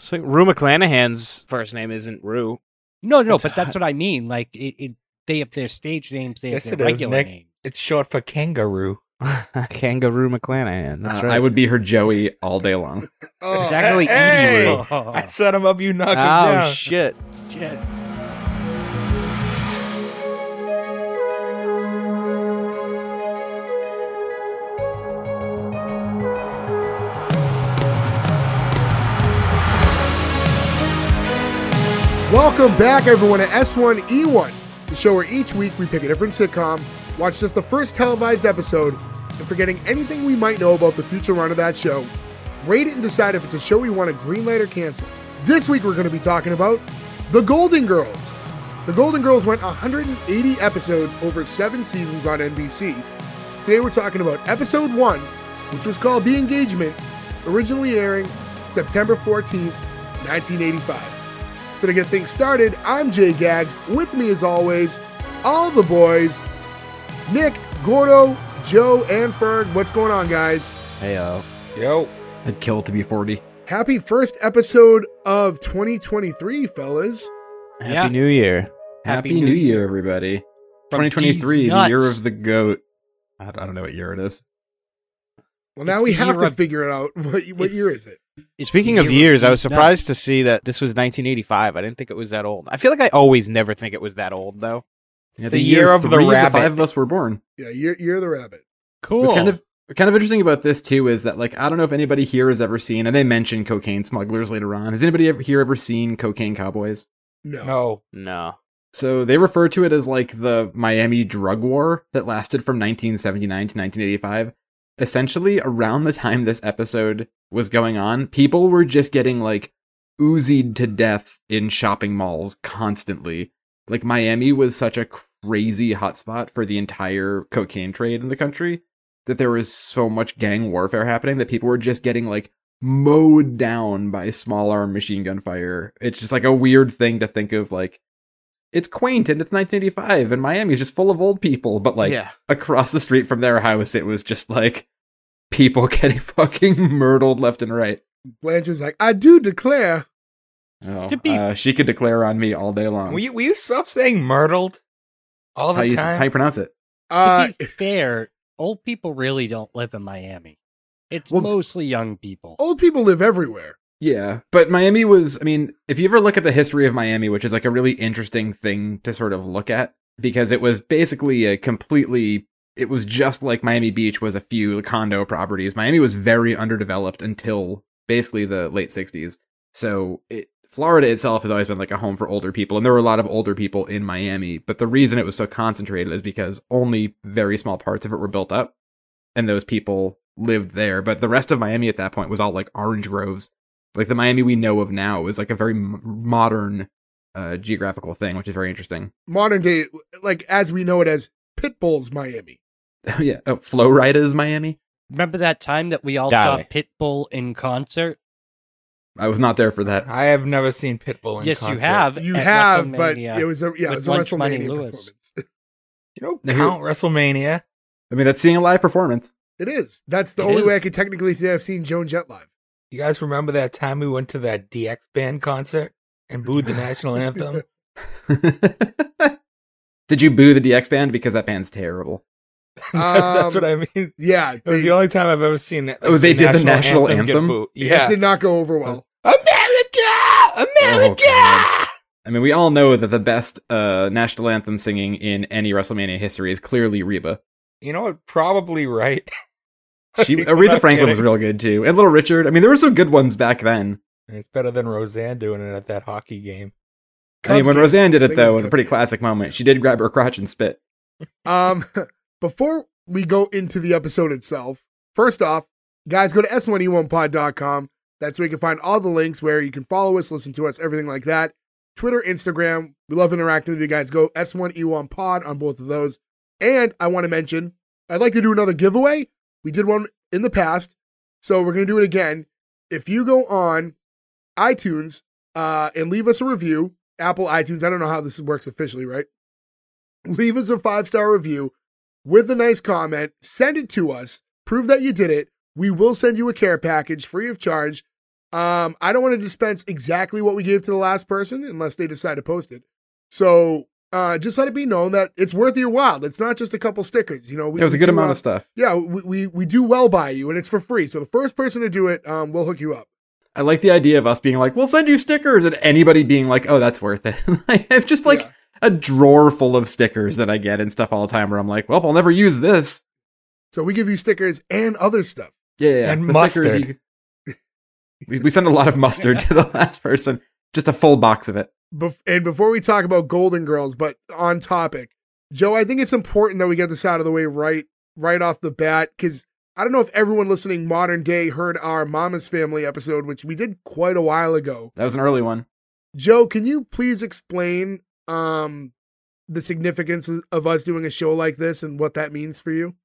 So Rue McClanahan's first name isn't Rue. No, but that's what I mean. Like, they have their stage names, they have their regular names. It's short for kangaroo. Kangaroo McClanahan. That's right. I would be her Joey all day long. Oh, it's actually Edie Rue. I set him up, you knock him down. Oh, shit. Welcome back, everyone, to S1E1, the show where each week we pick a different sitcom, watch just the first televised episode, and forgetting anything we might know about the future run of that show, rate it and decide if it's a show we want to greenlight or cancel. This week we're going to be talking about The Golden Girls. The Golden Girls went 180 episodes over 7 seasons on NBC. Today we're talking about Episode 1, which was called The Engagement, originally airing September 14th, 1985. So to get things started, I'm Jay Gags. With me, as always, all the boys, Nick, Gordo, Joe, and Ferg. What's going on, guys? Hey-o. Yo. I'd kill to be 40. Happy first episode of 2023, fellas. Happy New Year. Happy New Year, everybody. 2023, the year of the goat. I don't know what year it is. Well, now we have to figure it out. What year is it? Speaking of years, I was surprised to see that this was 1985. I didn't think it was that old. I feel like I always never think it was that old, though. Yeah, the year of the rabbit. 5 of us were born. Yeah, year of the rabbit. Cool. What's kind of interesting about this, too, is that, like, I don't know if anybody here has ever seen, and they mention Cocaine Smugglers later on. Has anybody here ever seen Cocaine Cowboys? No. So they refer to it as, like, the Miami drug war that lasted from 1979 to 1985. Essentially, around the time this episode was going on, people were just getting, like, oozied to death in shopping malls constantly. Like, Miami was such a crazy hotspot for the entire cocaine trade in the country that there was so much gang warfare happening that people were just getting, like, mowed down by small arm machine gun fire. It's just, like, a weird thing to think of, like, it's quaint and it's 1985 and Miami's just full of old people, but across the street from their house, it was just like people getting fucking murdered left and right. Blanche was like, I do declare. Oh, she could declare on me all day long. Will you stop saying murdered all the time? That's how you pronounce it. To be fair, old people really don't live in Miami. It's mostly young people. Old people live everywhere. Yeah, but Miami was, I mean, if you ever look at the history of Miami, which is like a really interesting thing to sort of look at, because it was basically it was just like Miami Beach was a few condo properties. Miami was very underdeveloped until basically the late 60s. So Florida itself has always been like a home for older people, and there were a lot of older people in Miami, but the reason it was so concentrated is because only very small parts of it were built up, and those people lived there. But the rest of Miami at that point was all like orange groves. Like, the Miami we know of now is, like, a very modern geographical thing, which is very interesting. Modern day, like, as we know it as Pitbull's Miami. Oh, yeah. Oh, Flow Rida's Miami. Remember that time that we all saw Pitbull in concert? I was not there for that. I have never seen Pitbull in concert. Yes, you have. You have, but it was a WrestleMania performance. You don't count WrestleMania. I mean, that's seeing a live performance. It is. That's the only way I could technically say I've seen Joan Jett live. You guys remember that time we went to that DX band concert and booed the national anthem? Did you boo the DX band? Because that band's terrible. That's what I mean. Yeah. It was the only time I've ever seen that. They did the national anthem? Yeah. It did not go over well. America! Oh, I mean, we all know that the best national anthem singing in any WrestleMania history is clearly Reba. You know what? Probably right. Aretha Franklin was real good, too. And Little Richard. I mean, there were some good ones back then. It's better than Roseanne doing it at that hockey game. When Roseanne did it, though, it was a pretty classic moment. She did grab her crotch and spit. Before we go into the episode itself, first off, guys, go to S1E1pod.com. That's where you can find all the links where you can follow us, listen to us, everything like that. Twitter, Instagram. We love interacting with you guys. Go S1E1pod on both of those. And I want to mention, I'd like to do another giveaway. We did one in the past, so we're going to do it again. If you go on iTunes and leave us a review, Apple iTunes, I don't know how this works officially, right? Leave us a 5-star review with a nice comment. Send it to us. Prove that you did it. We will send you a care package free of charge. I don't want to dispense exactly what we gave to the last person unless they decide to post it. So just let it be known that it's worth your while. It's not just a couple stickers. You know, it was a good amount of stuff. Yeah, we do well by you, and it's for free. So the first person to do it, we'll hook you up. I like the idea of us being like, we'll send you stickers, and anybody being like, oh, that's worth it. I have just like a drawer full of stickers that I get and stuff all the time where I'm like, well, I'll never use this. So we give you stickers and other stuff. Yeah. And the mustard. Stickers we send a lot of mustard to the last person. Just a full box of it. And before we talk about Golden Girls, but on topic, Joe, I think it's important that we get this out of the way right off the bat, because I don't know if everyone listening modern day heard our Mama's Family episode, which we did quite a while ago. That was an early one. Joe, can you please explain the significance of us doing a show like this and what that means for you?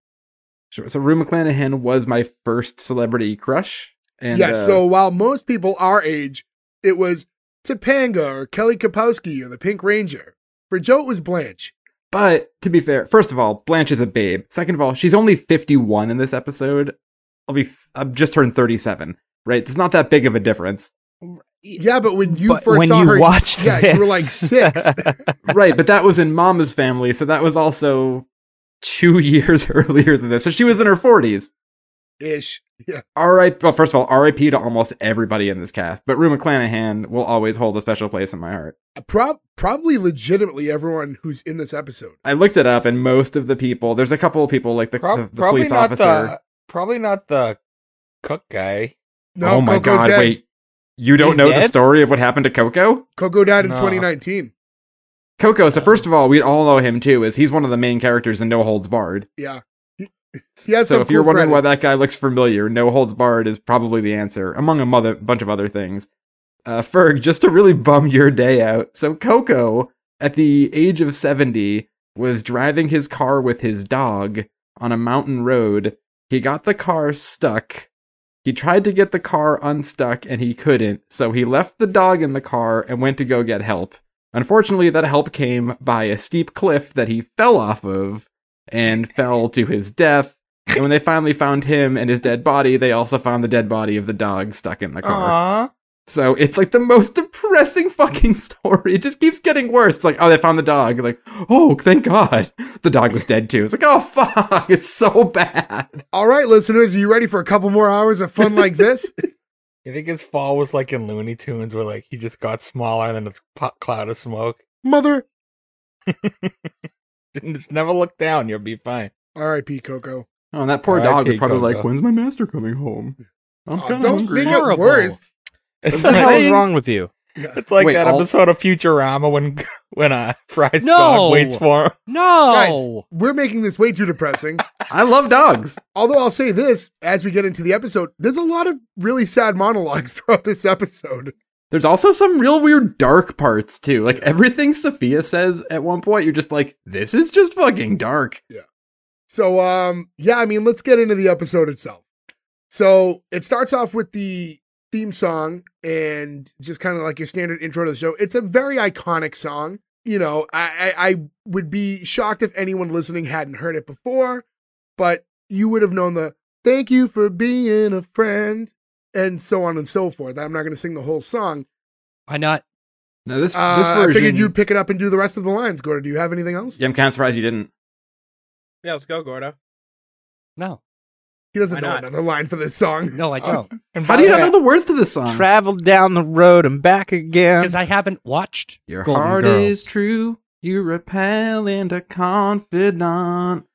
Sure. So Rue McClanahan was my first celebrity crush. And, so while most people our age, it was Topanga or Kelly Kapowski or the Pink Ranger. For Joe, it was Blanche. But to be fair, first of all, Blanche is a babe. Second of all, she's only 51 in this episode. I've just turned 37, right? It's not that big of a difference. Yeah, but when you first watched her, you were like 6. Right, but that was in Mama's Family, so that was also 2 years earlier than this. So she was in her 40s. Ish. Yeah. First of all, R.I.P. to almost everybody in this cast, but Rue McClanahan will always hold a special place in my heart. Probably legitimately everyone who's in this episode. I looked it up, and most of the people, there's a couple of people, like the police officer. Probably not the cook guy. No, oh my Coco's God, dead. Wait. You don't know the story of what happened to Coco? Coco died in 2019. Coco, so first of all, we all know him too, as he's one of the main characters in No Holds Barred. Yeah. So if you're wondering why that guy looks familiar, No Holds Barred is probably the answer, among a bunch of other things. Ferg, just to really bum your day out, so Coco, at the age of 70, was driving his car with his dog on a mountain road. He got the car stuck. He tried to get the car unstuck, and he couldn't, so he left the dog in the car and went to go get help. Unfortunately, that help came by a steep cliff that he fell off of, and fell to his death. And when they finally found him and his dead body, they also found the dead body of the dog stuck in the car. Aww. So it's like the most depressing fucking story. It just keeps getting worse. It's like, oh, they found the dog. You're like, oh, thank God. The dog was dead too. It's like, oh, fuck. It's so bad. All right, listeners, are you ready for a couple more hours of fun like this? You think his fall was like in Looney Tunes where like he just got smaller and then it's a cloud of smoke? Mother. Just never look down. You'll be fine. R.I.P. Coco. Oh, and that poor dog was probably like, when's my master coming home? I'm kind of hungry. Don't make it worse. What the hell is wrong with you? It's like that episode of Futurama when Fry's dog waits for him. No! Guys, we're making this way too depressing. I love dogs. Although I'll say this, as we get into the episode, there's a lot of really sad monologues throughout this episode. There's also some real weird dark parts, too. Like, everything Sophia says at one point, you're just like, this is just fucking dark. Yeah. So, let's get into the episode itself. So, it starts off with the theme song and just kind of like your standard intro to the show. It's a very iconic song. You know, I would be shocked if anyone listening hadn't heard it before, but you would have known the, thank you for being a friend. And so on and so forth. I'm not going to sing the whole song. Why not? No, this version. I figured you'd pick it up and do the rest of the lines, Gordo. Do you have anything else? Yeah, I'm kind of surprised you didn't. Yeah, let's go, Gordo. No. He doesn't know another line for this song. No, I don't. And how do you not know the words to this song? Traveled down the road and back again. Because I haven't watched Your Golden Heart Girls. Is True. You repel and a confidant.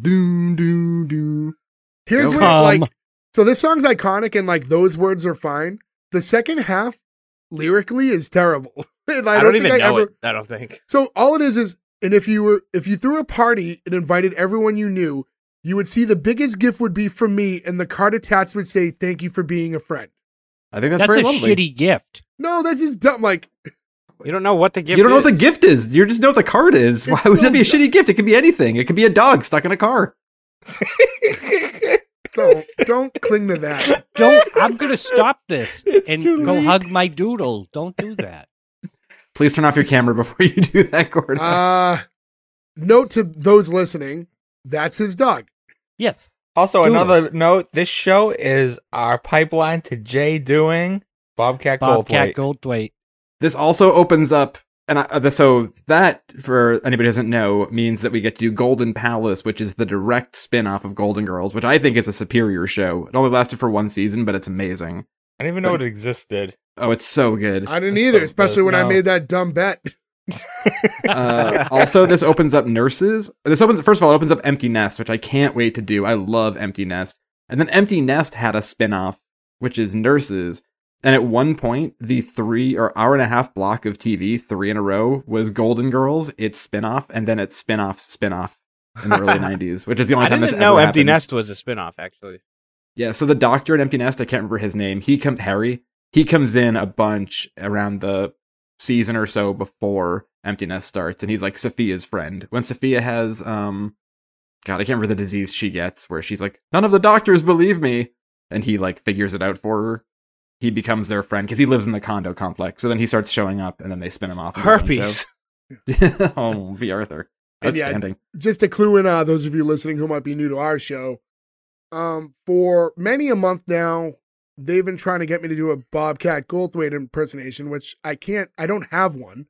Doom, doom, doom. Here's where, so this song's iconic, and like those words are fine. The second half, lyrically, is terrible. And I don't think. So all it is, and if you threw a party and invited everyone you knew, you would see the biggest gift would be from me, and the card attached would say, "Thank you for being a friend." I think that's very lovely. Shitty gift. No, that's just dumb. Like you don't know what the gift is. You don't know what the gift is. You just know what the card is. Why would that be a shitty gift? It could be anything. It could be a dog stuck in a car. Don't cling to that. I'm going to stop this and go hug my doodle. Don't do that. Please turn off your camera before you do that, Gordon. Note to those listening, that's his dog. Yes. Also, another note, this show is our pipeline to Jay doing Bobcat Goldthwait. This also opens up, and so that, for anybody who doesn't know, means that we get to do Golden Palace, which is the direct spin-off of Golden Girls, which I think is a superior show. It only lasted for one season, but it's amazing. I didn't even know it existed. Oh, it's so good. I didn't either, especially when I made that dumb bet. Also, this opens up Nurses. First of all, it opens up Empty Nest, which I can't wait to do. I love Empty Nest. And then Empty Nest had a spin-off, which is Nurses. And at one point, the hour and a half block of TV, three in a row, was Golden Girls, its spin-off, and then its spin-off in the early 90s, which is the only time that's ever happened. I didn't know Empty Nest was a spin-off, actually. Yeah, so the doctor at Empty Nest, I can't remember his name, Harry, he comes in a bunch around the season or so before Empty Nest starts, and he's like Sophia's friend. When Sophia has, I can't remember the disease she gets, where she's like, none of the doctors believe me, and he like figures it out for her. He becomes their friend because he lives in the condo complex. So then he starts showing up, and then they spin him off. Herpes. Oh, V. Arthur. Outstanding. Yeah, just a clue in those of you listening who might be new to our show. For many a month now, they've been trying to get me to do a Bobcat Goldthwait impersonation, which I can't. I don't have one.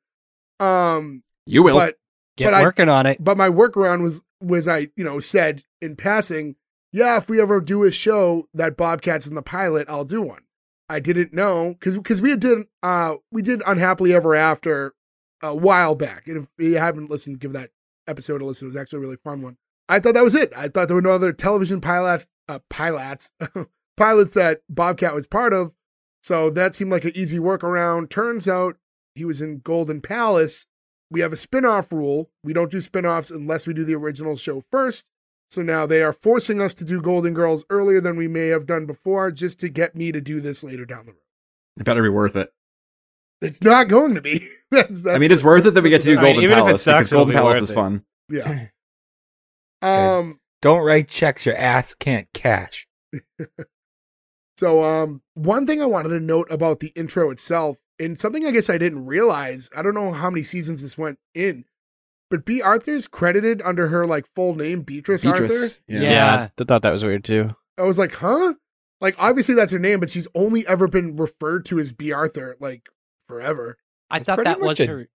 You will but working on it. But my workaround was I said in passing, yeah, if we ever do a show that Bobcat's in the pilot, I'll do one. I didn't know because we did Unhappily Ever After a while back, and if you haven't listened, give that episode a listen. It was actually a really fun one. I thought that was it. I thought there were no other television pilots that Bobcat was part of, so that seemed like an easy workaround. Turns out he was in Golden Palace. We have a spinoff rule. We don't do spinoffs unless we do the original show first. So now they are forcing us to do Golden Girls earlier than we may have done before just to get me to do this later down the road. It better be worth it. It's not going to be. It's worth it that we get to do Golden Palace, if it sucks, because Golden Palace is fun. Yeah. Don't write checks your ass can't cash. So one thing I wanted to note about the intro itself, and something I guess I didn't realize, I don't know how many seasons this went in, but B. Arthur's credited under her full name, Beatrice Arthur. Yeah, I thought that was weird too. I was like, huh? Obviously that's her name, but she's only ever been referred to as B. Arthur forever. I thought that was her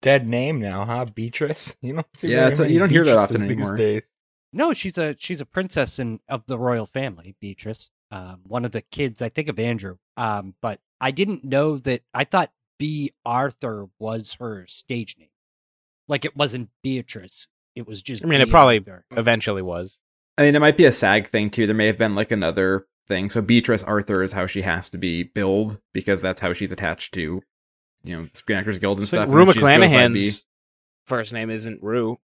dead name now, huh? Beatrice. You don't see you don't hear that often anymore. These days. No, she's a princess of the royal family, Beatrice. One of the kids, I think, of Andrew. But I didn't know that. I thought B. Arthur was her stage name. It wasn't Beatrice. It was just. It probably eventually was. It might be a SAG thing too. There may have been another thing. So Beatrice Arthur is how she has to be billed because that's how she's attached to, Screen Actors Guild and stuff. Rue McClanahan's first name isn't Rue.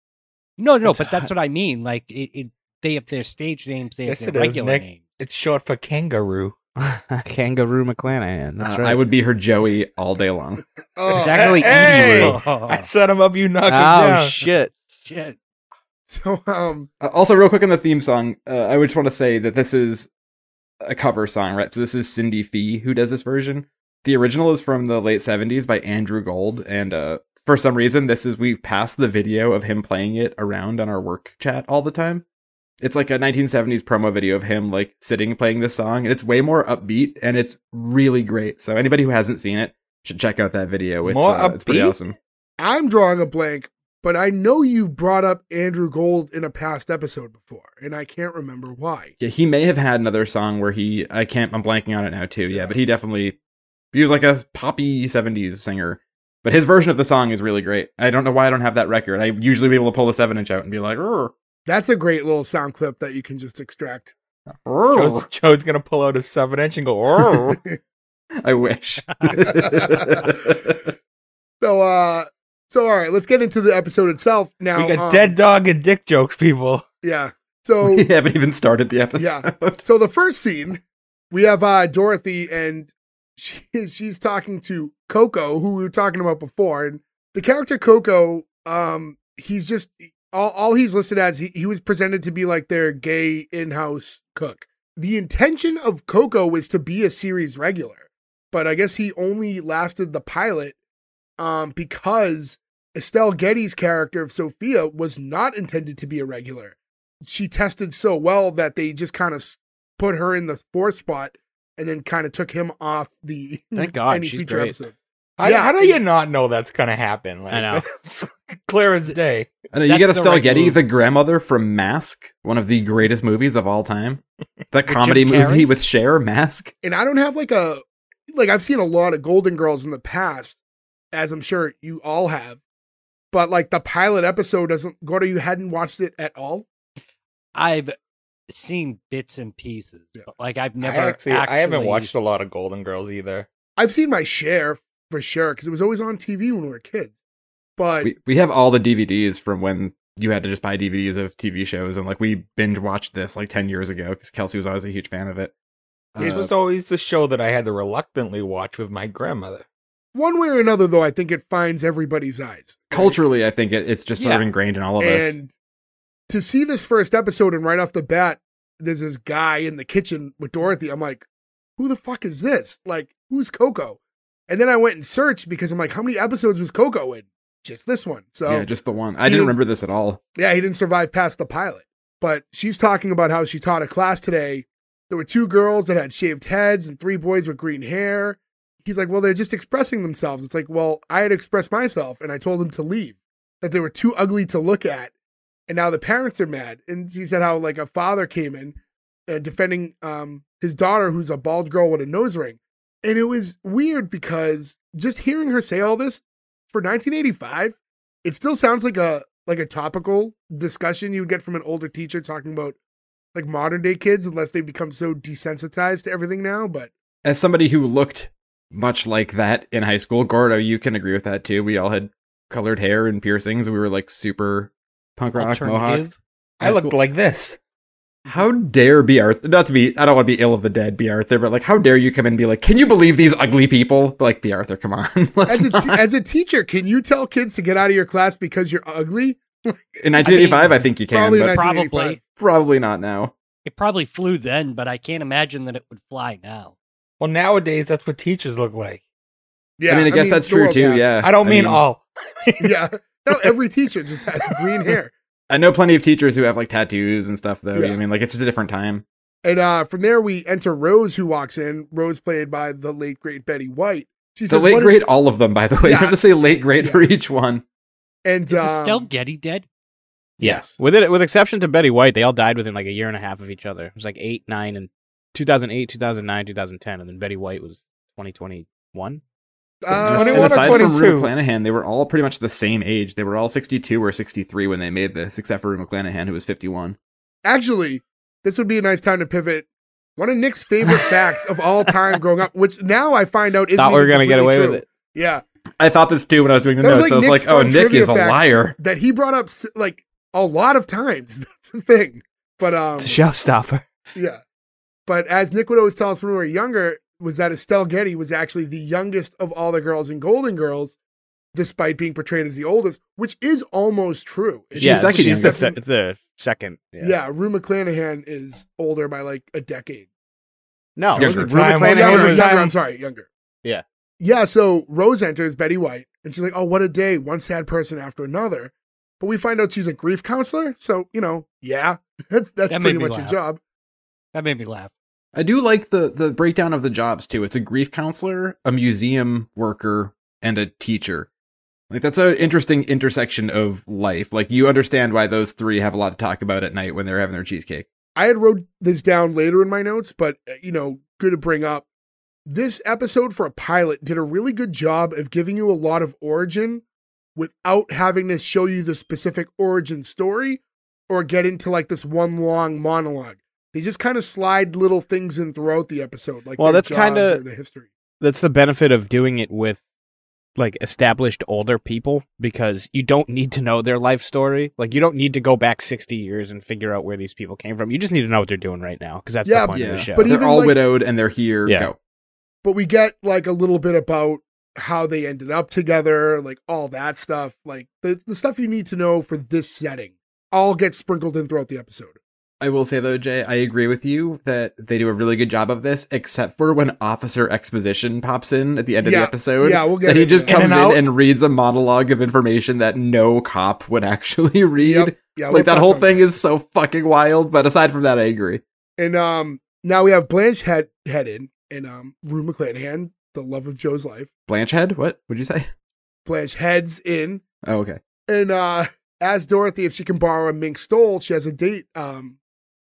No, but that's what I mean. They have their stage names. They have their regular names. It's short for kangaroo. Kangaroo McClanahan. That's right. I would be her Joey all day long. Oh, exactly. Hey! I set him up. You knock him down. Oh shit. So also real quick on the theme song, I would just want to say that this is a cover song, right? So this is Cindy Fee who does this version. The original is from the late 70s by Andrew Gold, and for some reason we passed the video of him playing it around on our work chat all the time. It's a 1970s promo video of him sitting playing this song, and it's way more upbeat and it's really great. So anybody who hasn't seen it should check out that video. It's pretty awesome. I'm drawing a blank, but I know you've brought up Andrew Gold in a past episode before, and I can't remember why. Yeah, he may have had another song where I'm blanking on it now too. Yeah, but he was a poppy 70s singer. But his version of the song is really great. I don't know why I don't have that record. I usually be able to pull the 7-inch out and be like, "Rrr." That's a great little sound clip that you can just extract. Joe's going to pull out his 7-inch and go, I wish. So all right, let's get into the episode itself now. We got dead dog and dick jokes, people. Yeah. So we haven't even started the episode. Yeah. So the first scene, we have Dorothy, and she's talking to Coco, who we were talking about before. And the character Coco, he's just... All he's listed as, he was presented to be their gay in-house cook. The intention of Coco was to be a series regular, but I guess he only lasted the pilot because Estelle Getty's character of Sophia was not intended to be a regular. She tested so well that they just kind of put her in the fourth spot and then kind of took him off the Thank God, any she's future great. Episodes. How do you not know that's going to happen? Like, I know. Clear as day. I know. You get Estelle Getty, the grandmother from Mask, one of the greatest movies of all time. The comedy movie with Cher, Mask. And I don't have like I've seen a lot of Golden Girls in the past, as I'm sure you all have, but like the pilot episode doesn't go to you hadn't watched it at all. I've seen bits and pieces, but like I've never I haven't watched a lot of Golden Girls either. I've seen my share. For sure, because it was always on TV when we were kids. But we have all the DVDs from when you had to just buy DVDs of TV shows, and like we binge watched this like 10 years ago because Kelsey was always a huge fan of it. It was always the show that I had to reluctantly watch with my grandmother. One way or another, though, I think it finds everybody's eyes. Right? Culturally, I think it's just sort of ingrained in all of us. And to see this first episode, and right off the bat, there's this guy in the kitchen with Dorothy. I'm like, who the fuck is this? Like, who's Coco? And then I went and searched because I'm like, how many episodes was Coco in? Just this one. So yeah, just the one. I didn't remember this at all. Yeah, he didn't survive past the pilot. But she's talking about how she taught a class today. There were 2 girls that had shaved heads and 3 boys with green hair. He's like, well, they're just expressing themselves. It's like, well, I had expressed myself and I told them to leave. That they were too ugly to look at. And now the parents are mad. And she said how like a father came in defending his daughter, who's a bald girl with a nose ring. And it was weird because just hearing her say all this for 1985, it still sounds like a topical discussion you would get from an older teacher talking about like modern day kids, unless they become so desensitized to everything now. But as somebody who looked much like that in high school, Gordo, you can agree with that too. We all had colored hair and piercings. We were like super punk rock mohawk. I looked like this. How dare B. Arthur, I don't want to be ill of the dead, B. Arthur, but like, how dare you come in and be like, can you believe these ugly people? Like, B. Arthur, come on. As a teacher, can you tell kids to get out of your class because you're ugly? In 1985, I think you can, but probably not now. It probably flew then, but I can't imagine that it would fly now. Well, nowadays, that's what teachers look like. Yeah, I mean, that's true too, yeah. I don't mean all. Yeah, no, every teacher just has green hair. I know plenty of teachers who have like tattoos and stuff though. Yeah. I mean, like it's just a different time. And from there we enter Rose, who walks in. Rose played by the late great Betty White. She says, all of them, by the way. Yeah. You have to say late great for each one. And is Estelle Getty dead? Yes. With exception to Betty White, they all died within like a year and a half of each other. It was like 8, 9, and 2008, 2009, 2010, and then Betty White was 2021. And aside from Rue McClanahan, they were all pretty much the same age. They were all 62 or 63 when they made this, except for Rue McClanahan, who was 51. Actually, this would be a nice time to pivot. One of Nick's favorite facts of all time growing up, which now I find out isn't thought we were going to get away with it. Yeah. I thought this too when I was doing the notes. I was like, oh, Nick is a liar. That he brought up like a lot of times. That's the thing. But, it's a showstopper. Yeah. But as Nick would always tell us when we were younger, was that Estelle Getty was actually the youngest of all the girls in Golden Girls, despite being portrayed as the oldest, which is almost true. She's the second. Yeah. Rue McClanahan is older by like a decade. No, younger. Younger. Yeah. Yeah, so Rose enters, Betty White, and she's like, oh, what a day, one sad person after another. But we find out she's a grief counselor, so, you know, that's pretty much your job. That made me laugh. I do like the breakdown of the jobs, too. It's a grief counselor, a museum worker, and a teacher. Like, that's an interesting intersection of life. Like, you understand why those 3 have a lot to talk about at night when they're having their cheesecake. I had wrote this down later in my notes, but, you know, good to bring up. This episode for a pilot did a really good job of giving you a lot of origin without having to show you the specific origin story or get into, like, this one long monologue. They just kind of slide little things in throughout the episode, like their jobs or the history. That's the benefit of doing it with like established older people, because you don't need to know their life story. Like you don't need to go back 60 years and figure out where these people came from. You just need to know what they're doing right now, because that's the point of the show. But they're all like, widowed and they're here. Yeah. Go. But we get like a little bit about how they ended up together, like all that stuff, like the stuff you need to know for this setting, all gets sprinkled in throughout the episode. I will say, though, Jay, I agree with you that they do a really good job of this, except for when Officer Exposition pops in at the end of the episode. Yeah, we'll get that. He just comes in and reads a monologue of information that no cop would actually read. Yep. Yeah, like, that whole thing is so fucking wild. But aside from that, I agree. And now we have Blanche head in, and Rue McClanahan, the love of Joe's life. Blanche head? What would you say? Blanche heads in. Oh, okay. And asks Dorothy if she can borrow a mink stole. She has a date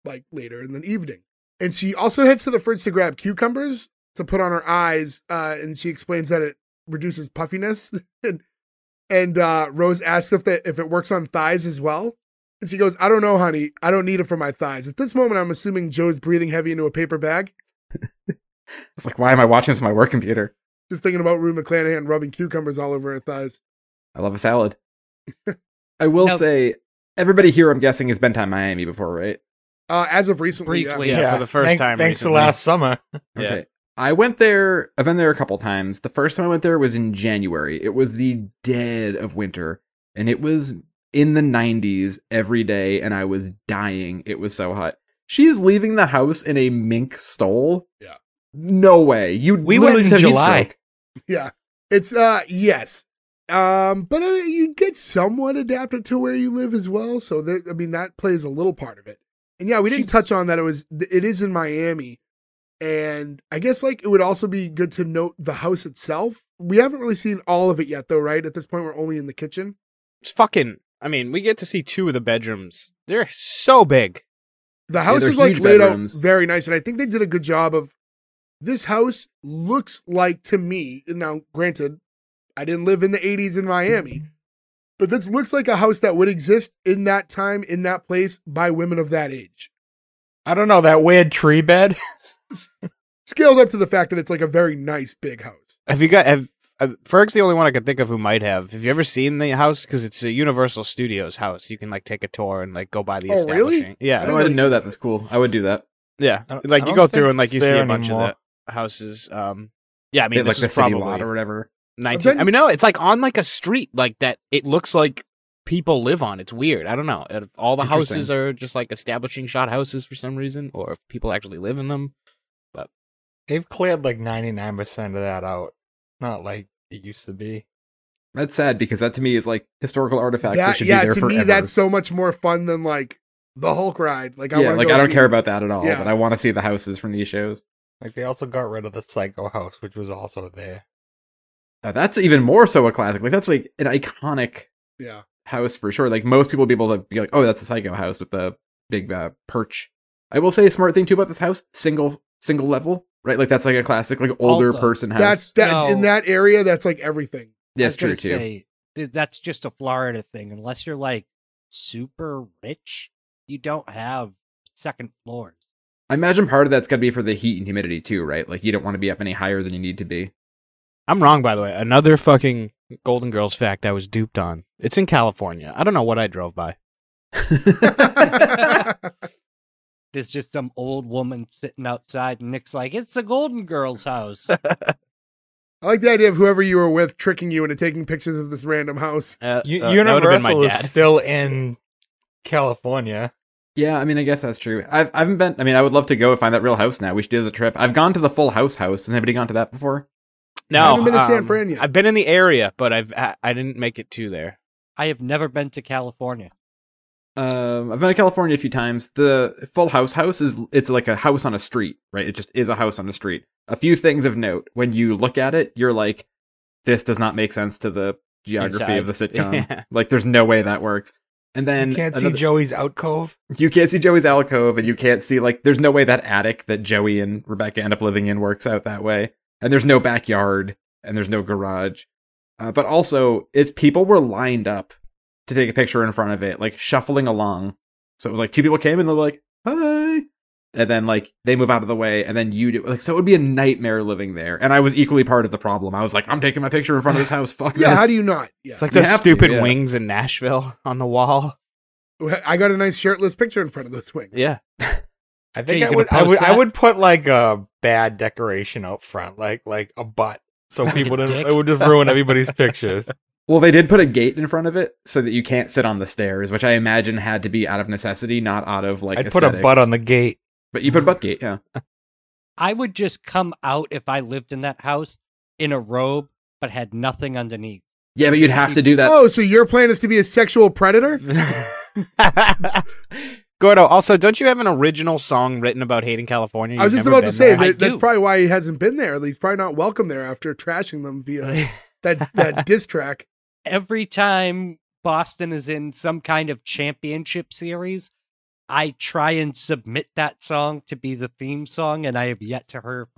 like later in the evening. And she also heads to the fridge to grab cucumbers to put on her eyes. And she explains that it reduces puffiness. and Rose asks if it works on thighs as well. And she goes, I don't know, honey. I don't need it for my thighs. At this moment, I'm assuming Joe's breathing heavy into a paper bag. It's like, why am I watching this on my work computer? Just thinking about Rue McClanahan rubbing cucumbers all over her thighs. I love a salad. I will say, everybody here, I'm guessing, has been to Miami before, right? As of recently. Briefly, yeah, for the first time. Thanks to last summer. Okay. Yeah. I went there. I've been there a couple times. The first time I went there was in January. It was the dead of winter, and it was in the 90s every day, and I was dying. It was so hot. She is leaving the house in a mink stole. Yeah. No way. We went in July. Yeah. It's, yes. But you get somewhat adapted to where you live as well. So, that plays a little part of it. And yeah, we didn't touch on that. It is in Miami. And I guess it would also be good to note the house itself. We haven't really seen all of it yet, though, right? At this point, we're only in the kitchen. It's fucking, we get to see two of the bedrooms. They're so big. The house is laid out very nice. And I think they did a good job of this house looks like to me. Now, granted, I didn't live in the 80s in Miami, but this looks like a house that would exist in that time, in that place, by women of that age. I don't know, that weird tree bed. Scaled up to the fact that it's a very nice big house. Ferg's the only one I can think of who might have. Have you ever seen the house? Because it's a Universal Studios house. You can take a tour and go by the establishing. Really? Yeah. I didn't know that. That's cool. I would do that. Yeah. You go through and you see a bunch of the houses. Yeah, this is the probably city lot or whatever. 19. No, it's on a street that. It looks like people live on. It's weird. I don't know. If all the houses are just establishing shot houses for some reason, or if people actually live in them. But they've cleared 99% of that out. Not like it used to be. That's sad because that to me is historical artifacts that should be there forever. Yeah, to me that's so much more fun than the Hulk ride. I don't care about that at all, but I want to see the houses from these shows. They also got rid of the Psycho House, which was also there. Now, that's even more so a classic. That's an iconic house for sure. Most people would be able to be oh, that's the Psycho House with the big perch. I will say a smart thing too about this house, single level. Right, that's a classic, older person house. That's in that area. That's everything. That's true too. That's just a Florida thing. Unless you're super rich, you don't have second floors. I imagine part of that's got to be for the heat and humidity too, right? You don't want to be up any higher than you need to be. I'm wrong, by the way. Another fucking Golden Girls fact I was duped on. It's in California. I don't know what I drove by. There's just some old woman sitting outside, and Nick's it's the Golden Girls' house. I like the idea of whoever you were with tricking you into taking pictures of this random house. Universal is still in California. Yeah, I guess that's true. I haven't been. I would love to go and find that real house now. We should do a trip. I've gone to the Full House. Has anybody gone to that before? No, I haven't been to San Fran yet. I've been in the area, but I didn't make it to there. I have never been to California. I've been to California a few times. The Full House is, it's a house on a street, right? It just is a house on a street. A few things of note. When you look at it, you're this does not make sense to the geography of the sitcom. Yeah. There's no way that works. And then you can't see Joey's alcove. You can't see Joey's alcove, and you can't see, there's no way that attic that Joey and Rebecca end up living in works out that way. And there's no backyard, and there's no garage. But also, it's people were lined up to take a picture in front of it, shuffling along. So it was two people came and they're hi, and then they move out of the way, and then you do so it would be a nightmare living there. And I was equally part of the problem. I was I'm taking my picture in front of this house. Fuck yeah, this. How do you not? Yeah. It's those stupid wings in Nashville on the wall. I got a nice shirtless picture in front of those wings. Yeah. I think I would put a bad decoration out front, like a butt, so people didn't. It would just ruin everybody's pictures. Well, they did put a gate in front of it so that you can't sit on the stairs, which I imagine had to be out of necessity, not out of I'd aesthetics. Put a butt on the gate. But you put a butt gate, yeah. I would just come out if I lived in that house in a robe, but had nothing underneath. Yeah, but you'd have to do that. Oh, so your plan is to be a sexual predator? Gordo, also, don't you have an original song written about hating California? I was just about to say that's probably why he hasn't been there. At least probably not welcome there after trashing them via that diss track. Every time Boston is in some kind of championship series, I try and submit that song to be the theme song, and I have yet to hear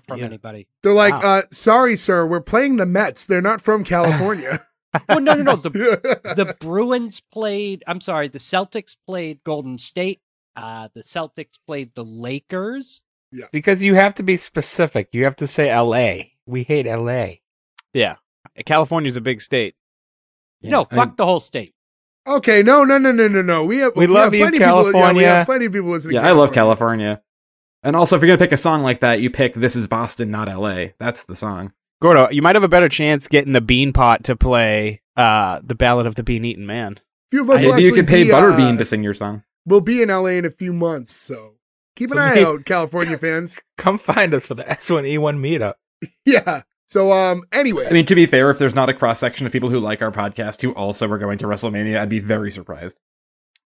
from anybody. They're like, sorry, sir, we're playing the Mets. They're not from California. Well, no. The Bruins played, the Celtics played Golden State. The Celtics played the Lakers. Yeah. Because you have to be specific. You have to say L.A. We hate L.A. Yeah. California's a big state. Yeah. No, fuck the whole state. Okay, no. We love you, California. We have plenty of people listening. Yeah, I love California. And also, if you're going to pick a song like that, you pick This Is Boston, Not L.A. That's the song. Gordo, you might have a better chance getting the Beanpot to play the Ballad of the Bean-Eating Man. Maybe you could pay Butterbean to sing your song. We'll be in L.A. in a few months, so keep an eye out, California fans. Come find us for the S1E1 meetup. Yeah. So, anyway. I mean, to be fair, if there's not a cross-section of people who like our podcast who also were going to WrestleMania, I'd be very surprised.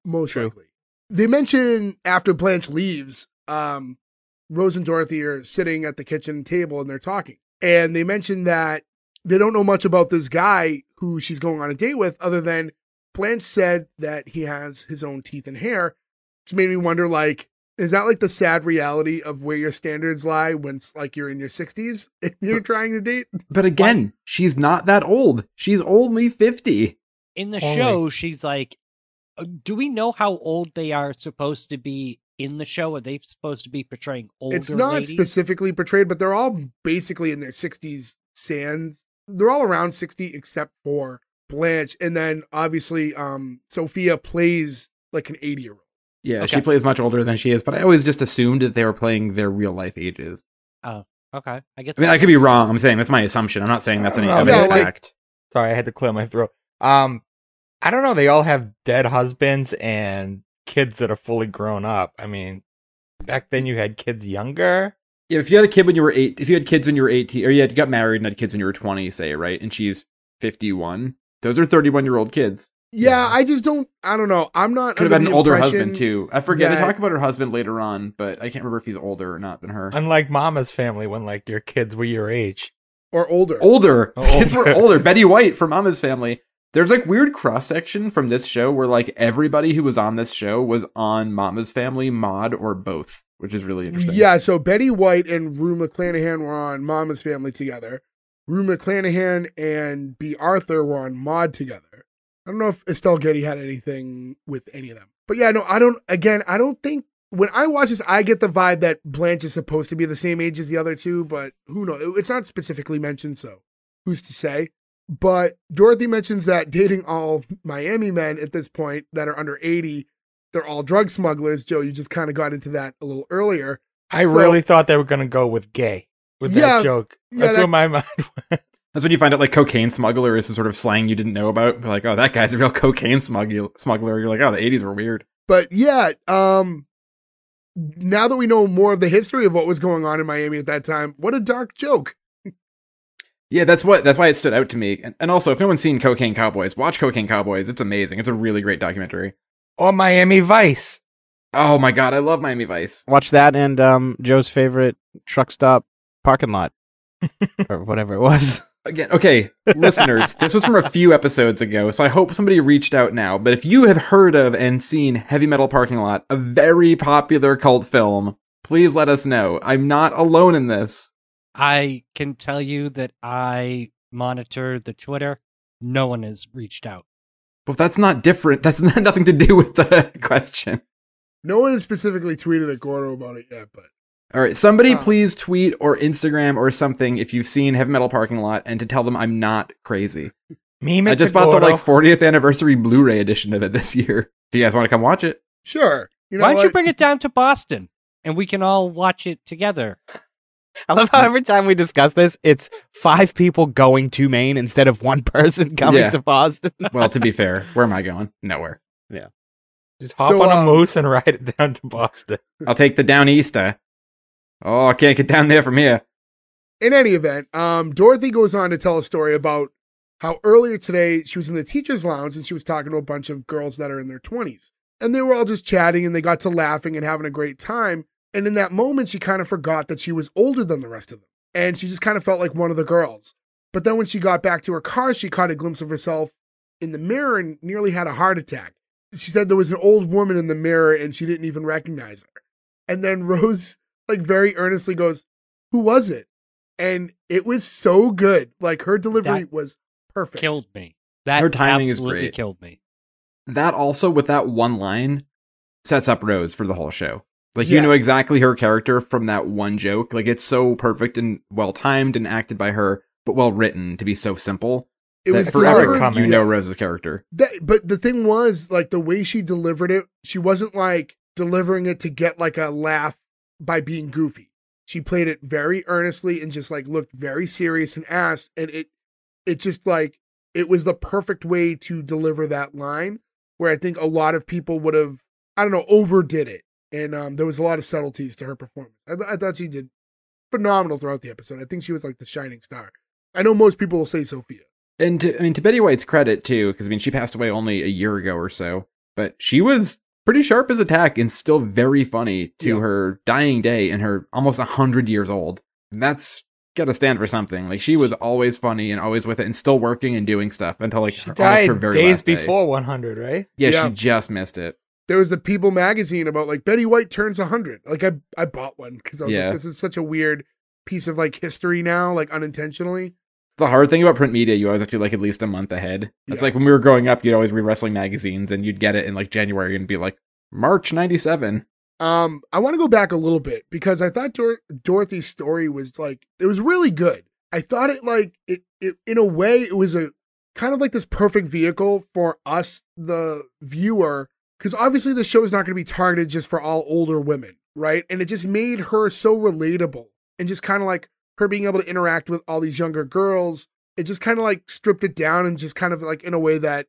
Most likely. They mention after Blanche leaves, Rose and Dorothy are sitting at the kitchen table and they're talking. And they mention that they don't know much about this guy who she's going on a date with, other than Blanche said that he has his own teeth and hair. It's made me wonder, like, is that like the sad reality of where your standards lie when it's like you're in your 60s and you're trying to date? But again, she's not that old. She's only 50. In the show, she's like, do we know how old they are supposed to be in the show? Are they supposed to be portraying older ladies? It's not specifically portrayed, but they're all basically in their 60s sans. They're all around 60 except for Blanche. And then obviously Sophia plays like an 80-year-old. Yeah, okay. She plays much older than she is, but I always just assumed that they were playing their real life ages. Oh, okay. I could be wrong. I'm saying that's my assumption. I'm not saying that's any evident fact. Sorry, I had to clear my throat. I don't know. They all have dead husbands and kids that are fully grown up. I mean, back then you had kids younger. Yeah, if you had a kid when you were 8, if you had kids when you were 18, or you got married and had kids when you were 20, say, right? And she's 51. Those are 31-year-old kids. Yeah, I don't know. I'm not. Could have had an older husband, too. I forget. They talk about her husband later on, but I can't remember if he's older or not than her. Unlike Mama's Family, when, like, your kids were your age. Or older. Kids were older. Betty White from Mama's Family. There's, like, weird cross-section from this show where, like, everybody who was on this show was on Mama's Family, Maude, or both, which is really interesting. Yeah, so Betty White and Rue McClanahan were on Mama's Family together. Rue McClanahan and B. Arthur were on Maude together. I don't know if Estelle Getty had anything with any of them. But yeah, no, I don't think, when I watch this, I get the vibe that Blanche is supposed to be the same age as the other two, but who knows? It's not specifically mentioned, so who's to say? But Dorothy mentions that dating all Miami men at this point that are under 80, they're all drug smugglers. Joe, you just kind of got into that a little earlier. I really thought they were going to go with gay with that joke. Yeah, that's where my mind went. That's when you find out, like, cocaine smuggler is some sort of slang you didn't know about. You're like, oh, that guy's a real cocaine smuggler. You're like, oh, the 80s were weird. But yeah, now that we know more of the history of what was going on in Miami at that time, what a dark joke. Yeah, that's why it stood out to me. And also, if no one's seen Cocaine Cowboys, watch Cocaine Cowboys. It's amazing. It's a really great documentary. Or Miami Vice. Oh my God, I love Miami Vice. Watch that and Joe's favorite truck stop parking lot or whatever it was. Again, okay, listeners, this was from a few episodes ago, so I hope somebody reached out now. But if you have heard of and seen Heavy Metal Parking Lot, a very popular cult film, please let us know. I'm not alone in this. I can tell you that I monitor the Twitter. No one has reached out. Well, that's not different. That's nothing to do with the question. No one has specifically tweeted at Gordo about it yet, but... All right, somebody please tweet or Instagram or something if you've seen Heavy Metal Parking Lot and to tell them I'm not crazy. Meme I just bought the 40th anniversary Blu-ray edition of it this year. Do you guys want to come watch it? Sure. Why don't you bring it down to Boston and we can all watch it together? I love how every time we discuss this, it's 5 people going to Maine instead of 1 person coming to Boston. Well, to be fair, where am I going? Nowhere. Yeah. Just hop on a moose and ride it down to Boston. I'll take the down easter. Oh, I can't get down there from here. In any event, Dorothy goes on to tell a story about how earlier today she was in the teacher's lounge and she was talking to a bunch of girls that are in their 20s. And they were all just chatting and they got to laughing and having a great time. And in that moment, she kind of forgot that she was older than the rest of them. And she just kind of felt like one of the girls. But then when she got back to her car, she caught a glimpse of herself in the mirror and nearly had a heart attack. She said there was an old woman in the mirror and she didn't even recognize her. And then Rose, like, very earnestly goes, "Who was it?" And it was so good. Like, her delivery was perfect. Killed me. That her timing is great. Killed me. That also, with that one line, sets up Rose for the whole show. Like, you know exactly her character from that one joke. Like, it's so perfect and well-timed and acted by her, but well-written to be so simple. It was forever coming. You know Rose's character. But the thing was, like, the way she delivered it, she wasn't, like, delivering it to get, like, a laugh by being goofy. She played it very earnestly and just, like, looked very serious and asked, and it just, like, it was the perfect way to deliver that line, where I think a lot of people would have, I don't know, overdid it. And there was a lot of subtleties to her performance. I thought she did phenomenal throughout the episode. I think she was, like, the shining star. I know most people will say Sophia. And to Betty White's credit, too, because, I mean, she passed away only a year ago or so, but she was pretty sharp as a tack and still very funny to her dying day and her almost 100 years old. And that's got to stand for something. Like, she was always funny and always with it and still working and doing stuff until, like, she died her very days last day. Before 100, right? Yeah, she just missed it. There was a People magazine about, like, Betty White turns 100. Like, I bought one because I was like, this is such a weird piece of, like, history now, like, unintentionally. The hard thing about print media, you always have to, like, at least a month ahead. It's like when we were growing up, you'd always read wrestling magazines and you'd get it in, like, January and be like, March 97. I want to go back a little bit because I thought Dorothy's story was, like, it was really good. I thought it, like, it in a way, it was a kind of like this perfect vehicle for us, the viewer, because obviously the show is not going to be targeted just for all older women, right? And it just made her so relatable and just kind of like, her being able to interact with all these younger girls, it just kind of like stripped it down and just kind of like in a way that,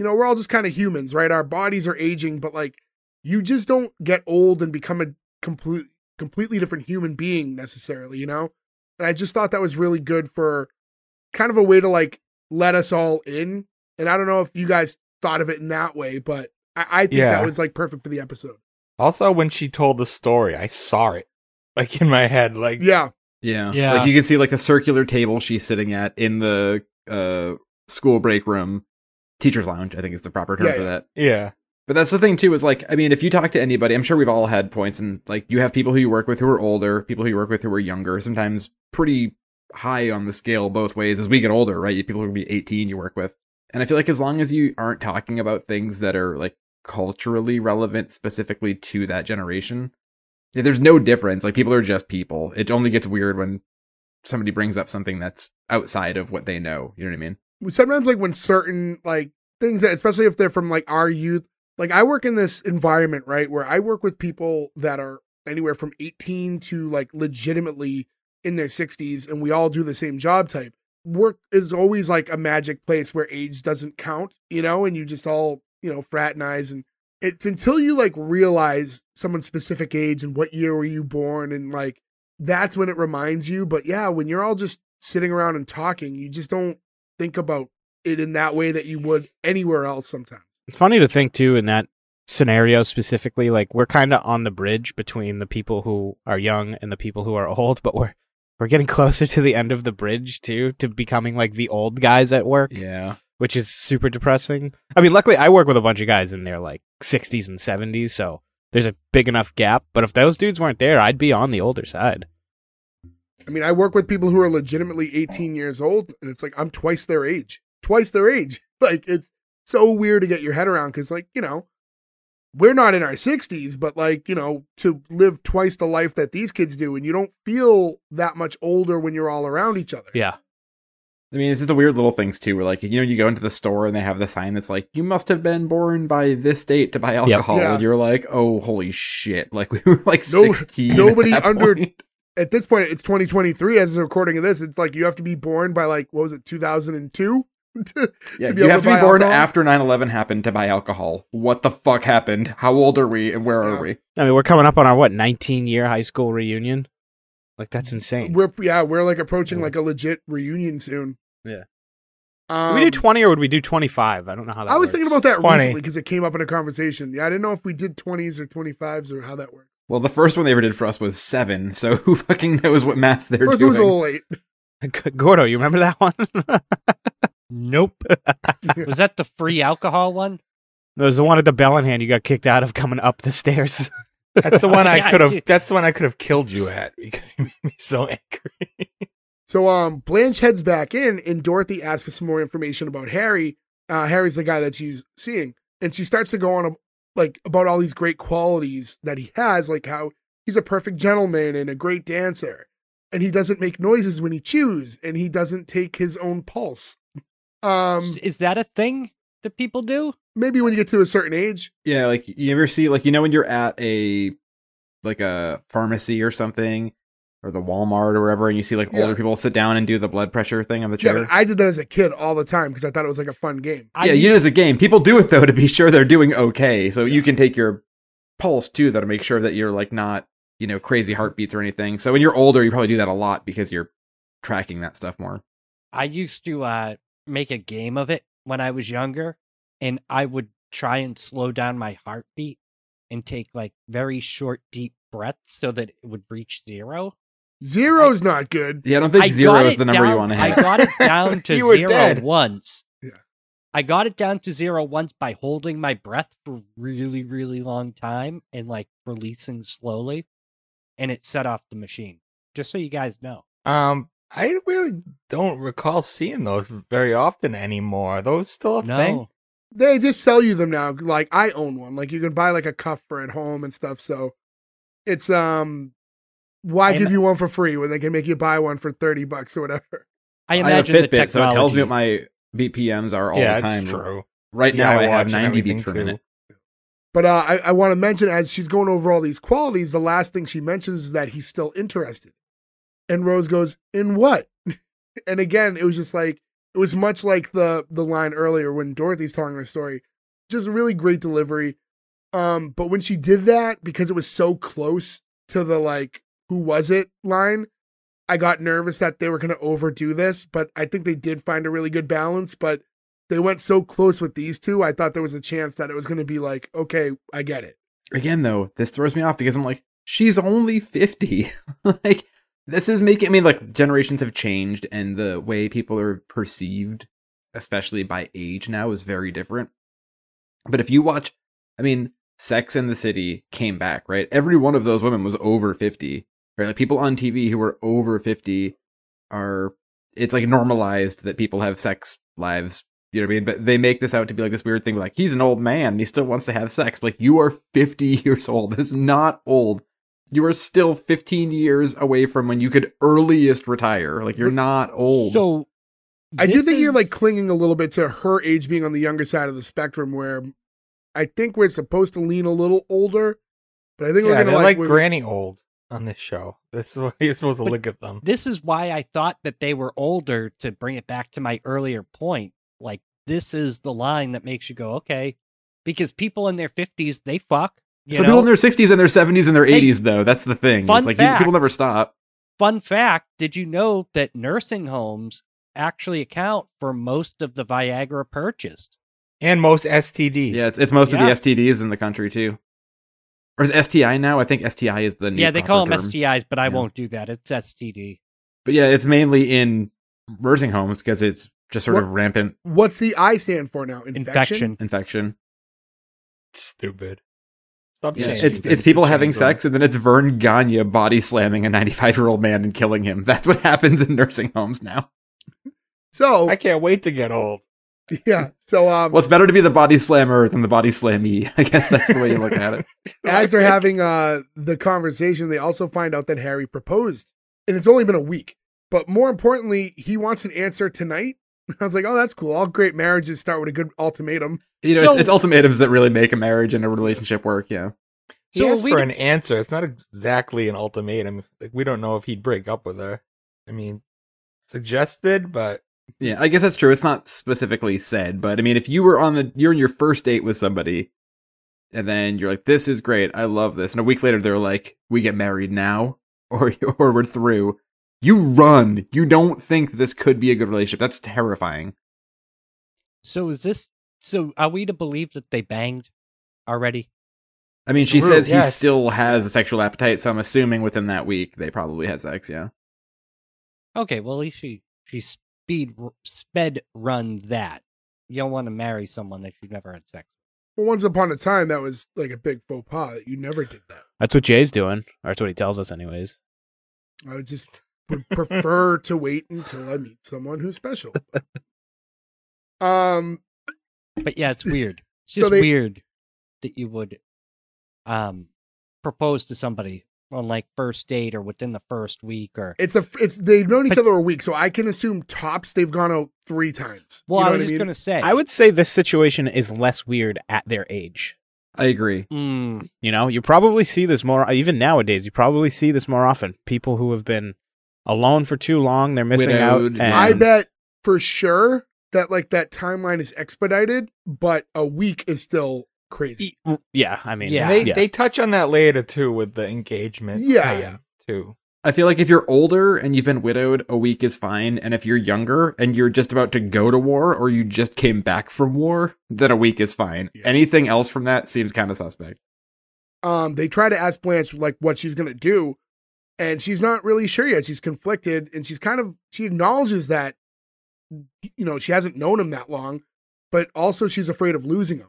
you know, we're all just kind of humans, right? Our bodies are aging, but like you just don't get old and become a completely different human being necessarily, you know? And I just thought that was really good for kind of a way to like let us all in. And I don't know if you guys thought of it in that way, but I think that was like perfect for the episode. Also, when she told the story, I saw it like in my head, like, Yeah. Like you can see like the circular table she's sitting at in the school break room, teacher's lounge, I think is the proper term for that. Yeah. But that's the thing too, is like, I mean, if you talk to anybody, I'm sure we've all had points and like you have people who you work with who are older, people who you work with who are younger, sometimes pretty high on the scale both ways as we get older, right? People who will be 18 you work with. And I feel like as long as you aren't talking about things that are like culturally relevant specifically to that generation, there's no difference. Like, people are just people. It only gets weird when somebody brings up something that's outside of what they know. You know what I mean? Sometimes, like, when certain, like, things that, especially if they're from, like, our youth. Like, I work in this environment, right, where I work with people that are anywhere from 18 to, like, legitimately in their 60s, and we all do the same job type. Work is always, like, a magic place where age doesn't count, you know, and you just all, you know, fraternize and it's until you like realize someone's specific age and what year were you born and like that's when it reminds you. But yeah, when you're all just sitting around and talking, you just don't think about it in that way that you would anywhere else sometimes. It's funny to think too in that scenario specifically, like we're kind of on the bridge between the people who are young and the people who are old, but we're getting closer to the end of the bridge too, to becoming like the old guys at work. Yeah. Which is super depressing. I mean, luckily, I work with a bunch of guys in their, like, 60s and 70s, so there's a big enough gap. But if those dudes weren't there, I'd be on the older side. I mean, I work with people who are legitimately 18 years old, and it's like, I'm twice their age. Twice their age. Like, it's so weird to get your head around, because, like, you know, we're not in our 60s, but, like, you know, to live twice the life that these kids do, and you don't feel that much older when you're all around each other. Yeah. I mean, it's just the weird little things, too, where, like, you know, you go into the store and they have the sign that's like, you must have been born by this date to buy alcohol. Yep. Yeah. And you're like, oh, holy shit. Like, we were, like, 16. Nobody at this point, it's 2023 as the recording of this. It's like, you have to be born by, like, what was it, 2002? You have to be born after 9/11 happened to buy alcohol. What the fuck happened? How old are we and where are we? I mean, we're coming up on our, 19-year high school reunion? Like, that's insane. We're like, approaching, like, a legit reunion soon. Yeah. Would we do 20 or would we do 25? I don't know how that works. I was thinking about that 20. Recently because it came up in a conversation. Yeah, I didn't know if we did 20s or 25s or how that worked. Well, the first one they ever did for us was 7, so who fucking knows what math they're doing. First was a little late. Gordo, you remember that one? Nope. Was that the free alcohol one? No, it was the one at the Bellingham you got kicked out of coming up the stairs. That's the one I could have. That's the one I could have killed you at because you made me so angry. So Blanche heads back in, and Dorothy asks for some more information about Harry. Harry's the guy that she's seeing, and she starts to go on about all these great qualities that he has, like how he's a perfect gentleman and a great dancer, and he doesn't make noises when he chews, and he doesn't take his own pulse. Is that a thing that people do? Maybe when you get to a certain age. Yeah, like you ever see, when you're at a pharmacy or something, or the Walmart or wherever, and you see older people sit down and do the blood pressure thing on the chair. Yeah, I did that as a kid all the time because I thought it was a fun game. Yeah, you did as a game. People do it though to be sure they're doing okay. So you can take your pulse too, that'll make sure that you're not crazy heartbeats or anything. So when you're older, you probably do that a lot because you're tracking that stuff more. I used to make a game of it when I was younger. And I would try and slow down my heartbeat and take very short, deep breaths so that it would reach 0. Zero's not good. Yeah, I don't think 0 is the number you want to have. I got it down to 0 once. Yeah. I got it down to 0 once by holding my breath for really, really long time and releasing slowly. And it set off the machine. Just so you guys know. I really don't recall seeing those very often anymore. Are those still a thing? They just sell you them now. I own one. You can buy a cuff for at home and stuff. So it's, why give you one for free when they can make you buy one for $30 or whatever? I imagine I have a Fitbit, the technology. So it tells me what my BPMs are all the time. That's true. Right now I have 90 beats per minute. But I want to mention, as she's going over all these qualities, the last thing she mentions is that he's still interested. And Rose goes, "In what?" And again, it was just it was much like the line earlier when Dorothy's telling her story. Just really great delivery. But when she did that, because it was so close to the who was it line, I got nervous that they were going to overdo this. But I think they did find a really good balance. But they went so close with these two, I thought there was a chance that it was going to be okay, I get it. Again, though, this throws me off because I'm she's only 50. This is making, generations have changed and the way people are perceived, especially by age now, is very different. But if you watch, Sex and the City came back, right? Every one of those women was over 50, right? People on TV who are over 50 are, it's normalized that people have sex lives, you know what I mean? But they make this out to be this weird thing, he's an old man and he still wants to have sex. You are 50 years old. This is not old. You are still 15 years away from when you could earliest retire. You're not old. So I do think you're clinging a little bit to her age being on the younger side of the spectrum, where I think we're supposed to lean a little older, but I think we're going to granny old on this show. This is what you're supposed to look at them. This is why I thought that they were older, to bring it back to my earlier point. This is the line that makes you go, okay, because people in their 50s, they fuck. So people in their 60s and their 70s and their 80s, though, that's the thing. It's people never stop. Fun fact, did you know that nursing homes actually account for most of the Viagra purchased? And most STDs. Yeah, it's most of the STDs in the country, too. Or is it STI now? I think STI is the new Yeah, they call them term. STIs, but I won't do that. It's STD. But yeah, it's mainly in nursing homes because it's just sort of rampant. What's the I stand for now? Infection. Stupid. Yeah, it's people having sex, and then it's Vern Gagne body slamming a 95-year-old man and killing him. That's what happens in nursing homes now. So I can't wait to get old. Yeah. So it's better to be the body slammer than the body slammee. I guess that's the way you look at it. As they're having the conversation, they also find out that Harry proposed, and it's only been a week. But more importantly, he wants an answer tonight. I was oh, that's cool. All great marriages start with a good ultimatum. So, it's ultimatums that really make a marriage and a relationship work, yeah. So he asked for an answer. It's not exactly an ultimatum. We don't know if he'd break up with her. Suggested, but... Yeah, I guess that's true. It's not specifically said, but if you were you're on your first date with somebody, and then you're this is great, I love this. And a week later, they're we get married now, or we're through. You run. You don't think this could be a good relationship. That's terrifying. So is this, so are we to believe that they banged already? I mean, she says he still has a sexual appetite, so I'm assuming within that week they probably had sex, yeah. Okay, well, at least she sped run that. You don't want to marry someone that you've never had sex with. Well, once upon a time, that was like a big faux pas. You never did that. That's what Jay's doing, or that's what he tells us anyways. I just would prefer to wait until I meet someone who's special. But yeah, it's weird. It's just weird that you would... propose to somebody on like first date or within the first week, or it's they've known each other a week, so I can assume tops they've gone out 3 times. Well, you know I was just gonna say, I would say this situation is less weird at their age. I agree. Mm. You know, you probably see this more even nowadays. You probably see this more often. People who have been alone for too long, they're missing out. And... I bet for sure that like that timeline is expedited, but a week is still. Crazy. Yeah, I mean, yeah. They touch on that later too with the engagement. Yeah, too. I feel like if you're older and you've been widowed, a week is fine. And if you're younger and you're just about to go to war or you just came back from war, then a week is fine. Yeah. Anything else from that seems kind of suspect. They try to ask Blanche like what she's gonna do, and she's not really sure yet. She's conflicted, and she acknowledges that, you know, she hasn't known him that long, but also she's afraid of losing him.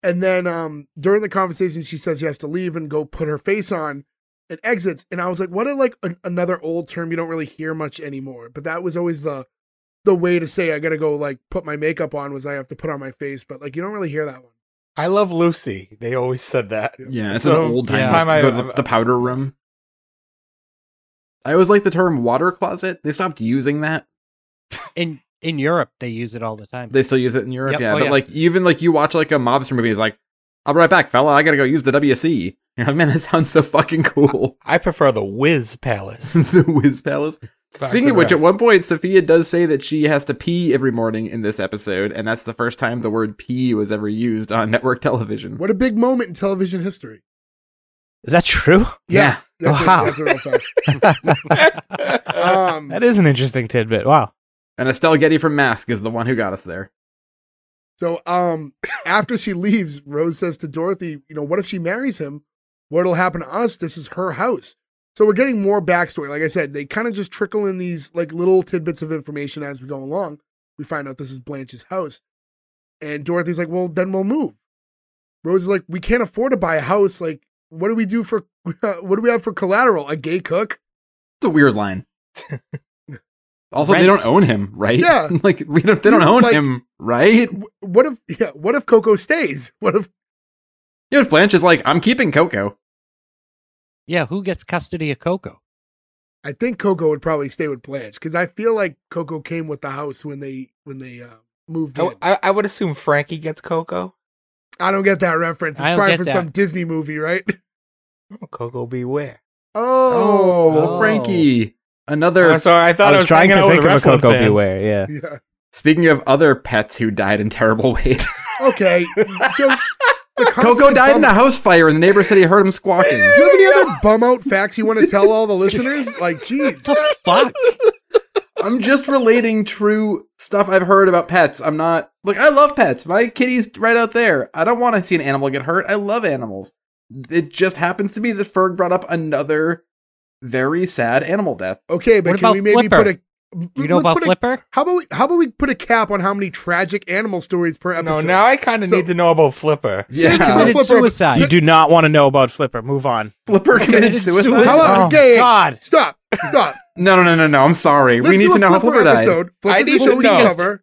And then during the conversation, she says she has to leave and go put her face on and exits. And I was like, what a, like another old term you don't really hear much anymore. But that was always the way to say I got to go like put my makeup on was I have to put on my face. But like you don't really hear that one. I Love Lucy. They always said that. Yeah, it's so, an old time. Yeah. Time I go to the powder room. I always like the term water closet. They stopped using that. And. In Europe, they use it all the time. They still use it in Europe, yep. Yeah. Oh, but yeah. Like, even like you watch like a mobster movie, it's like, "I'll be right back, fella. I gotta go use the WC." You're like, "Man, that sounds so fucking cool." I prefer the Whiz Palace. The Whiz Palace. Back Speaking of which, at one point, Sophia does say that she has to pee every morning in this episode, and that's the first time the word "pee" was ever used on network television. What a big moment in television history! Is that true? Yeah. That's a real fact. That is an interesting tidbit. Wow. And Estelle Getty from Mask is the one who got us there. So after she leaves, Rose says to Dorothy, you know, what if she marries him? What'll happen to us? This is her house. So we're getting more backstory. Like I said, they kind of just trickle in these like little tidbits of information as we go along. We find out this is Blanche's house. And Dorothy's like, well, then we'll move. Rose is like, we can't afford to buy a house. Like, what do we do for, what do we have for collateral? A gay cook? It's a weird line. Also, Rent. They don't own him, right? Yeah, like they don't own him, right? What if? Yeah, what if Coco stays? What if? Yeah, if Blanche is like, I'm keeping Coco. Yeah, who gets custody of Coco? I think Coco would probably stay with Blanche because I feel like Coco came with the house when they moved in. I would assume Frankie gets Coco. I don't get that reference. It's probably for that. Some Disney movie, right? Coco, beware! Oh. Frankie. Another. I'm sorry, I was trying to think of a Coco fans. Beware. Yeah. Speaking of other pets who died in terrible ways. Okay. So Coco died in a house fire, and the neighbor said he heard him squawking. Do you have any other bum out facts you want to tell all the listeners? Like, geez, fuck. I'm just relating true stuff I've heard about pets. I'm not like I love pets. My kitty's right out there. I don't want to see an animal get hurt. I love animals. It just happens to be that Ferg brought up another. Very sad animal death. Okay, but can we maybe Flipper? You know about Flipper? How about we put a cap on how many tragic animal stories per episode? No, now I kind of need to know about Flipper. Yeah, committed suicide. You do not want to know about Flipper. Move on. Flipper committed suicide. How okay, God, stop. No. I'm sorry. Let's we need to know how Flipper died. I need to know.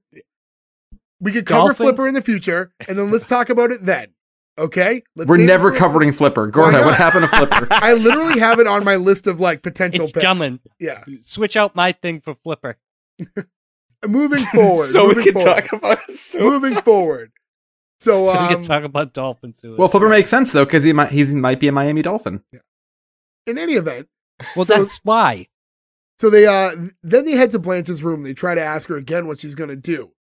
We could cover Flipper in the future, and then let's talk about it then. Okay, we're never covering Flipper. Gorda, what happened to Flipper? I literally have it on my list of like potential. It's picks. Coming. Yeah, switch out my thing for Flipper. Moving forward, so moving we can forward. Talk about suicide. Moving forward. So we can talk about dolphin suicide. Well, Flipper makes sense though because he might be a Miami Dolphin. Yeah. In any event, well, that's why. So they then they head to Blanche's room. They try to ask her again what she's going to do,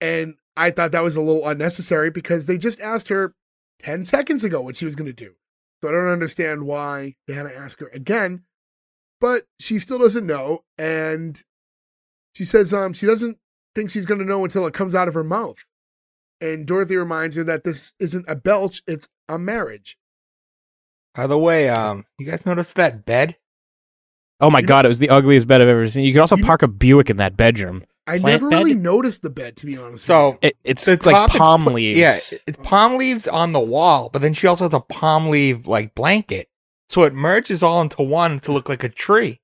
and I thought that was a little unnecessary because they just asked her. 10 seconds ago what she was going to do. So I don't understand why they had to ask her again, but she still doesn't know. And she says she doesn't think she's going to know until it comes out of her mouth. And Dorothy reminds her that this isn't a belch, it's a marriage. By the way, you guys notice that bed? Oh my God, it was the ugliest bed I've ever seen. You could also park a Buick in that bedroom. I never really noticed the bed, to be honest. So it's like palm leaves. Yeah, it's palm leaves on the wall, but then she also has a palm leaf like blanket. So it merges all into one to look like a tree.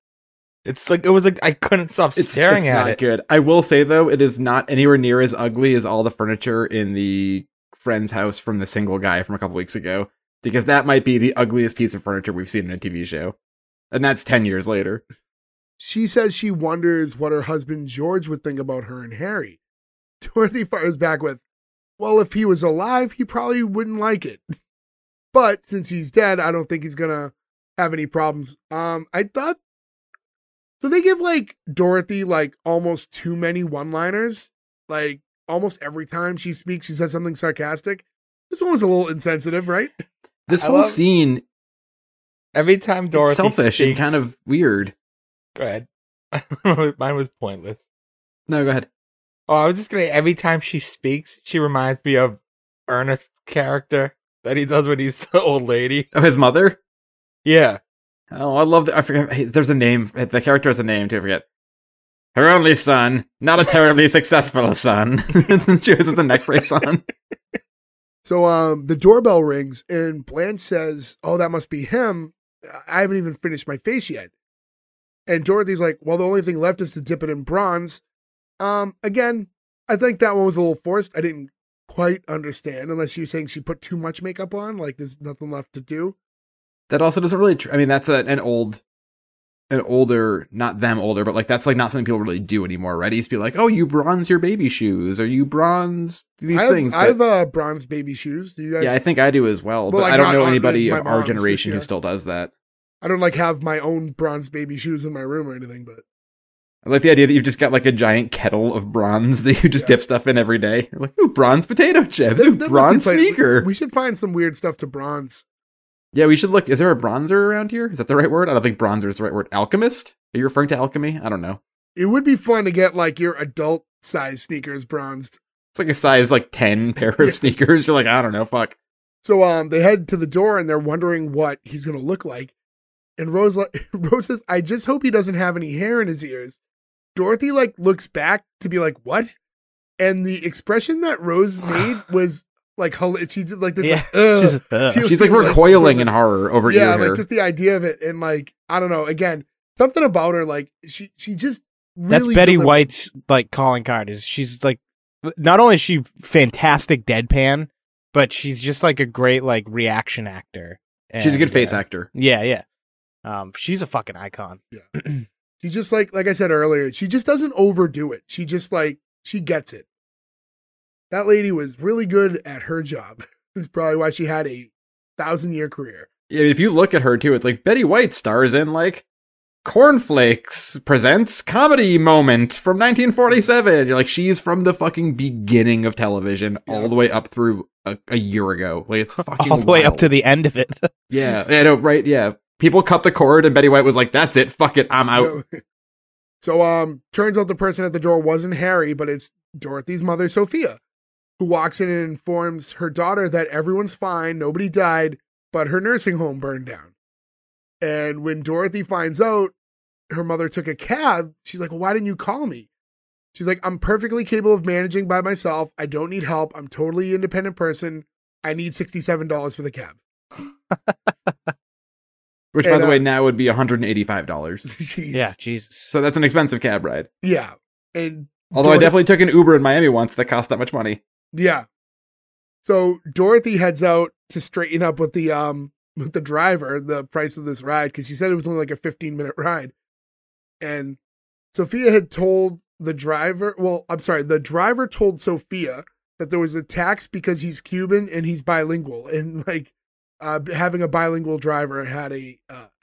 It was like I couldn't stop staring at it. It's not good. I will say though, it is not anywhere near as ugly as all the furniture in the friend's house from the single guy from a couple weeks ago, because that might be the ugliest piece of furniture we've seen in a TV show, and that's 10 years later. She says she wonders what her husband George would think about her and Harry. Dorothy fires back with, "Well, if he was alive, he probably wouldn't like it, but since he's dead, I don't think he's gonna have any problems." So they give, like, Dorothy, like, almost too many one-liners. Like, almost every time she speaks, she says something sarcastic. This one was a little insensitive, right? This whole scene, every time Dorothy speaks... selfish and kind of weird. Go ahead. Mine was pointless. No, go ahead. Oh, I was just going to... Every time she speaks, she reminds me of Ernest's character that he does when he's the old lady. Oh, his mother? Yeah. Oh, I love that. I forget. There's a name. The character has a name, too. I forget. Her only son. Not a terribly successful son. She was with the neck brace on. So the doorbell rings, and Blanche says, "Oh, that must be him. I haven't even finished my face yet." And Dorothy's like, "Well, the only thing left is to dip it in bronze." Again, I think that one was a little forced. I didn't quite understand, unless you're saying she put too much makeup on, like there's nothing left to do. That also doesn't really, I mean, that's an older, not them older, but like, that's like not something people really do anymore, right? It used to be like, oh, you bronze your baby shoes, or you bronze these things. But... I have bronze baby shoes. Do you guys? Yeah, I think I do as well, but like, I don't know anybody of our generation who still does that. I don't like have my own bronze baby shoes in my room or anything, but. I like the idea that you've just got like a giant kettle of bronze that you just dip stuff in every day. You're like, ooh, bronze potato chips, ooh, bronze sneaker. We should find some weird stuff to bronze. Yeah, we should look. Is there a bronzer around here? Is that the right word? I don't think bronzer is the right word. Alchemist? Are you referring to alchemy? I don't know. It would be fun to get, like, your adult-size sneakers bronzed. It's like a size, like, 10 pair of sneakers. You're like, I don't know, fuck. So they head to the door, and they're wondering what he's going to look like. And Rose says, I just hope he doesn't have any hair in his ears. Dorothy, like, looks back to be like, what? And the expression that Rose made was... Like she did like this. Yeah. She's like recoiling like, in horror over ear hair. Like just the idea of it, and like I don't know. Again, something about her, like she just really that's Betty White's like calling card. Is she's like not only is she fantastic deadpan, but she's just like a great like reaction actor. And, she's a good face actor. Yeah. She's a fucking icon. Yeah. She just like I said earlier, she just doesn't overdo it. She just like she gets it. That lady was really good at her job. That's probably why she had a 1,000-year career. Yeah, if you look at her, too, it's like Betty White stars in, like, Cornflakes Presents Comedy Moment from 1947. You're like, she's from the fucking beginning of television all the way up through a year ago. Like, it's fucking all the way up to the end of it. Yeah, I know, right? Yeah. People cut the cord, and Betty White was like, that's it, fuck it, I'm out. So, turns out the person at the door wasn't Harry, but it's Dorothy's mother, Sophia, who walks in and informs her daughter that everyone's fine, nobody died, but her nursing home burned down. And when Dorothy finds out her mother took a cab, she's like, well, why didn't you call me? She's like, I'm perfectly capable of managing by myself. I don't need help. I'm totally independent person. I need $67 for the cab. Which, by the way, now would be $185. Geez. Yeah, Jesus. So that's an expensive cab ride. Yeah. And although I definitely took an Uber in Miami once that cost that much money. Yeah. So Dorothy heads out to straighten up with the driver, the price of this ride, because she said it was only like a 15-minute ride. And Sophia had told the driver, the driver told Sophia that there was a tax because he's Cuban and he's bilingual. And like having a bilingual driver had a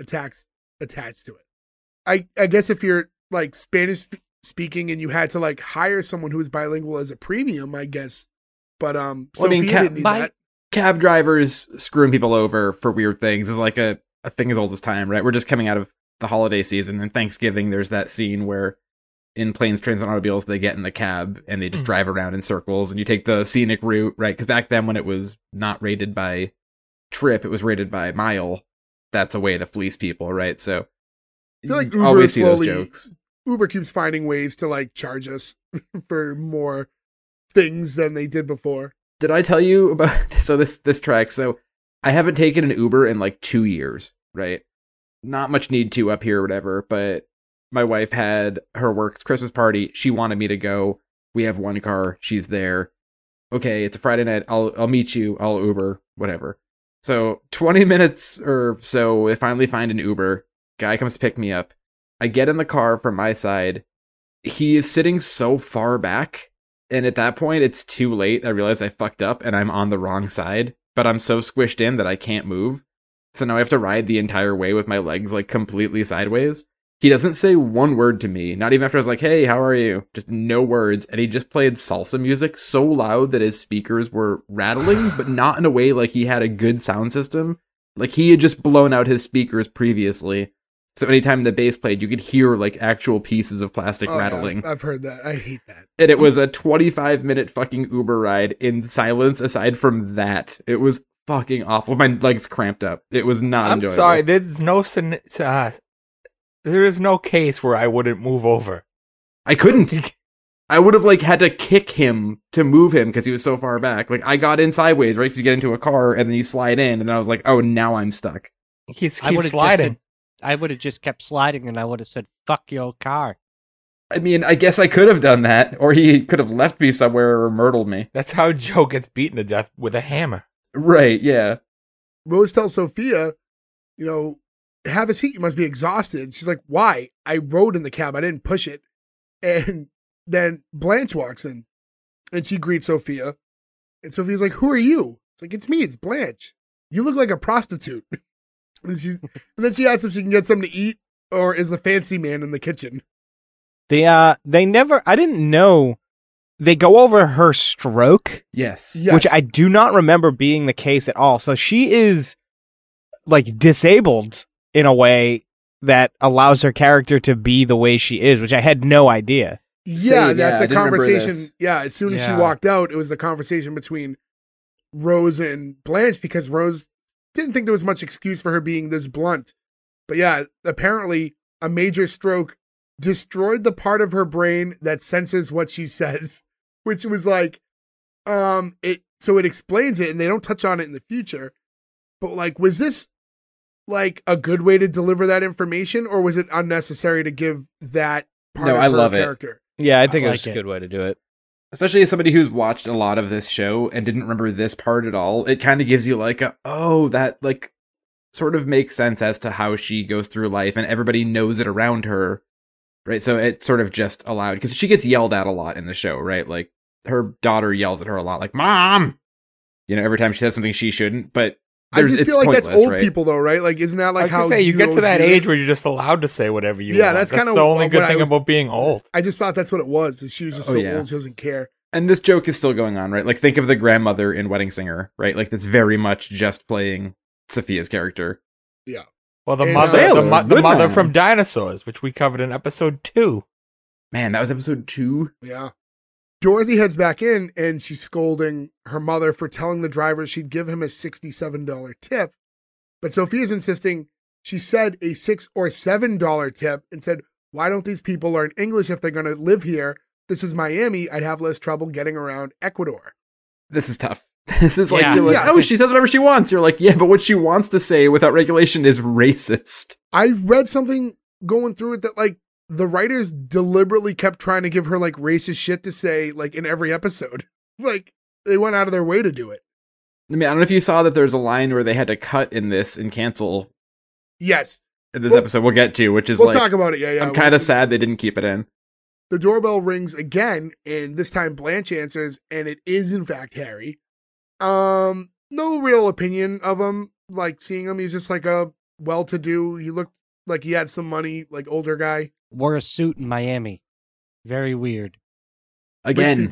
tax attached to it. I guess if you're like Spanish speaking and you had to like hire someone who was bilingual as a premium, I guess. But Sophia didn't need that. Cab drivers screwing people over for weird things is like a thing as old as time, right? We're just coming out of the holiday season, and Thanksgiving there's that scene where in Planes, Trains, and Automobiles, they get in the cab and they just drive around in circles, and you take the scenic route, right? Because back then when it was not rated by trip, it was rated by mile. That's a way to fleece people, right? So I feel like Uber always see those jokes. Uber keeps finding ways to like charge us for more things than they did before. Did I tell you about this track? So I haven't taken an Uber in like 2 years, right? Not much need to up here or whatever, but my wife had her work's Christmas party. She wanted me to go. We have one car. She's there. Okay, it's a Friday night. I'll meet you. I'll Uber, whatever. So 20 minutes or so, I finally find an Uber. Guy comes to pick me up. I get in the car from my side. He is sitting so far back. And at that point, it's too late. I realize I fucked up and I'm on the wrong side. But I'm so squished in that I can't move. So now I have to ride the entire way with my legs like completely sideways. He doesn't say one word to me, not even after I was like, hey, how are you? Just no words. And he just played salsa music so loud that his speakers were rattling, but not in a way like he had a good sound system. Like he had just blown out his speakers previously. So anytime the bass played, you could hear like actual pieces of plastic rattling. Yeah, I've heard that. I hate that. And it was a 25-minute fucking Uber ride in silence. Aside from that, it was fucking awful. My legs cramped up. It was not enjoyable. I'm sorry. There's no... There is no case where I wouldn't move over. I couldn't. I would have like had to kick him to move him because he was so far back. Like I got in sideways, right? Because you get into a car and then you slide in, and then I was like, "Oh, now I'm stuck." Keep sliding. I would have just kept sliding, and I would have said, "Fuck your car." I mean, I guess I could have done that, or he could have left me somewhere or murdered me. That's how Joe gets beaten to death with a hammer. Right? Yeah. Rose tells Sophia, "You know, have a seat. You must be exhausted." She's like, why? I rode in the cab. I didn't push it. And then Blanche walks in and she greets Sophia. And Sophia's like, who are you? It's like, it's me. It's Blanche. You look like a prostitute. And then she asks if she can get something to eat, or is the fancy man in the kitchen? I didn't know. They go over her stroke. Yes. Which I do not remember being the case at all. So she is like disabled in a way that allows her character to be the way she is, which I had no idea. Yeah, that's a conversation. Yeah, as soon as she walked out, it was the conversation between Rose and Blanche, because Rose didn't think there was much excuse for her being this blunt. But yeah, apparently a major stroke destroyed the part of her brain that senses what she says, which was like, it explains it, and they don't touch on it in the future. But like, was this like a good way to deliver that information, or was it unnecessary to give that part of her character? It. Yeah, I think it's a good way to do it. Especially as somebody who's watched a lot of this show and didn't remember this part at all, it kind of gives you like that like sort of makes sense as to how she goes through life, and everybody knows it around her, right? So it sort of just allowed, because she gets yelled at a lot in the show, right? Like her daughter yells at her a lot, like "Mom," you know, every time she says something she shouldn't, but. I just feel like that's old people, though, right? Like, isn't that like how you get to that age where you're just allowed to say whatever you want? Yeah, that's kind of the only good thing about being old. I just thought that's what it was. She was just so old, she doesn't care. And this joke is still going on, right? Like, think of the grandmother in Wedding Singer, right? Like, that's very much just playing Sophia's character. Yeah. Well, the mother from Dinosaurs, which we covered in episode 2. Man, that was episode 2. Yeah. Dorothy heads back in, and she's scolding her mother for telling the driver she'd give him a $67 tip. But Sophia's insisting she said a $6 or $7 tip and said, why don't these people learn English if they're going to live here? This is Miami. I'd have less trouble getting around Ecuador. This is tough. This is she says whatever she wants. You're like, yeah, but what she wants to say without regulation is racist. I read something going through it that like, the writers deliberately kept trying to give her like racist shit to say like in every episode. Like they went out of their way to do it. I mean, I don't know if you saw that there's a line where they had to cut in this and cancel. Yes. In this episode we'll get to, which is we'll talk about it. Yeah. I'm kind of sad they didn't keep it in. The doorbell rings again, and this time Blanche answers, and it is in fact Harry. No real opinion of him. Like seeing him, he's just like a well-to-do. He looked like he had some money, like older guy. Wore a suit in Miami. Very weird. Again,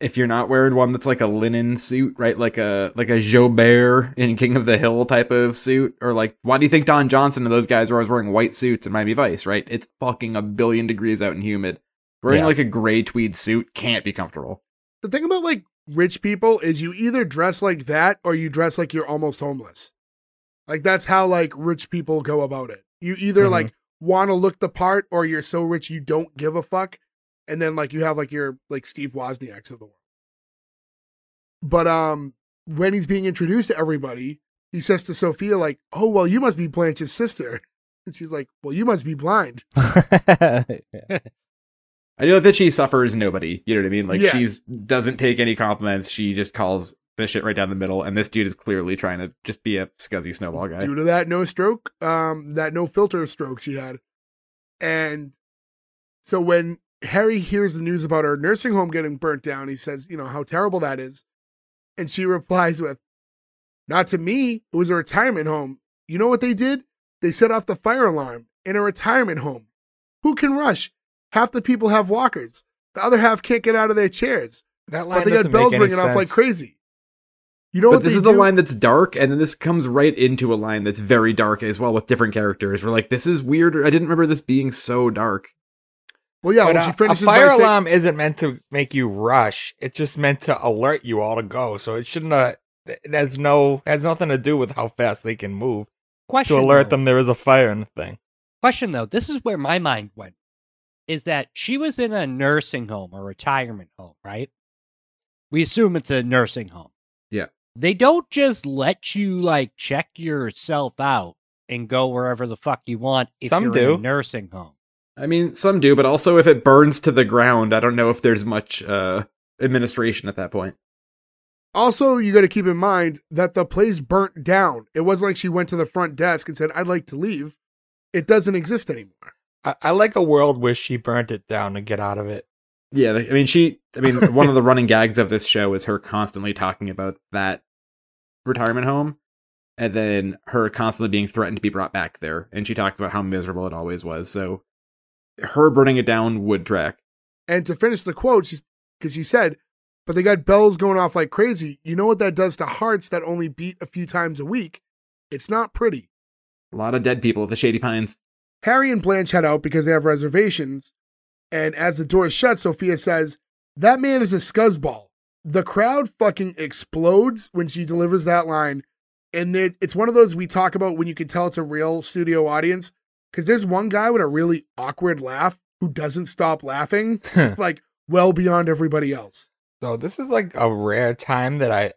if you're not wearing one that's like a linen suit, right? Like a Joubert in King of the Hill type of suit. Or like, why do you think Don Johnson and those guys were always wearing white suits in Miami Vice, right? It's fucking 1,000,000,000 degrees out and humid. Wearing like a gray tweed suit can't be comfortable. The thing about like rich people is you either dress like that or you dress like you're almost homeless. Like that's how like rich people go about it. You either like want to look the part or you're so rich you don't give a fuck. And then like you have like your like Steve Wozniaks of the world. But when he's being introduced to everybody, he says to Sophia like, "Oh, well, you must be Blanche's sister." And she's like, "Well, you must be blind." I know that she suffers nobody. You know what I mean? Like she's doesn't take any compliments. She just calls the shit right down the middle. And this dude is clearly trying to just be a scuzzy snowball guy. Due to that no stroke, that no filter stroke she had. And so when Harry hears the news about her nursing home getting burnt down, he says, you know, how terrible that is. And she replies with, "Not to me. It was a retirement home. You know what they did? They set off the fire alarm in a retirement home. Who can rush? Half the people have walkers. The other half can't get out of their chairs. That line but they got bells ringing off like crazy." You know, but what this is the line that's dark, and then this comes right into a line that's very dark as well with different characters. We're like, this is weird. I didn't remember this being so dark. Well, yeah, she finishes a fire alarm isn't meant to make you rush. It's just meant to alert you all to go. So it shouldn't. It has nothing to do with how fast they can move. Question, to alert them there is a fire in the thing. Question though, this is where my mind went. Is that she was in a nursing home or retirement home, right? We assume it's a nursing home. Yeah. They don't just let you, like, check yourself out and go wherever the fuck you want if you're in a nursing home. I mean, some do, but also if it burns to the ground, I don't know if there's much administration at that point. Also, you got to keep in mind that the place burnt down. It wasn't like she went to the front desk and said, "I'd like to leave." It doesn't exist anymore. I like a world where she burnt it down to get out of it. Yeah, I mean, one of the running gags of this show is her constantly talking about that retirement home and then her constantly being threatened to be brought back there. And she talked about how miserable it always was. So her burning it down would track. And to finish the quote, because she said, "But they got bells going off like crazy. You know what that does to hearts that only beat a few times a week? It's not pretty." A lot of dead people at the Shady Pines. Harry and Blanche head out because they have reservations, and as the door shuts, Sophia says, "That man is a scuzzball." The crowd fucking explodes when she delivers that line, and it's one of those we talk about when you can tell it's a real studio audience, because there's one guy with a really awkward laugh who doesn't stop laughing, like, well beyond everybody else. So this is like a rare time that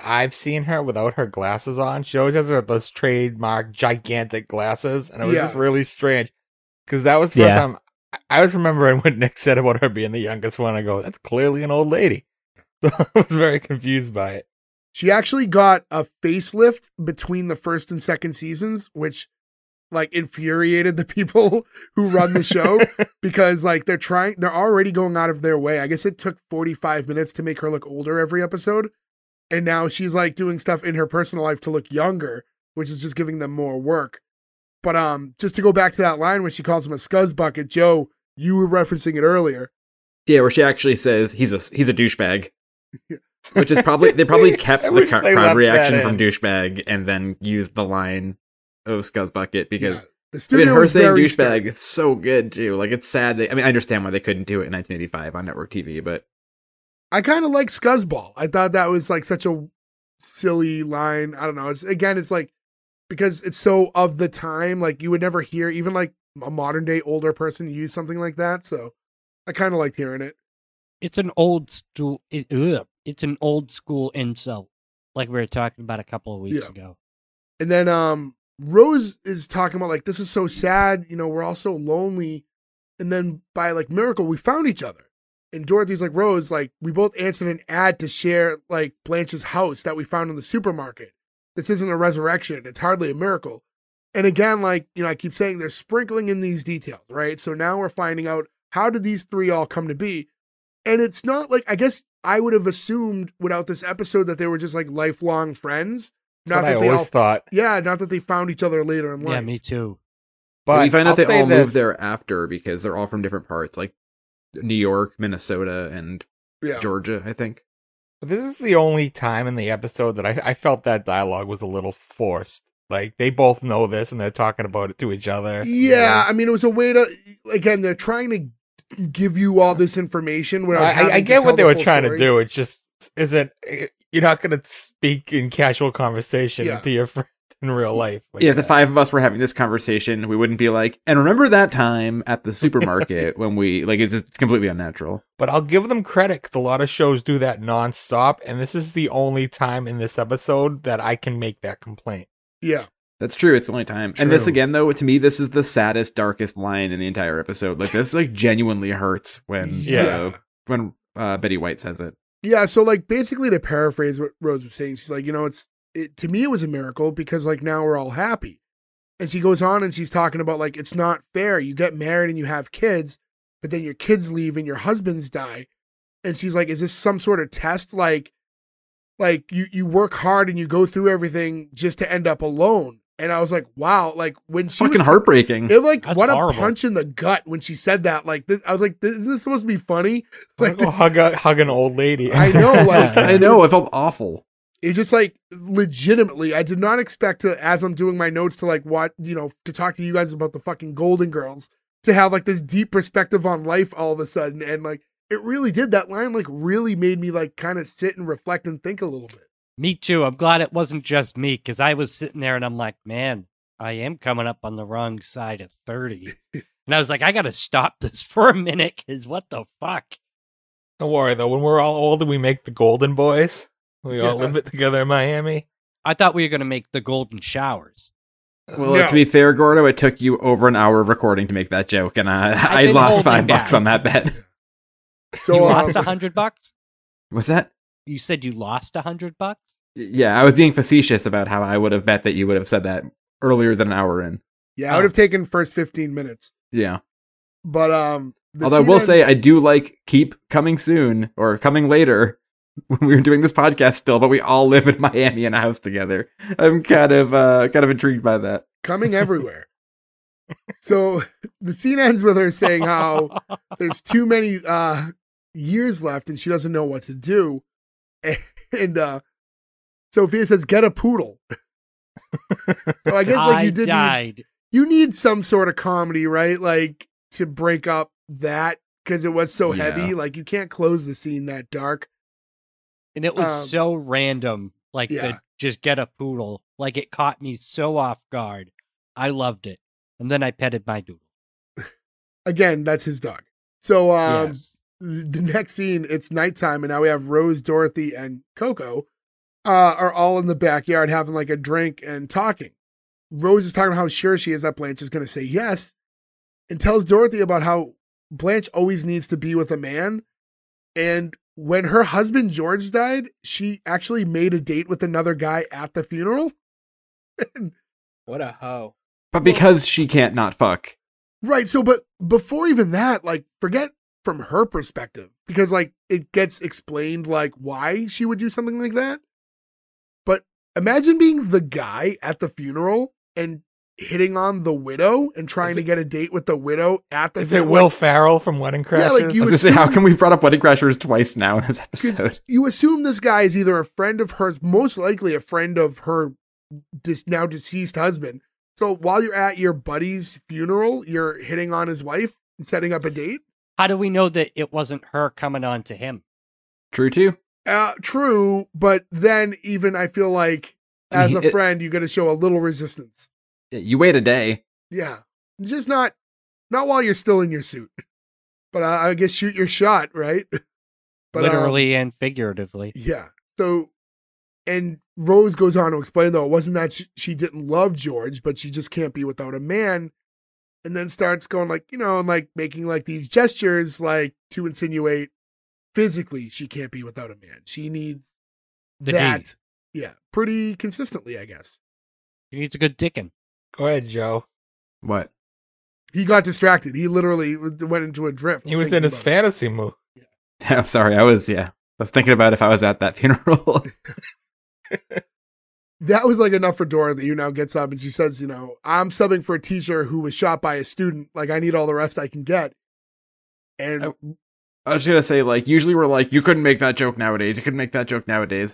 I've seen her without her glasses on. She always has her those trademark gigantic glasses, and it was just really strange because that was the first time I was remembering what Nick said about her being the youngest one. I go, that's clearly an old lady. So I was very confused by it. She actually got a facelift between the first and second seasons, which like infuriated the people who run the show because like they're already going out of their way. I guess it took 45 minutes to make her look older every episode. And now she's like doing stuff in her personal life to look younger, which is just giving them more work. But just to go back to that line where she calls him a scuzzbucket, Joe, you were referencing it earlier. Yeah, where she actually says he's a douchebag. Which is probably they probably kept the crowd reaction from douchebag and then used the line of scuzzbucket because the studio her saying douchebag is so good too. Like it's sad. I understand why they couldn't do it in 1985 on network TV, but I kind of like scuzzball. I thought that was like such a silly line. I don't know. It's like because it's so of the time. Like you would never hear even like a modern day older person use something like that. So I kind of liked hearing it. It's an old school. It's an old school insult, like we were talking about a couple of weeks ago. And then Rose is talking about like, this is so sad, you know, we're all so lonely. And then by like miracle, we found each other. And Dorothy's like, Rose, like we both answered an ad to share like Blanche's house that we found in the supermarket. This isn't a resurrection. It's hardly a miracle. And again, like, you know, I keep saying they're sprinkling in these details, right? So now we're finding out how did these three all come to be? And it's not like, I guess I would have assumed without this episode that they were just like lifelong friends. Not that I always thought. Yeah, not that they found each other later in life. Yeah, me too. But we find out they all moved there after because they're all from different parts, like New York, Minnesota, and yeah. Georgia, I think. This is the only time in the episode that I felt that dialogue was a little forced. Like, they both know this, and they're talking about it to each other. Yeah, you know? I mean, it was a way to, again, they're trying to give you all this information. Where I get what they were trying to do. It's just, you're not going to speak in casual conversation to your friend in real life. Like if the five of us were having this conversation, we wouldn't be like, and remember that time at the supermarket when we, like, it's completely unnatural. But I'll give them credit, because a lot of shows do that nonstop, and this is the only time in this episode that I can make that complaint. Yeah, that's true. It's the only time. True. And this again, though, to me, this is the saddest, darkest line in the entire episode. Like, this like genuinely hurts when Betty White says it. Yeah. So like, basically, to paraphrase what Rose was saying, she's like, you know, to me, it was a miracle, because like, now we're all happy. And she goes on and she's talking about like, it's not fair. You get married and you have kids, but then your kids leave and your husbands die. And she's like, is this some sort of test? Like you work hard and you go through everything just to end up alone. And I was like, wow, like when she fucking was heartbreaking. It like that's what horrible. A punch in the gut when she said that. Like this, I was like, isn't this supposed to be funny? Like go hug an old lady. I know, like I know, it felt awful. It just like legitimately, I did not expect to, as I'm doing my notes to like what you know, to talk to you guys about the fucking Golden Girls, to have like this deep perspective on life all of a sudden, and like it really did. That line like really made me like kind of sit and reflect and think a little bit. Me too. I'm glad it wasn't just me, because I was sitting there and I'm like, man, I am coming up on the wrong side of 30. And I was like, I got to stop this for a minute, because what the fuck? Don't worry, though. When we're all old and we make the Golden Boys, we all live it together in Miami. I thought we were going to make the Golden Showers. Well, no. To be fair, Gordo, it took you over an hour of recording to make that joke, and I lost $5 on that bet. So, you lost $100? What's that? You said you lost $100? Yeah, I was being facetious about how I would have bet that you would have said that earlier than an hour in. Yeah, I would have taken first 15 minutes. Yeah. But, although I will say, I do like keep coming soon or coming later when we were doing this podcast still, but we all live in Miami in a house together. I'm kind of intrigued by that. Coming everywhere. So the scene ends with her saying how there's too many, years left and she doesn't know what to do, and Sophia says get a poodle. So I guess like you need some sort of comedy, right, like to break up that, because it was so heavy. Like you can't close the scene that dark, and it was so random, like the just get a poodle, like it caught me so off guard. I loved it, and then I petted my doodle. Again, that's his dog. So the next scene, it's nighttime, and now we have Rose, Dorothy, and Coco are all in the backyard having like a drink and talking. Rose is talking about how sure she is that Blanche is going to say yes, and tells Dorothy about how Blanche always needs to be with a man. And when her husband George died, she actually made a date with another guy at the funeral. What a hoe. But because she can't not fuck. Right. So, but before even that, like, forget from her perspective, because like it gets explained like why she would do something like that. But imagine being the guy at the funeral and hitting on the widow and trying to get a date with the widow at the funeral. Is it Will Ferrell from Wedding Crashers? Yeah, like you assume, how can we brought up Wedding Crashers twice now in this episode? You assume this guy is either a friend of hers, most likely a friend of her now deceased husband. So while you're at your buddy's funeral, you're hitting on his wife and setting up a date. How do we know that it wasn't her coming on to him? True, too. True, but then even I feel like as a friend, you got to show a little resistance. You wait a day. Yeah, just not while you're still in your suit. But I guess shoot your shot, right? But, literally and figuratively. Yeah. So, and Rose goes on to explain, though, it wasn't that she didn't love George, but she just can't be without a man. And then starts going like, you know, and like making like these gestures, like to insinuate physically she can't be without a man. She needs that. Yeah. Pretty consistently, I guess. She needs a good dickin'. Go ahead, Joe. What? He got distracted. He literally went into a drift. He was in his fantasy mood. Yeah. I'm sorry. I was thinking about if I was at that funeral. That was like enough for Dorothy, who now gets up and she says, you know, I'm subbing for a teacher who was shot by a student. Like, I need all the rest I can get. And I was going to say, like, usually we're like, you couldn't make that joke nowadays.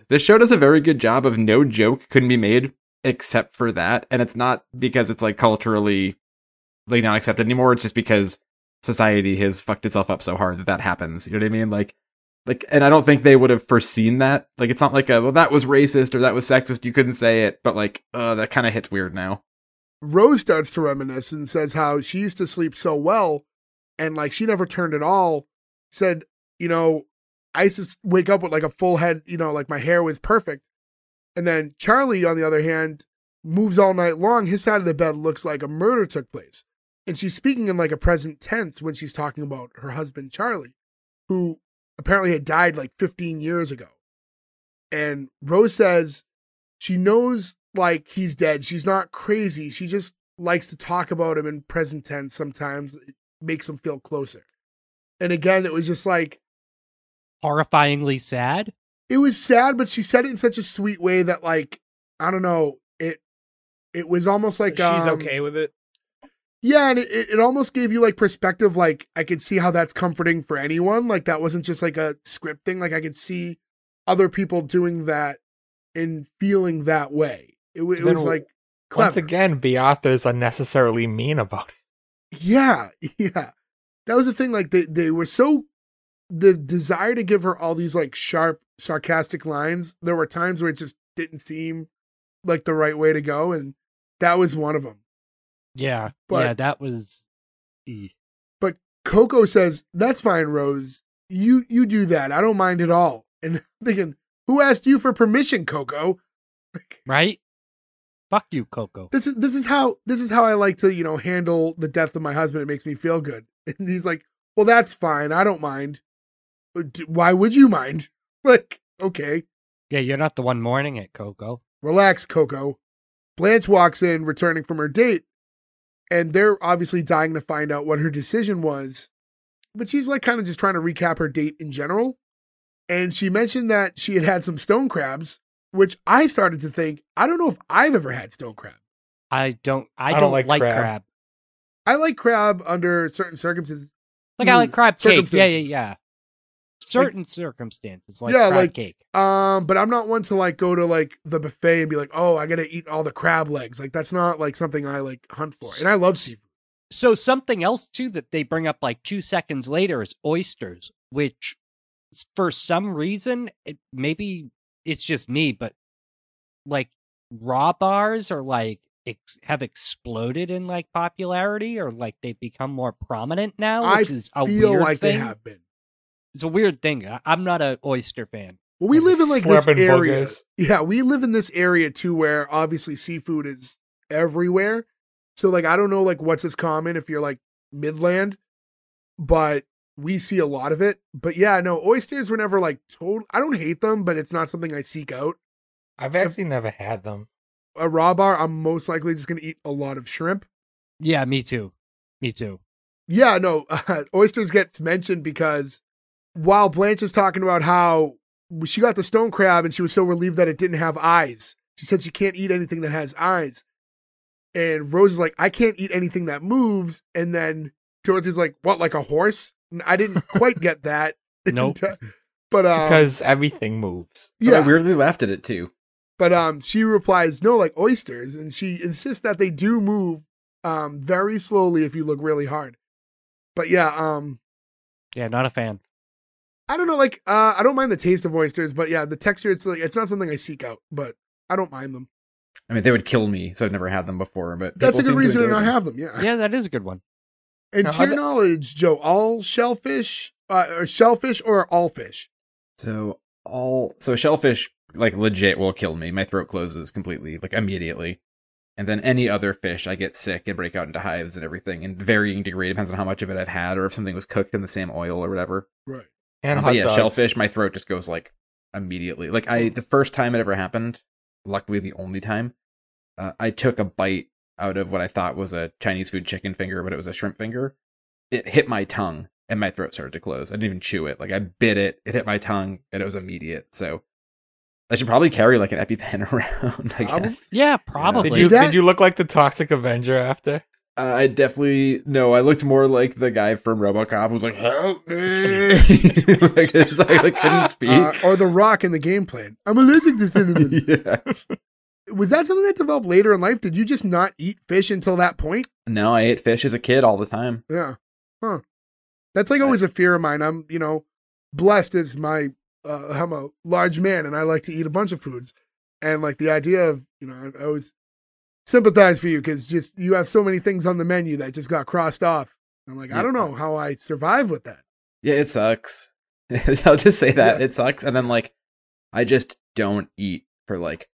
This show does a very good job of no joke couldn't be made except for that. And it's not because it's, like, culturally, like, not accepted anymore. It's just because society has fucked itself up so hard that that happens. You know what I mean? Like, and I don't think they would have foreseen that. Like, it's not like a, well, that was racist or that was sexist. You couldn't say it. But, like, that kind of hits weird now. Rose starts to reminisce and says how she used to sleep so well and, like, she never turned at all. Said, you know, I used to wake up with like a full head, you know, like my hair was perfect. And then Charlie, on the other hand, moves all night long. His side of the bed looks like a murder took place. And she's speaking in like a present tense when she's talking about her husband, Charlie, who apparently had died like 15 years ago. And Rose says she knows like he's dead. She's not crazy. She just likes to talk about him in present tense sometimes. It makes him feel closer. And again, it was just like... horrifyingly sad? It was sad, but she said it in such a sweet way that, like, I don't know, it was almost like... She's okay with it? Yeah, and it almost gave you, like, perspective, like, I could see how that's comforting for anyone. Like, that wasn't just, like, a script thing. Like, I could see other people doing that and feeling that way. It was, like, clever. Once again, Beatrice unnecessarily mean about it. Yeah. That was the thing, like, they were so, the desire to give her all these, like, sharp, sarcastic lines, there were times where it just didn't seem like the right way to go, and that was one of them. Yeah, but, that was... But Coco says, that's fine, Rose, you do that, I don't mind at all. And I'm thinking, who asked you for permission, Coco? Right? Fuck you, Coco. This is how I like to, you know, handle the death of my husband. It makes me feel good. And he's like, well, that's fine. I don't mind. Why would you mind? Like, okay. Yeah, you're not the one mourning it, Coco. Relax, Coco. Blanche walks in, returning from her date, and they're obviously dying to find out what her decision was. But she's like kind of just trying to recap her date in general. And she mentioned that she had some stone crabs, which I started to think, I don't know if I've ever had stone crab. I don't like crab. I like crab under certain circumstances. Like, I like crab cake. Yeah. Certain circumstances, like crab cake. But I'm not one to, like, go to, like, the buffet and be like, oh, I got to eat all the crab legs. Like, that's not, like, something I, like, hunt for. And I love seafood. So something else, too, that they bring up, like, 2 seconds later is oysters, which, for some reason, maybe it's just me, but, like, raw bars are, like, have exploded in like popularity, or like they've become more prominent now, which is a weird like thing. They have been. It's a weird thing. I'm not an oyster fan. Well, we live in like this area. Burgers. Yeah, we live in this area too, where obviously seafood is everywhere. So like, I don't know like what's as common if you're like Midland, but we see a lot of it. But yeah, no, oysters were never like total. I don't hate them, but it's not something I seek out. I've actually never had them. A raw bar, I'm most likely just going to eat a lot of shrimp. Yeah, me too. Yeah, no, oysters gets mentioned because while Blanche is talking about how she got the stone crab and she was so relieved that it didn't have eyes, she said she can't eat anything that has eyes. And Rose is like, I can't eat anything that moves. And then Dorothy's like, what, like a horse? And I didn't quite get that. Nope. But, because everything moves. Yeah. But I weirdly laughed at it too. But she replies, no, like oysters. And she insists that they do move very slowly if you look really hard. But yeah. Yeah, not a fan. I don't know. Like, I don't mind the taste of oysters. But yeah, the texture, it's like it's not something I seek out. But I don't mind them. I mean, they would kill me. So I've never had them before. But that's a good reason to not have them. Yeah. Yeah, that is a good one. And now, to your knowledge, Joe, all shellfish, or all fish? So shellfish... like legit will kill me. My throat closes completely, like immediately. And then any other fish, I get sick and break out into hives and everything. And varying degree depends on how much of it I've had or if something was cooked in the same oil or whatever. Right. And hot dogs. Shellfish, my throat just goes like immediately. Like the first time it ever happened, luckily the only time, I took a bite out of what I thought was a Chinese food chicken finger, but it was a shrimp finger. It hit my tongue and my throat started to close. I didn't even chew it. Like I bit it. It hit my tongue and it was immediate. So. I should probably carry like an EpiPen around, I guess. Yeah, probably. Did you look like the Toxic Avenger after? I definitely no. I looked more like the guy from RoboCop who's like, "Help me!" Like, it's like I couldn't speak. Or the Rock in the game plan. I'm allergic to cinnamon. Yes. Was that something that developed later in life? Did you just not eat fish until that point? No, I ate fish as a kid all the time. Yeah. Huh. That's like always a fear of mine. I'm, you know, blessed as my, I'm a large man and I like to eat a bunch of foods. And like the idea of, you know, I always sympathize for you because just you have so many things on the menu that just got crossed off. I'm like, I don't know how I survive with that. Yeah, it sucks. I'll just say that. Yeah. It sucks. And then like, I just don't eat for like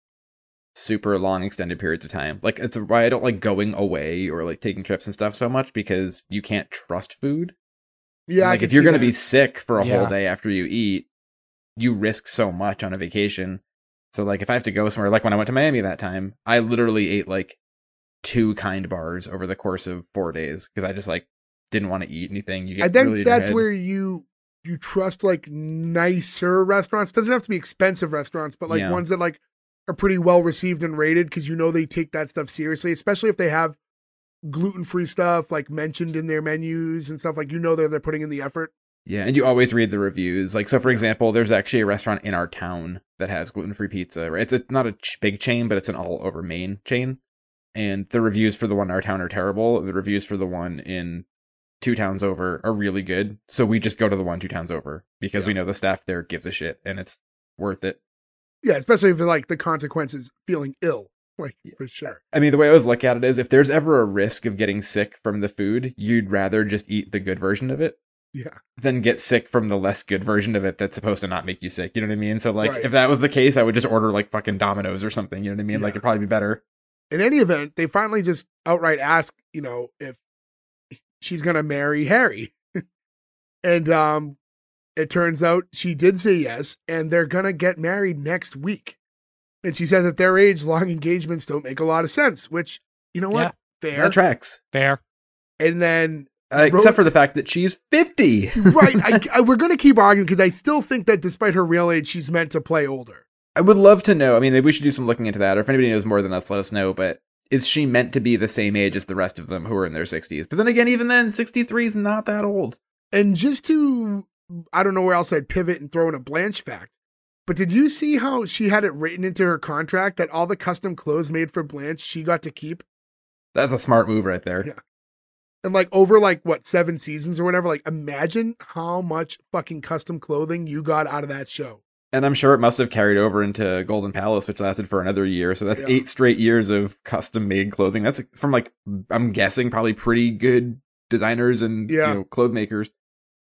super long extended periods of time. Like it's why I don't like going away or like taking trips and stuff so much because you can't trust food. Yeah, like if you're gonna be sick for a whole day after you eat, you risk so much on a vacation. So like if I have to go somewhere, like when I went to Miami that time, I literally ate like 2 Kind Bars over the course of 4 days because I just like didn't want to eat anything. I think really that's where you trust like nicer restaurants. Doesn't have to be expensive restaurants, but like ones that like are pretty well received and rated because you know they take that stuff seriously, especially if they have gluten-free stuff like mentioned in their menus and stuff, like you know they're putting in the effort. Yeah, and you always read the reviews. Like so for example, there's actually a restaurant in our town that has gluten-free pizza, right? It's not a big chain, but it's an all over Maine chain. And the reviews for the one in our town are terrible. The reviews for the one in 2 towns over are really good. So we just go to the one 2 towns over because we know the staff there gives a shit and it's worth it. Yeah, especially if like the consequences feeling ill. Like, for sure. I mean, the way I always look at it is if there's ever a risk of getting sick from the food, you'd rather just eat the good version of it than get sick from the less good version of it that's supposed to not make you sick. You know what I mean? So, like, if that was the case, I would just order, like, fucking Domino's or something. You know what I mean? Yeah. Like, it'd probably be better. In any event, they finally just outright ask, you know, if she's going to marry Harry. And it turns out she did say yes, and they're going to get married next week. And she says at their age, long engagements don't make a lot of sense, which, you know what? Yeah, fair. That tracks. Fair. And then... except for the fact that she's 50. Right. We're going to keep arguing because I still think that despite her real age, she's meant to play older. I would love to know. I mean, maybe we should do some looking into that. Or if anybody knows more than us, let us know. But is she meant to be the same age as the rest of them who are in their 60s? But then again, even then, 63 is not that old. And just to... I don't know where else I'd pivot and throw in a Blanche fact. But did you see how she had it written into her contract that all the custom clothes made for Blanche, she got to keep? That's a smart move right there. Yeah. And like over like, what, 7 seasons or whatever, like imagine how much fucking custom clothing you got out of that show. And I'm sure it must have carried over into Golden Palace, which lasted for another year. So that's 8 straight years of custom made clothing. That's from like, I'm guessing probably pretty good designers and you know, clothes makers.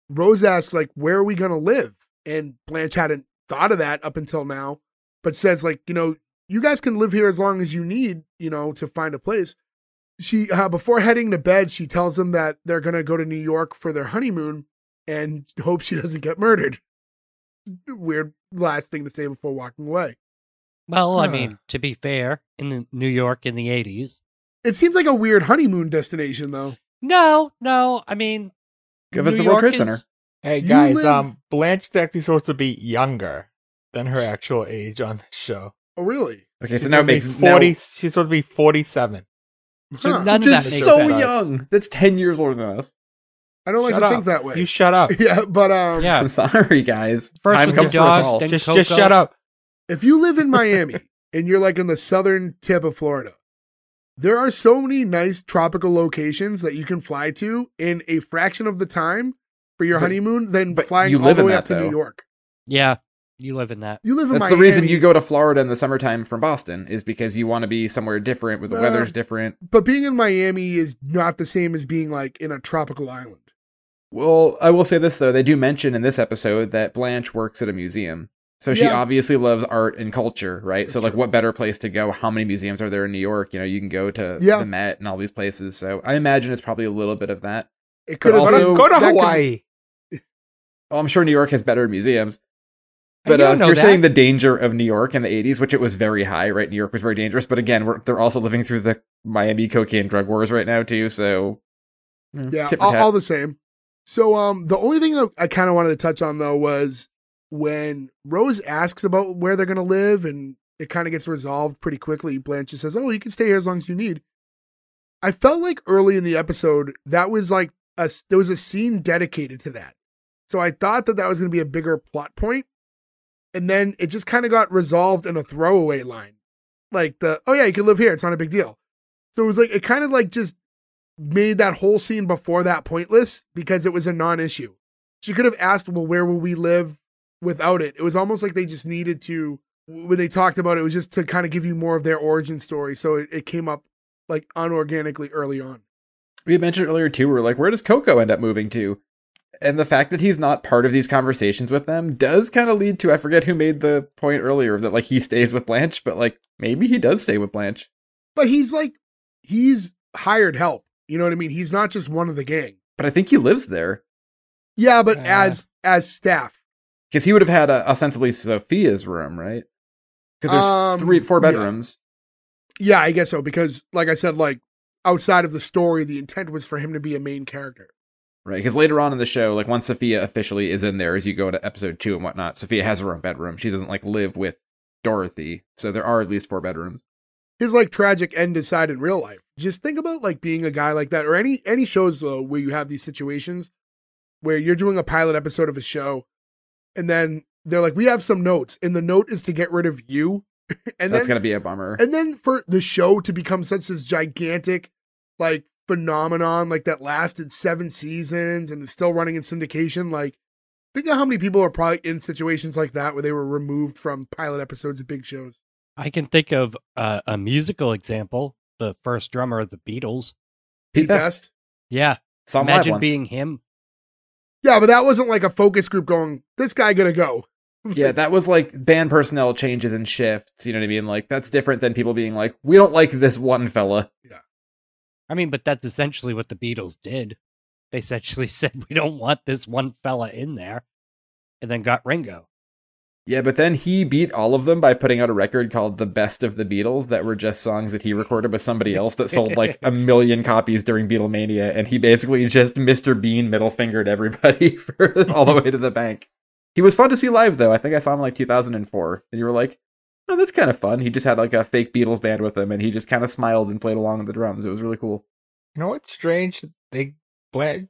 Rose asked like, where are we going to live? And Blanche hadn't thought of that up until now, but says like, you know, you guys can live here as long as you need, you know, to find a place. She, before heading to bed, she tells them that they're going to go to New York for their honeymoon and hope she doesn't get murdered. Weird last thing to say before walking away. Well, I mean, to be fair, in New York in the 80s. It seems like a weird honeymoon destination though. No. I mean, give us the World Trade Center. Hey guys, Blanche is actually supposed to be younger than her actual age on this show. Oh, really? Okay, so now it makes 40. She's supposed to be 47. So none of that makes sense. So young. That's 10 years older than us. I don't like to think that way. You shut up. Yeah, but yeah. I'm sorry, guys. First time comes for us all. Just shut up. If you live in Miami and you're like in the southern tip of Florida, there are so many nice tropical locations that you can fly to in a fraction of the time. For your honeymoon, then flying all the way up to New York. Yeah, you live in that. You live in Miami. That's the reason you go to Florida in the summertime from Boston, is because you want to be somewhere different, where the weather's different. But being in Miami is not the same as being, like, in a tropical island. Well, I will say this, though. They do mention in this episode that Blanche works at a museum. So she obviously loves art and culture, right? That's so, like, what better place to go? How many museums are there in New York? You know, you can go to the Met and all these places. So I imagine it's probably a little bit of that. It could also go to Hawaii. Oh, I'm sure New York has better museums. But if you're saying the danger of New York in the 80s, which it was very high, right? New York was very dangerous. But again, they're also living through the Miami cocaine drug wars right now, too. So, yeah, all the same. So the only thing that I kind of wanted to touch on, though, was when Rose asks about where they're going to live and it kind of gets resolved pretty quickly. Blanche just says, oh, you can stay here as long as you need. I felt like early in the episode, that was like there was a scene dedicated to that. So I thought that was going to be a bigger plot point. And then it just kind of got resolved in a throwaway line. Like oh yeah, you can live here. It's not a big deal. So it was like, it kind of like just made that whole scene before that pointless because it was a non-issue. She could have asked, well, where will we live without it? It was almost like they just needed to, when they talked about it, it was just to kind of give you more of their origin story. So it came up like unorganically early on. We had mentioned earlier too, we're like, where does Coco end up moving to? And the fact that he's not part of these conversations with them does kind of lead to, I forget who made the point earlier that like he stays with Blanche, but like maybe he does stay with Blanche. But he's like, he's hired help. You know what I mean? He's not just one of the gang. But I think he lives there. Yeah, but as staff. Because he would have had ostensibly Sophia's room, right? Because there's 4 bedrooms. Yeah, I guess so. Because like I said, like outside of the story, the intent was for him to be a main character. Right, because later on in the show, like once Sophia officially is in there, as you go to episode 2 and whatnot, Sophia has her own bedroom. She doesn't like live with Dorothy, so there are at least 4 bedrooms. His like tragic end aside in real life. Just think about like being a guy like that, or any shows though where you have these situations where you're doing a pilot episode of a show, and then they're like, "We have some notes," and the note is to get rid of you. And that's gonna be a bummer. And then for the show to become such this gigantic, like, phenomenon like that lasted 7 seasons and is still running in syndication. Like, think of how many people are probably in situations like that where they were removed from pilot episodes of big shows. I can think of a musical example: the first drummer of the Beatles, Pete Best. Yeah, imagine being him. Yeah, but that wasn't like a focus group going, "This guy gonna go." Yeah, that was like band personnel changes and shifts. You know what I mean? Like that's different than people being like, "We don't like this one fella." Yeah. I mean, but that's essentially what the Beatles did. They essentially said, we don't want this one fella in there, and then got Ringo. Yeah, but then he beat all of them by putting out a record called The Best of the Beatles that were just songs that he recorded with somebody else that sold like 1 million copies during Beatlemania, and he basically just Mr. Bean middle-fingered everybody for all the way to the bank. He was fun to see live, though. I think I saw him like 2004, and you were like, oh, that's kind of fun. He just had like a fake Beatles band with him, and he just kind of smiled and played along with the drums. It was really cool. You know what's strange? They don't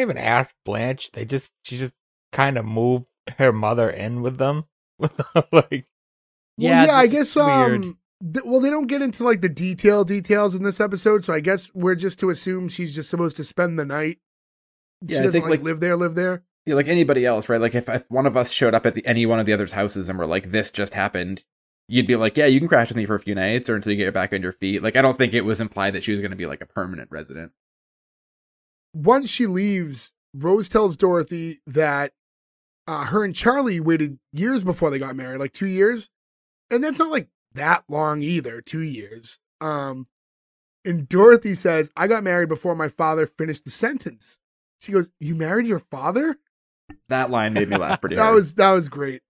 even ask Blanche. She just kind of moved her mother in with them. Like, yeah, well, yeah, I guess weird. They don't get into like the details in this episode, so I guess we're just to assume she's just supposed to spend the night. Yeah, she doesn't like live there. Yeah, like anybody else, right? Like if one of us showed up at any one of the other's houses and were like, "This just happened." You'd be like, yeah, you can crash with me for a few nights or until you get back on your feet. Like, I don't think it was implied that she was going to be like a permanent resident. Once she leaves, Rose tells Dorothy that her and Charlie waited years before they got married, like 2 years. And that's not like that long either, 2 years. And Dorothy says, I got married before my father finished the sentence. She goes, you married your father? That line made me laugh pretty hard. That was great.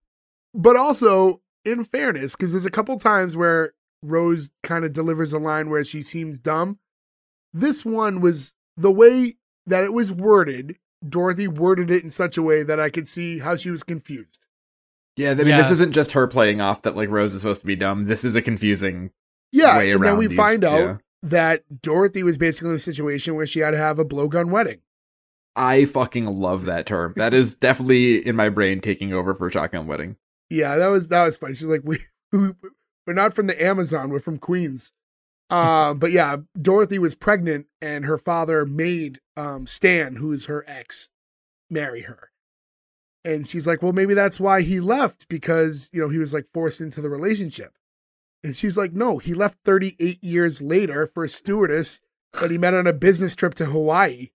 But also, in fairness, because there's a couple times where Rose kind of delivers a line where she seems dumb. This one was the way that it was worded. Dorothy worded it in such a way that I could see how she was confused. Yeah, I mean, this isn't just her playing off that like Rose is supposed to be dumb. This is a confusing way around. And then we find out that Dorothy was basically in a situation where she had to have a blowgun wedding. I fucking love that term. That is definitely in my brain taking over for Shotgun Wedding. Yeah, that was funny. She's like, we're not from the Amazon. We're from Queens. But yeah, Dorothy was pregnant and her father made Stan, who is her ex, marry her. And she's like, well, maybe that's why he left, because, you know, he was like forced into the relationship. And she's like, no, he left 38 years later for a stewardess that he met on a business trip to Hawaii.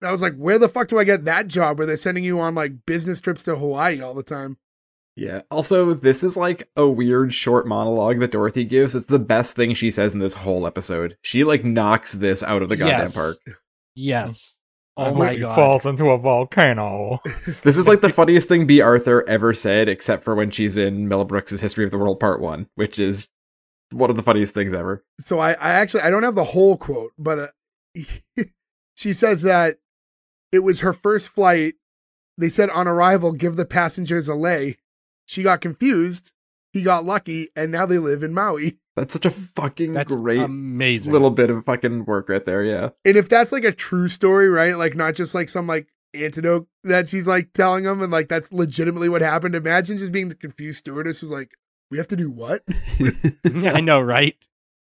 And I was like, where the fuck do I get that job where they're sending you on like business trips to Hawaii all the time? Yeah. Also, this is like a weird short monologue that Dorothy gives. It's the best thing she says in this whole episode. She like knocks this out of the goddamn park. Yes. Oh my God. Falls into a volcano. This is like the funniest thing B. Arthur ever said, except for when she's in Mel Brooks' History of the World Part 1, which is one of the funniest things ever. So I don't have the whole quote, but she says that it was her first flight. They said on arrival, give the passengers a lay. She got confused he got lucky, and now they live in Maui. That's such a fucking amazing little bit of fucking work right there, yeah. And if that's, like, a true story, right, like, not just, like, some, like, antidote that she's, like, telling him, and, like, that's legitimately what happened, imagine just being the confused stewardess who's like, we have to do what? Yeah, I know, right?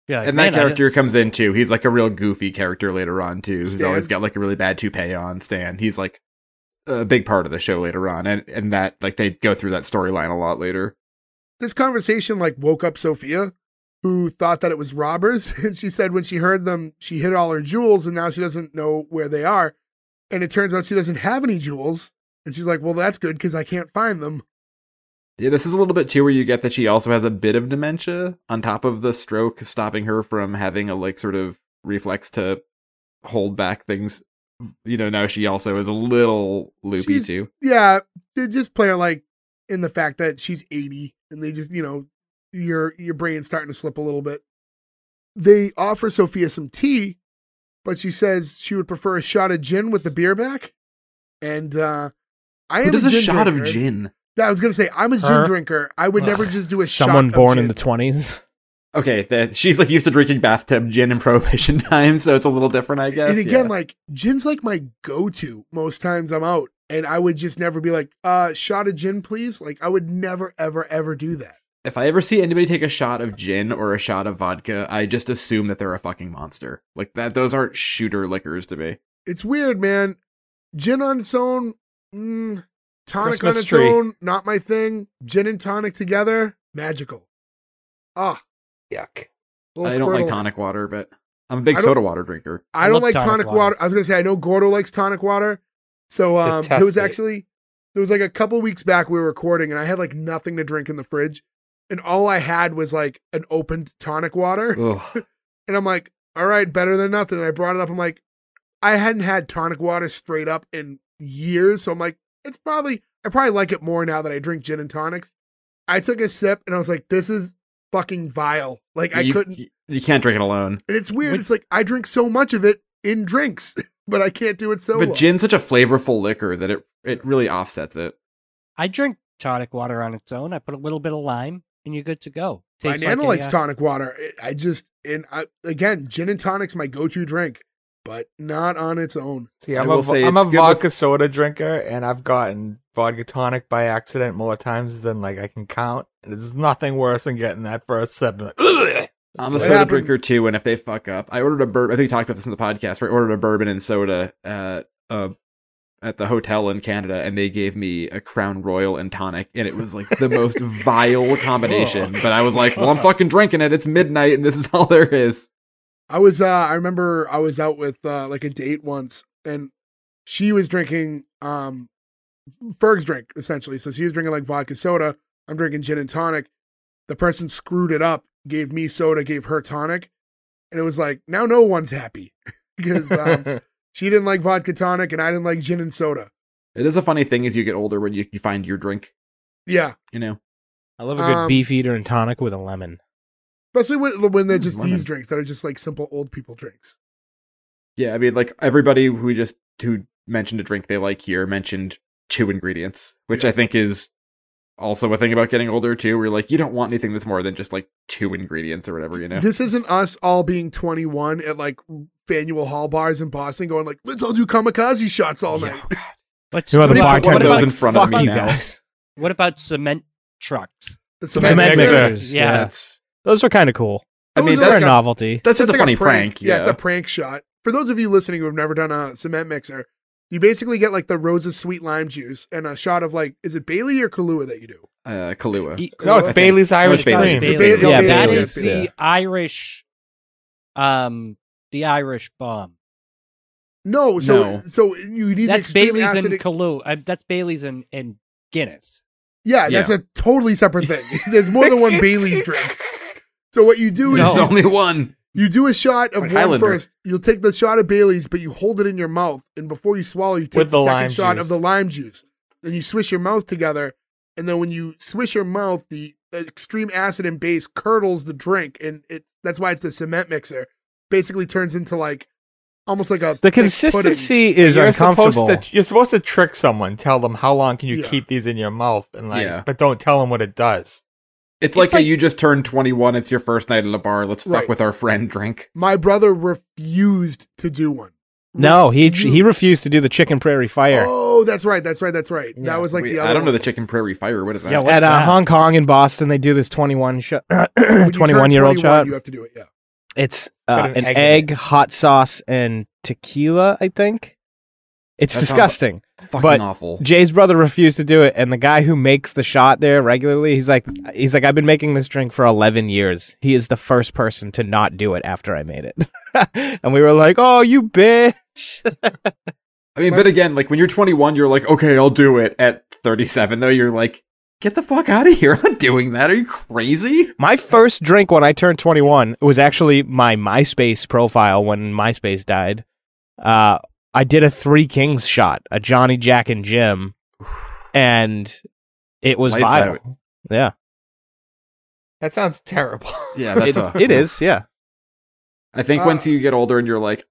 Yeah, like, and that character comes in, too. He's, like, a real goofy character later on, too, who's always got, like, a really bad toupee on, Stan. He's, like, a big part of the show later on, and that, like, they go through that storyline a lot later. This conversation, like, woke up Sophia, who thought that it was robbers, and she said when she heard them, she hid all her jewels, and now she doesn't know where they are, and it turns out she doesn't have any jewels, and she's like, well, that's good, because I can't find them. Yeah, this is a little bit, too, where you get that she also has a bit of dementia, on top of the stroke stopping her from having a, like, sort of reflex to hold back things. You know, now she also is a little loopy, too. Yeah, they just play her, like, in the fact that she's 80, and they just, you know, your brain's starting to slip a little bit. They offer Sophia some tea, but she says she would prefer a shot of gin with the beer back. And I am a shot drinker. Of gin. I was going to say, I'm a gin drinker. I would never just do a shot of gin. Someone born in the 20s. Okay, she's like used to drinking bathtub gin in Prohibition time, so it's a little different, I guess. And again, like, gin's like my go-to most times I'm out. And I would just never be like, shot of gin, please. Like, I would never, ever, ever do that. If I ever see anybody take a shot of gin or a shot of vodka, I just assume that they're a fucking monster. Like, those aren't shooter liquors to me. It's weird, man. Gin on its own, tonic Christmas on its own, not my thing. Gin and tonic together, magical. Ah, yuck. I don't like tonic water, but I'm a big soda water drinker. I don't like tonic water. I was going to say, I know Gordo likes tonic water. So there was like a couple weeks back we were recording and I had like nothing to drink in the fridge. And all I had was like an opened tonic water. And I'm like, all right, better than nothing. And I brought it up. I'm like, I hadn't had tonic water straight up in years. So I'm like, I probably like it more now that I drink gin and tonics. I took a sip and I was like, this is fucking vile. Like you can't drink it alone. And it's weird. It's like, I drink so much of it in drinks, but I can't do it solo. But gin's such a flavorful liquor that it really offsets it. I drink tonic water on its own. I put a little bit of lime. And you're good to go. Tastes my nana likes tonic water. Again, gin and tonic's my go-to drink, but not on its own. See, I'm a vodka soda drinker, and I've gotten vodka tonic by accident more times than like I can count. And there's nothing worse than getting that first sip. I'm a soda drinker too, and if they fuck up, I ordered a bourbon. I think we talked about this in the podcast. Where I ordered a bourbon and soda at the hotel in Canada, and they gave me a Crown Royal and tonic, and it was like the most vile combination. But I was like, well, I'm fucking drinking it. It's midnight, and this is all there is. I remember I was out with like a date once, and she was drinking Ferg's drink, essentially. So she was drinking like vodka soda. I'm drinking gin and tonic. The person screwed it up, gave me soda, gave her tonic. And it was like, now no one's happy. Because... she didn't like vodka tonic, and I didn't like gin and soda. It is a funny thing as you get older when you find your drink. Yeah. You know? I love a good beef eater and tonic with a lemon. Especially when they're just these drinks that are just like simple old people drinks. Yeah, I mean, like everybody who mentioned a drink they like here mentioned two ingredients, which I think is also a thing about getting older too, where you're like, you don't want anything that's more than just like two ingredients or whatever, you know? This isn't us all being 21 at like... Faneuil Hall bars in Boston going like, let's all do kamikaze shots all night. Oh, but somebody put one of those in front of me now. What about cement trucks? The cement mixers. Yeah. Those are kind of cool. I mean, that's a novelty. That's just a funny prank. Yeah, it's a prank shot. For those of you listening who have never done a cement mixer, you basically get like the Rose's sweet lime juice and a shot of like, is it Bailey or Kahlua that you do? Kahlua. No, it's Bailey's Irish Cream. Yeah, that is the Irish... The Irish bomb. So you need that's Bailey's acid and Kahlua. That's Bailey's and Guinness. Yeah, that's a totally separate thing. There's more than one Bailey's drink. So what you do is there's only one. You do a shot of one Highlander. First. You'll take the shot of Bailey's, but you hold it in your mouth, and before you swallow, you take the second shot of the lime juice. Then you swish your mouth together, and then when you swish your mouth, the extreme acid and base curdles the drink, and that's why it's the cement mixer. Basically turns into like almost like a the consistency pudding. Is uncomfortable. You're supposed to trick someone, tell them how long can you keep these in your mouth, and like, but don't tell them what it does. It's like a you just turned 21, it's your first night at a bar, let's fuck with our friend drink. My brother refused to do one. No, he refused to do the Chicken Prairie Fire. Oh, that's right. Yeah. That was like the other I don't know the Chicken Prairie Fire. What is that? Yeah, at Hong Kong and Boston, they do this 21-year-old shot. You have to do it, yeah. It's an egg, hot sauce, and tequila, I think. It's disgusting. Fucking awful. Jay's brother refused to do it, and the guy who makes the shot there regularly, he's like, I've been making this drink for 11 years. He is the first person to not do it after I made it. And we were like, oh, you bitch. I mean, but again, like when you're 21, you're like, okay, I'll do it. At 37, though, you're like, get the fuck out of here. I'm not doing that. Are you crazy? My first drink when I turned 21 was actually my MySpace profile when MySpace died. I did a Three Kings shot, a Johnny, Jack, and Jim, and it was viral. Yeah. That sounds terrible. Yeah, it is, yeah. I think once you get older and you're like,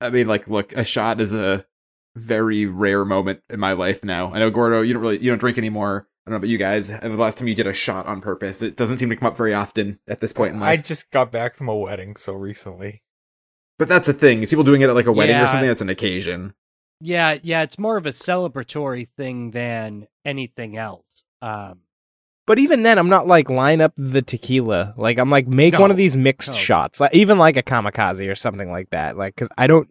I mean, like, look, a shot is a very rare moment in my life now. I know, Gordo, you don't drink anymore. I don't know about you guys. The last time you did a shot on purpose, it doesn't seem to come up very often at this point in life. I just got back from a wedding so recently. But that's the thing, is people doing it at like a wedding or something, that's an occasion. Yeah, it's more of a celebratory thing than anything else. But even then, I'm not like, line up the tequila. Like, I'm like, make one of these mixed shots. Like, even like a kamikaze or something like that. Like, because I don't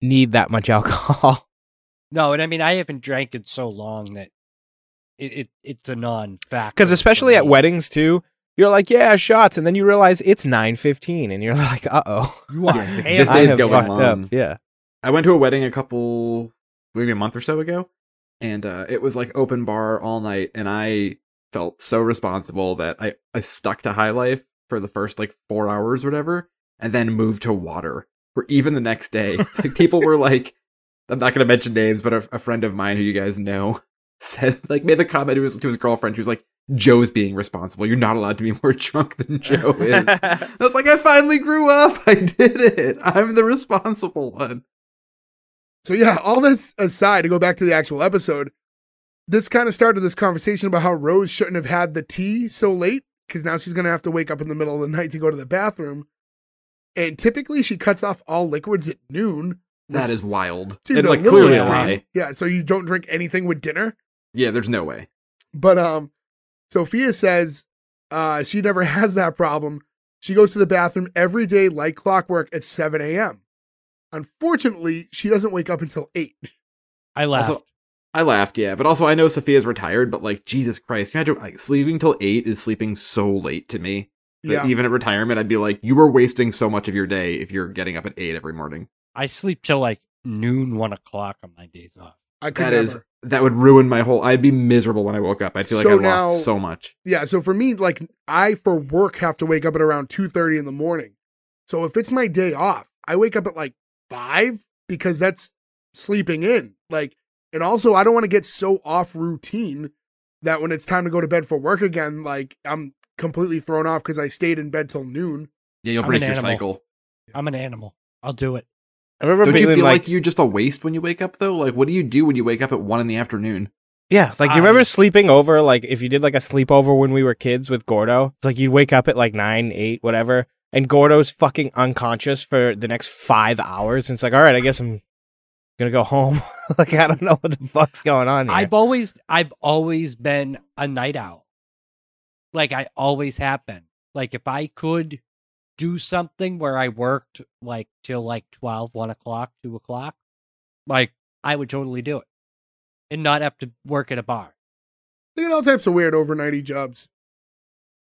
need that much alcohol. No, and I mean, I haven't drank in so long that it's a non-factor. Because especially at weddings, too. You're like, yeah, shots, and then you realize it's 9:15, and you're like, uh-oh. This day's going long. Up. Yeah. I went to a wedding maybe a month or so ago, and it was like open bar all night, and I felt so responsible that I stuck to high life for the first like 4 hours or whatever, and then moved to water, where even the next day, like, people were like, I'm not going to mention names, but a friend of mine who you guys know said, like, made the comment to his girlfriend, she was like, Joe's being responsible. You're not allowed to be more drunk than Joe is. I was like, I finally grew up. I did it. I'm the responsible one. So yeah, all this aside, to go back to the actual episode, this kind of started this conversation about how Rose shouldn't have had the tea so late because now she's going to have to wake up in the middle of the night to go to the bathroom. And typically she cuts off all liquids at noon. That is wild. And like clearly a lie. Yeah, so you don't drink anything with dinner? Yeah, there's no way. But Sophia says she never has that problem. She goes to the bathroom every day like clockwork at 7 a.m. Unfortunately, she doesn't wake up until 8. I laughed, yeah. But also, I know Sophia's retired, but like, Jesus Christ, can you imagine, like, sleeping till 8 is sleeping so late to me. Yeah. Even at retirement, I'd be like, you were wasting so much of your day if you're getting up at 8 every morning. I sleep till like noon, 1 o'clock on my days off. That would ruin my whole. I'd be miserable when I woke up. I feel like I lost so much. Yeah. So for me, like, I for work have to wake up at around 2:30 in the morning. So if it's my day off, I wake up at like 5 because that's sleeping in. Like, and also I don't want to get so off routine that when it's time to go to bed for work again, like I'm completely thrown off because I stayed in bed till noon. Yeah, you'll break your cycle. I'm an animal. I'll do it. Don't you feel like you're just a waste when you wake up, though? Like, what do you do when you wake up at 1 in the afternoon? Yeah, like, you remember sleeping over? Like, if you did, like, a sleepover when we were kids with Gordo, it's like, you'd wake up at, like, 9, 8, whatever, and Gordo's fucking unconscious for the next 5 hours, and it's like, all right, I guess I'm gonna go home. Like, I don't know what the fuck's going on here. I've always been a night owl. Like, I always have been. Like, if I could do something where I worked like till like 12, 1 o'clock, 2 o'clock, like I would totally do it and not have to work at a bar. They get all types of weird overnighty jobs.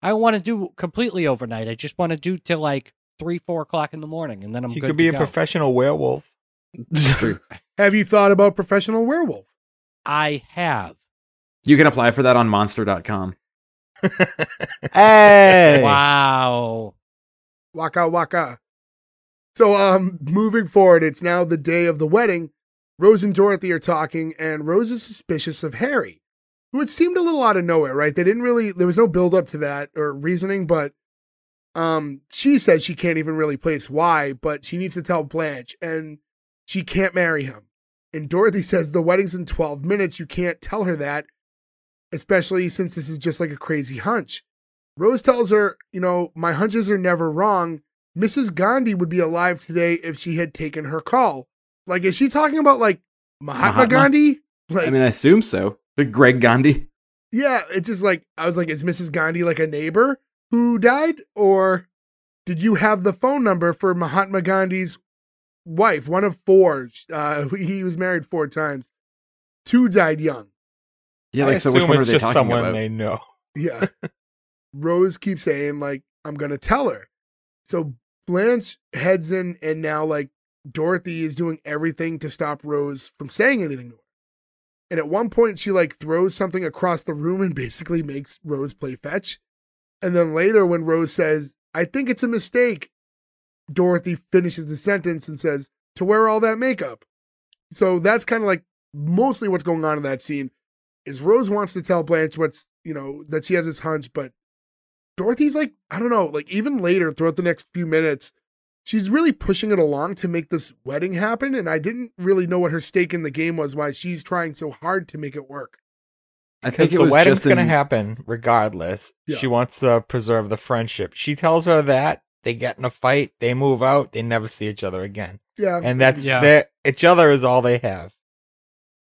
I want to do completely overnight. I just want to do till like 3, 4 o'clock in the morning, and then I'm good. You could be a professional werewolf. True. Have you thought about professional werewolf? I have. You can apply for that on monster.com. Hey! Wow. Waka waka. So, moving forward, it's now the day of the wedding. Rose and Dorothy are talking, and Rose is suspicious of Harry, which seemed a little out of nowhere, right? There was no build up to that or reasoning, but she says she can't even really place why, but she needs to tell Blanche, and she can't marry him. And Dorothy says the wedding's in 12 minutes. You can't tell her that, especially since this is just like a crazy hunch. Rose tells her, my hunches are never wrong. Mrs. Gandhi would be alive today if she had taken her call. Like, is she talking about, Mahatma Gandhi? Like, I mean, I assume so. But Greg Gandhi? Yeah, it's just I was like, is Mrs. Gandhi a neighbor who died? Or did you have the phone number for Mahatma Gandhi's wife? One of four. He was married 4 times. 2 died young. Yeah, so which one are they talking someone about? They know. Yeah. Rose keeps saying, I'm going to tell her. So Blanche heads in, and now, Dorothy is doing everything to stop Rose from saying anything to her. And at one point, she, throws something across the room and basically makes Rose play fetch. And then later, when Rose says, I think it's a mistake, Dorothy finishes the sentence and says, to wear all that makeup. So that's kind of, mostly what's going on in that scene is Rose wants to tell Blanche what's, that she has this hunch, but Dorothy's I don't know, even later throughout the next few minutes, she's really pushing it along to make this wedding happen. And I didn't really know what her stake in the game was, why she's trying so hard to make it work. I think the wedding's going to happen regardless. Yeah. She wants to preserve the friendship. She tells her that they get in a fight, they move out, they never see each other again. Yeah. And that's each other is all they have.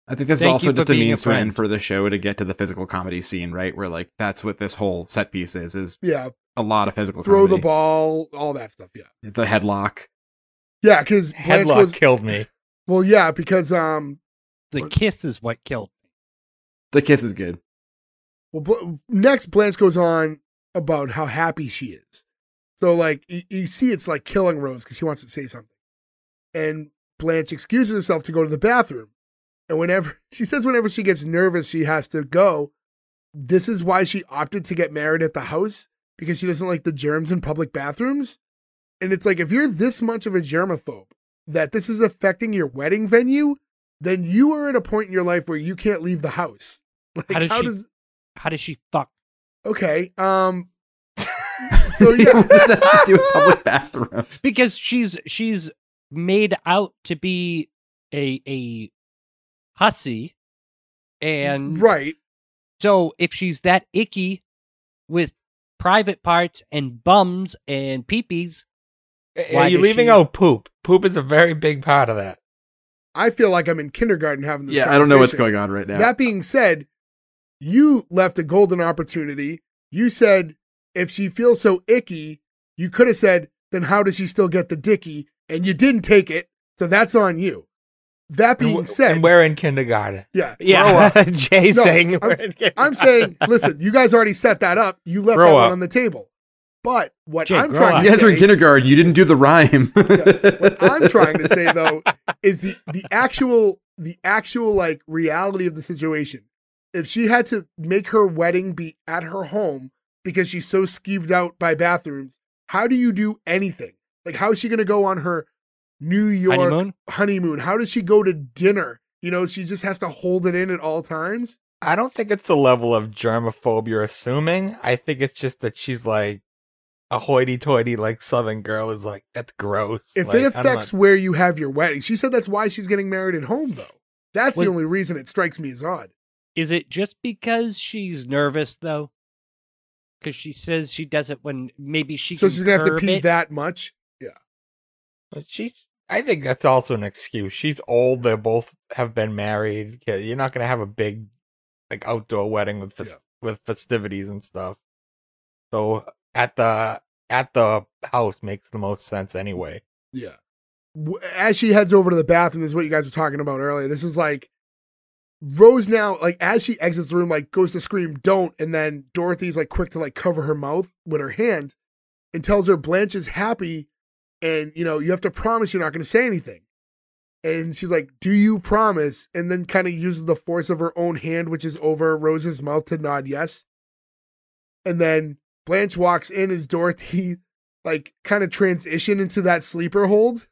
I think that's also just a means to an end for the show to get to the physical comedy scene, right? Where that's what this whole set piece is a lot of physical comedy. Throw the ball, all that stuff, yeah. The headlock. Yeah, because headlock killed me. Well, yeah, because the kiss is what killed me. The kiss is good. Well, next Blanche goes on about how happy she is. So you see it's killing Rose because she wants to say something. And Blanche excuses herself to go to the bathroom. And whenever she gets nervous, she has to go. This is why she opted to get married at the house, because she doesn't like the germs in public bathrooms. And it's if you're this much of a germaphobe that this is affecting your wedding venue, then you are at a point in your life where you can't leave the house. How does she fuck? Okay. So yeah. What does that have to do with public bathrooms? Because she's made out to be a hussy, and right, so if she's that icky with private parts and bums and peepees, are you leaving out poop is a very big part of that. I feel like I'm in kindergarten having this conversation. I don't know what's going on right now. That being said, you left a golden opportunity. You said if she feels so icky, you could have said then how does she still get the dicky, and you didn't take it, so that's on you. That being said... And we're in kindergarten. Yeah. Grow up. Jay's saying we're in kindergarten. I'm saying, listen, you guys already set that up. You left that one on the table. But what Jay, I'm trying to say... You guys are in kindergarten. You didn't do the rhyme. What I'm trying to say, though, is the actual reality of the situation. If she had to make her wedding be at her home because she's so skeeved out by bathrooms, how do you do anything? How is she going to go on her... New York honeymoon. How does she go to dinner? She just has to hold it in at all times. I don't think it's the level of germaphobia you're assuming. I think it's just that she's a hoity-toity Southern girl is that's gross. If it affects where you have your wedding. She said that's why she's getting married at home, though. That's the only reason it strikes me as odd. Is it just because she's nervous, though? Because she says she does it when maybe she so can So she's going to have to pee it. That much? I think that's also an excuse. She's old. They both have been married. You're not going to have a big, outdoor wedding with with festivities and stuff. So at the house makes the most sense anyway. Yeah. As she heads over to the bathroom, this is what you guys were talking about earlier. This is Rose now, as she exits the room, goes to scream, "Don't!" And then Dorothy's quick to cover her mouth with her hand and tells her Blanche is happy. And, you have to promise you're not going to say anything. And she's like, do you promise? And then kind of uses the force of her own hand, which is over Rose's mouth, to nod yes. And then Blanche walks in as Dorothy, kind of transition into that sleeper hold.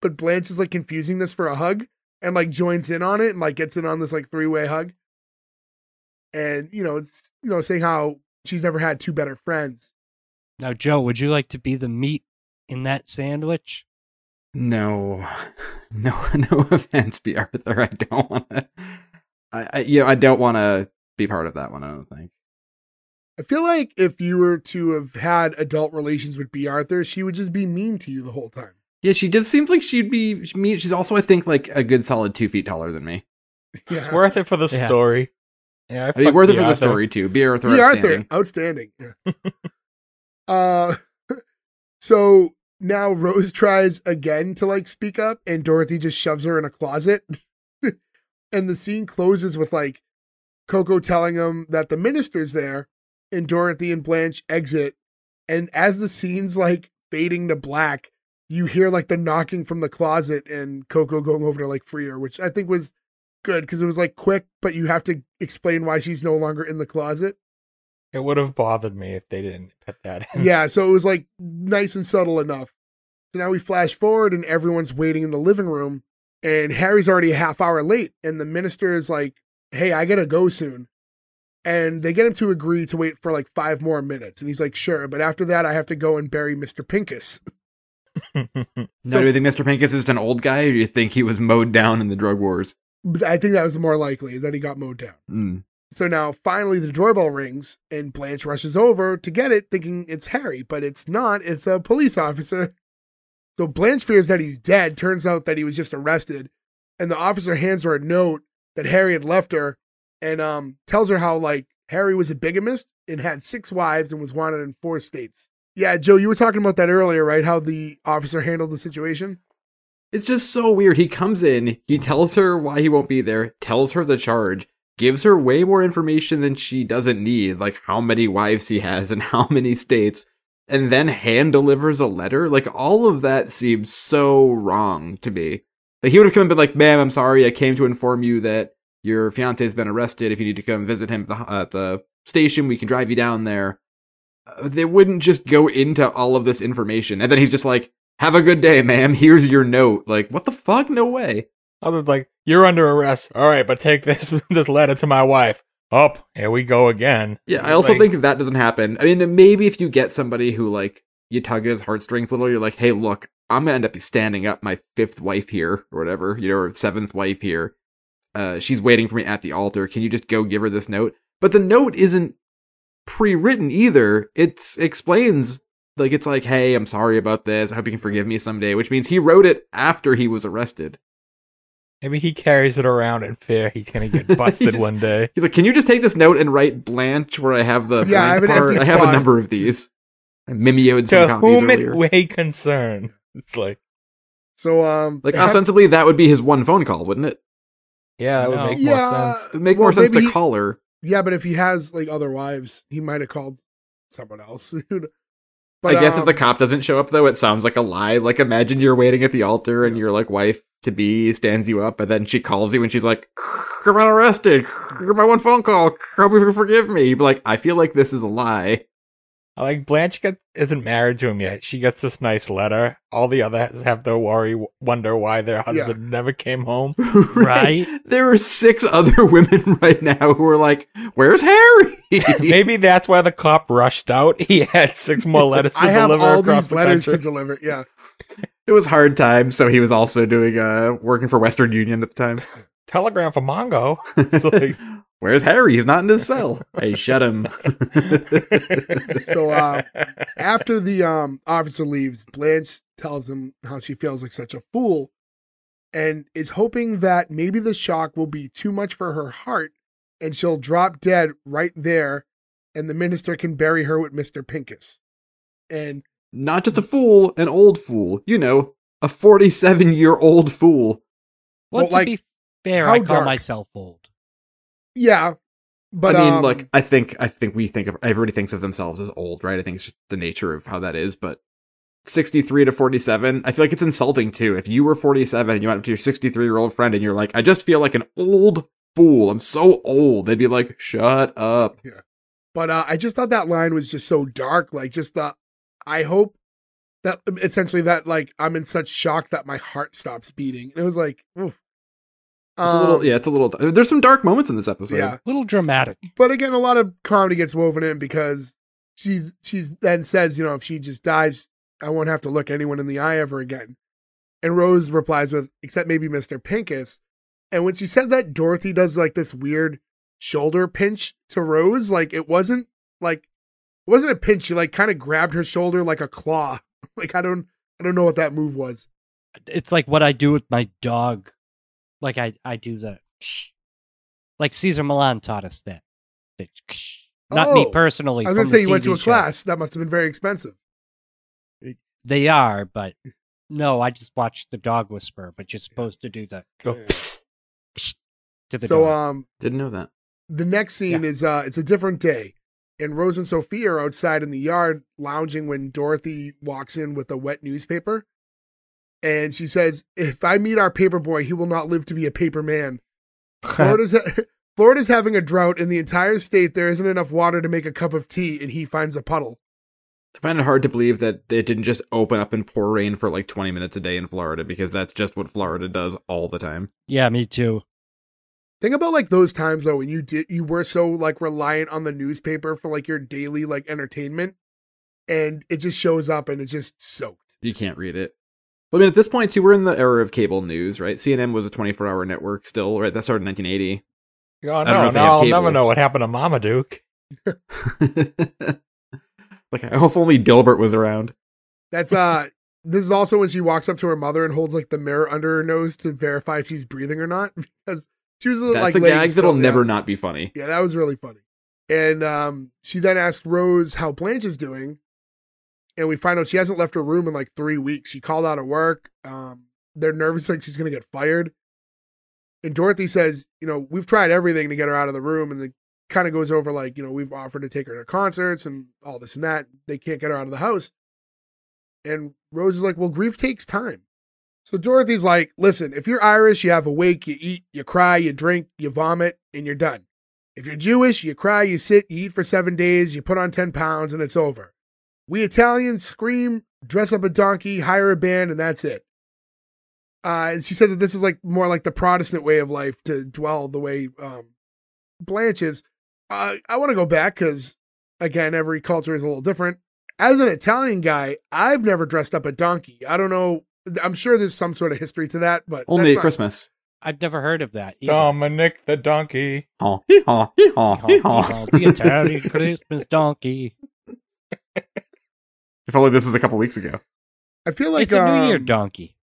But Blanche is, confusing this for a hug and, joins in on it and, gets in on this, 3-way hug. And, it's, saying how she's never had 2 better friends. Now, Joe, would you like to be the meat in that sandwich? No offense, B. Arthur. I don't want to be part of that one, I don't think. I feel like if you were to have had adult relations with Bea Arthur, she would just be mean to you the whole time. Yeah, she just seems like she'd be mean. She's also, I think, like a good solid 2 feet taller than me. Yeah. It's worth it for the story. Yeah, I mean, worth it for the story too. Bea Arthur, outstanding. Yeah. So now Rose tries again to like speak up, and Dorothy just shoves her in a closet. And the scene closes with like Coco telling him that the minister's there, and Dorothy and Blanche exit. And as the scene's like fading to black, you hear like the knocking from the closet and Coco going over to like free her, which I think was good because it was like quick, but you have to explain why she's no longer in the closet. It would have bothered me if they didn't put that in. Yeah, so it was like nice and subtle enough. So now we flash forward and everyone's waiting in the living room and Harry's already a half hour late and the minister is like, hey, I gotta go soon. And they get him to agree to wait for like 5 more minutes. And he's like, sure, but after that I have to go and bury Mr. Pincus. So, do you think Mr. Pincus is an old guy, or do you think he was mowed down in the drug wars? I think that was more likely, is that he got mowed down. Mm. So now, finally, the doorbell rings, and Blanche rushes over to get it, thinking it's Harry, but it's not. It's a police officer. So Blanche fears that he's dead. Turns out that he was just arrested, and the officer hands her a note that Harry had left her, and tells her how, like, Harry was a bigamist and had 6 wives and was wanted in 4 states. Yeah, Joe, you were talking about that earlier, right? How the officer handled the situation? It's just so weird. He comes in, he tells her why he won't be there, tells her the charge, gives her way more information than she doesn't need, like how many wives he has and how many states, and then hand delivers a letter. Like, all of that seems so wrong to me. Like, he would have come and been like, ma'am, I'm sorry, I came to inform you that your fiance's been arrested. If you need to come visit him at the station, we can drive you down there. They wouldn't just go into all of this information. And then he's just like, have a good day, ma'am. Here's your note. Like, what the fuck? No way. I was like, you're under arrest. All right, but take this letter to my wife. Up, here we go again. Yeah, I also think that doesn't happen. I mean, maybe if you get somebody who, like, you tug at his heartstrings a little, you're like, hey, look, I'm going to end up standing up my 5th wife here, or whatever, you know, or 7th wife here. She's waiting for me at the altar. Can you just go give her this note? But the note isn't pre-written either. It explains, like, it's like, hey, I'm sorry about this, I hope you can forgive me someday, which means he wrote it after he was arrested. Maybe he carries it around in fear he's gonna get busted. One day he's like, can you just take this note and write Blanche where I have the I have an empty spot. I have a number of these. I mimeoed some copies whom earlier. It way concern. It's like, so like ostensibly that would be his one phone call, wouldn't it? Yeah, that would make more sense. It'd make more sense to call her. Yeah, but if he has, like, other wives, he might have called someone else. But I guess if the cop doesn't show up, though, it sounds like a lie. Like, imagine you're waiting at the altar and your, like, wife-to-be stands you up, and then she calls you and she's like, I'm not arrested. My one phone call. Hope you forgive me. You'd be like, I feel like this is a lie. Like, Blanche isn't married to him yet. She gets this nice letter. All the others have to wonder why their husband never came home. Right? There are 6 other women right now who are like, where's Harry? Maybe that's why the cop rushed out. He had 6 more letters to deliver across the country. I have all these letters to deliver, yeah. It was hard time, so he was also doing working for Western Union at the time. Telegram for Mongo. It's like... Where's Harry? He's not in his cell. Hey, shut him. So after the officer leaves, Blanche tells him how she feels like such a fool and is hoping that maybe the shock will be too much for her heart and she'll drop dead right there and the minister can bury her with Mr. Pincus. And not just a fool, an old fool. You know, a 47-year-old fool. Well, to be fair, I call myself old. Yeah, but I mean, look, I think we think of everybody thinks of themselves as old, right? I think it's just the nature of how that is. But 63 to 47, I feel like it's insulting too. If you were 47 and you went up to your 63-year-old friend and you're like, I just feel like an old fool. I'm so old. They'd be like, shut up. Yeah. But I just thought that line was just so dark. Like, just the, I hope that essentially that, like, I'm in such shock that my heart stops beating. And it was like, oof. It's a little, it's a little, there's some dark moments in this episode. Yeah. A little dramatic. But again, a lot of comedy gets woven in because she then says, you know, if she just dies, I won't have to look anyone in the eye ever again. And Rose replies with, except maybe Mr. Pincus. And when she says that, Dorothy does like this weird shoulder pinch to Rose. Like, it wasn't like It wasn't a pinch. She like kind of grabbed her shoulder like a claw. Like I don't know what that move was. It's like what I do with my dog. Like I do that. Like Cesar Millan taught us that. Not me personally. I was going to say you went to a class. That must have been very expensive. They are, but no, I just watched The Dog Whisperer. But you're supposed to do that. Go psst, psst, to the dog. Didn't know that. The next scene is it's a different day, and Rose and Sophia are outside in the yard lounging when Dorothy walks in with a wet newspaper, and she says, "If I meet our paper boy, he will not live to be a paper man." Florida's having a drought. In the entire state, there isn't enough water to make a cup of tea, and he finds a puddle. I find it hard to believe that it didn't just open up and pour rain for like 20 minutes a day in Florida, because that's just what Florida does all the time. Yeah, me too. Think about like those times though when you were so like reliant on the newspaper for like your daily like entertainment, and it just shows up and it's just soaked. You can't read it. Well, I mean, at this point too, we're in the era of cable news, right? CNN was a 24-hour network still, right? That started in 1980. Oh, no, now I'll never know what happened to Marmaduke. Like, I hope only Dilbert was around. That's this is also when she walks up to her mother and holds like the mirror under her nose to verify if she's breathing or not, because she was like, that's a gag that'll never not be funny. Yeah, that was really funny. And she then asked Rose how Blanche is doing, and we find out she hasn't left her room in like 3 weeks. She called out of work. They're nervous, like she's gonna get fired. And Dorothy says, you know, we've tried everything to get her out of the room, and the kind of goes over like, you know, we've offered to take her to concerts and all this and that. They can't get her out of the house. And Rose is like, well, grief takes time. So Dorothy's like, listen, if you're Irish, you have a wake, you eat, you cry, you drink, you vomit, and you're done. If you're Jewish, you cry, you sit, you eat for 7 days, you put on 10 pounds, and it's over. We Italians scream, dress up a donkey, hire a band, and that's it. And she said that this is like more like the Protestant way of life, to dwell the way Blanche is. I want to go back because, again, every culture is a little different. As an Italian guy, I've never dressed up a donkey. I don't know. I'm sure there's some sort of history to that, but only at Christmas. I've never heard of that either. Dominic the donkey. Oh, hee-haw, hee-haw, hee-haw. The Italian Christmas donkey. If only this was a couple weeks ago. I feel like it's a New Year donkey.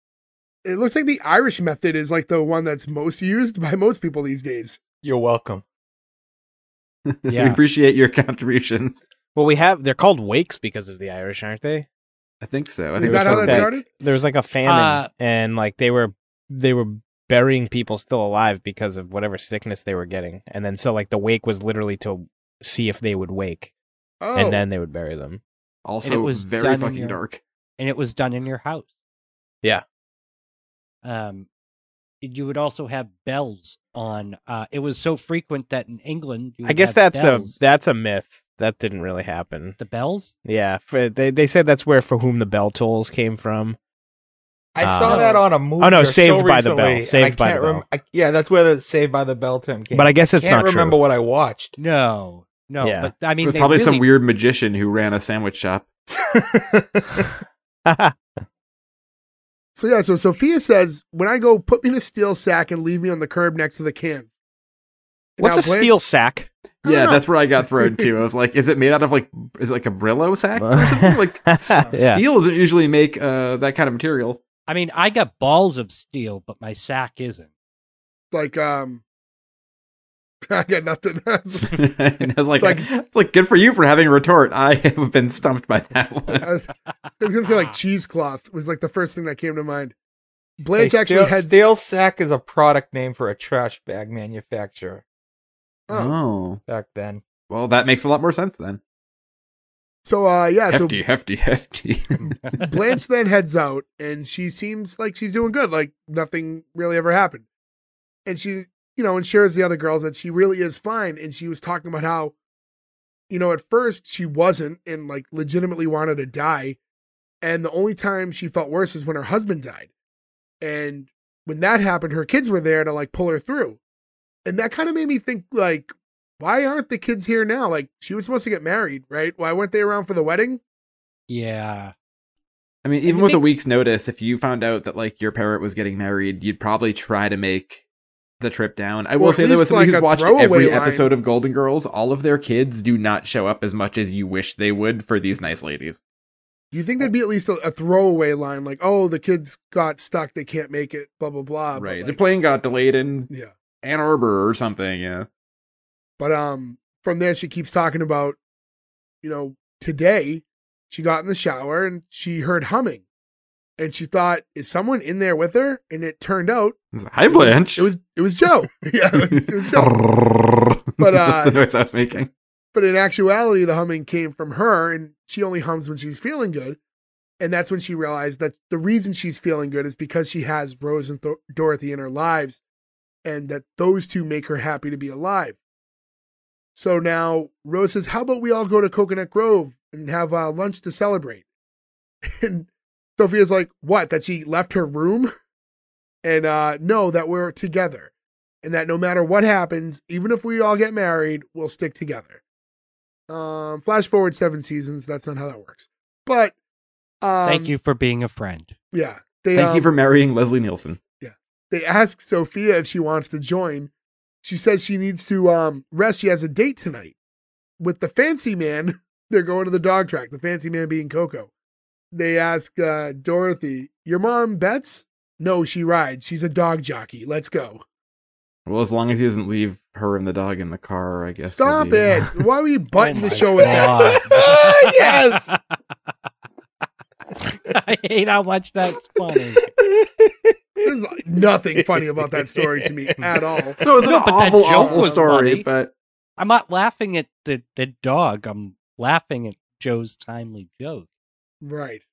It looks like the Irish method is like the one that's most used by most people these days. You're welcome. Yeah. We appreciate your contributions. Well, they're called wakes because of the Irish, aren't they? I think so. I think that's how that started? There was like a famine, and like they were burying people still alive because of whatever sickness they were getting. And then so like the wake was literally to see if they would wake. Oh. And then they would bury them. Also, it was very fucking dark. And it was done in your house. Yeah. You would also have bells on. It was so frequent that in England, I guess that's a myth. That didn't really happen. The bells? Yeah, they said that's where "For Whom the Bell Tolls" came from. I saw that on a movie. Oh no, Saved by the Bell. Saved by the Bell. Yeah, that's where the "Saved by the Bell" term came. But I guess it's not true. I can't remember what I watched. No. Yeah. But I mean, it was probably some weird magician who ran a sandwich shop. So yeah, so Sophia says, when I go, put me in a steel sack and leave me on the curb next to the cans. What's now, a steel sack? Yeah, that's where I got thrown to. I was like, is it made out of like, is it like a Brillo sack or something? Like steel doesn't usually make that kind of material. I mean, I got balls of steel, but my sack isn't. Like, I got nothing. It's like, good for you for having a retort. I have been stumped by that one. I was going to say, like, cheesecloth was, like, the first thing that came to mind. Blanche actually had... Steel sack is a product name for a trash bag manufacturer. Oh. Back then. Well, that makes a lot more sense then. So, yeah. Hefty. Blanche then heads out, and she seems like she's doing good. Like, nothing really ever happened. And she... you know, ensures the other girls that she really is fine. And she was talking about how, you know, at first she wasn't and like legitimately wanted to die. And the only time she felt worse is when her husband died. And when that happened, her kids were there to like pull her through. And that kind of made me think like, why aren't the kids here now? Like she was supposed to get married, right? Why weren't they around for the wedding? Yeah. I mean, even with a week's notice, if you found out that like your parent was getting married, you'd probably try to make the trip down. I will say there was somebody who's watched every episode of Golden Girls. All of their kids do not show up as much as you wish they would for these nice ladies. You think there'd be at least a throwaway line like, oh, the kids got stuck, they can't make it, blah, blah, blah. Right. Like, the plane got delayed in Ann Arbor or something, yeah. But from there, she keeps talking about, you know, today she got in the shower and she heard humming. And she thought, is someone in there with her? And it turned out, hi, Blanche. It was Joe. Yeah, it was Joe. But that's the noise I was making. But in actuality, the humming came from her, and she only hums when she's feeling good. And that's when she realized that the reason she's feeling good is because she has Rose and Dorothy in her lives, and that those two make her happy to be alive. So now Rose says, how about we all go to Coconut Grove and have lunch to celebrate? And Sophia's like, what, that she left her room? And no, that we're together. And that no matter what happens, even if we all get married, we'll stick together. Flash forward 7 seasons. That's not how that works. But thank you for being a friend. Yeah. Thank you for marrying Leslie Nielsen. Yeah. They ask Sophia if she wants to join. She says she needs to rest. She has a date tonight with the fancy man. They're going to the dog track, the fancy man being Coco. They ask Dorothy, your mom bets? No, she rides. She's a dog jockey. Let's go. Well, as long as he doesn't leave her and the dog in the car, I guess. Stop it. Why were you butting the show with that? Yes. I hate how much that's funny. There's nothing funny about that story to me at all. No, it's an awful story, funny. But I'm not laughing at the dog. I'm laughing at Joe's timely joke. Right.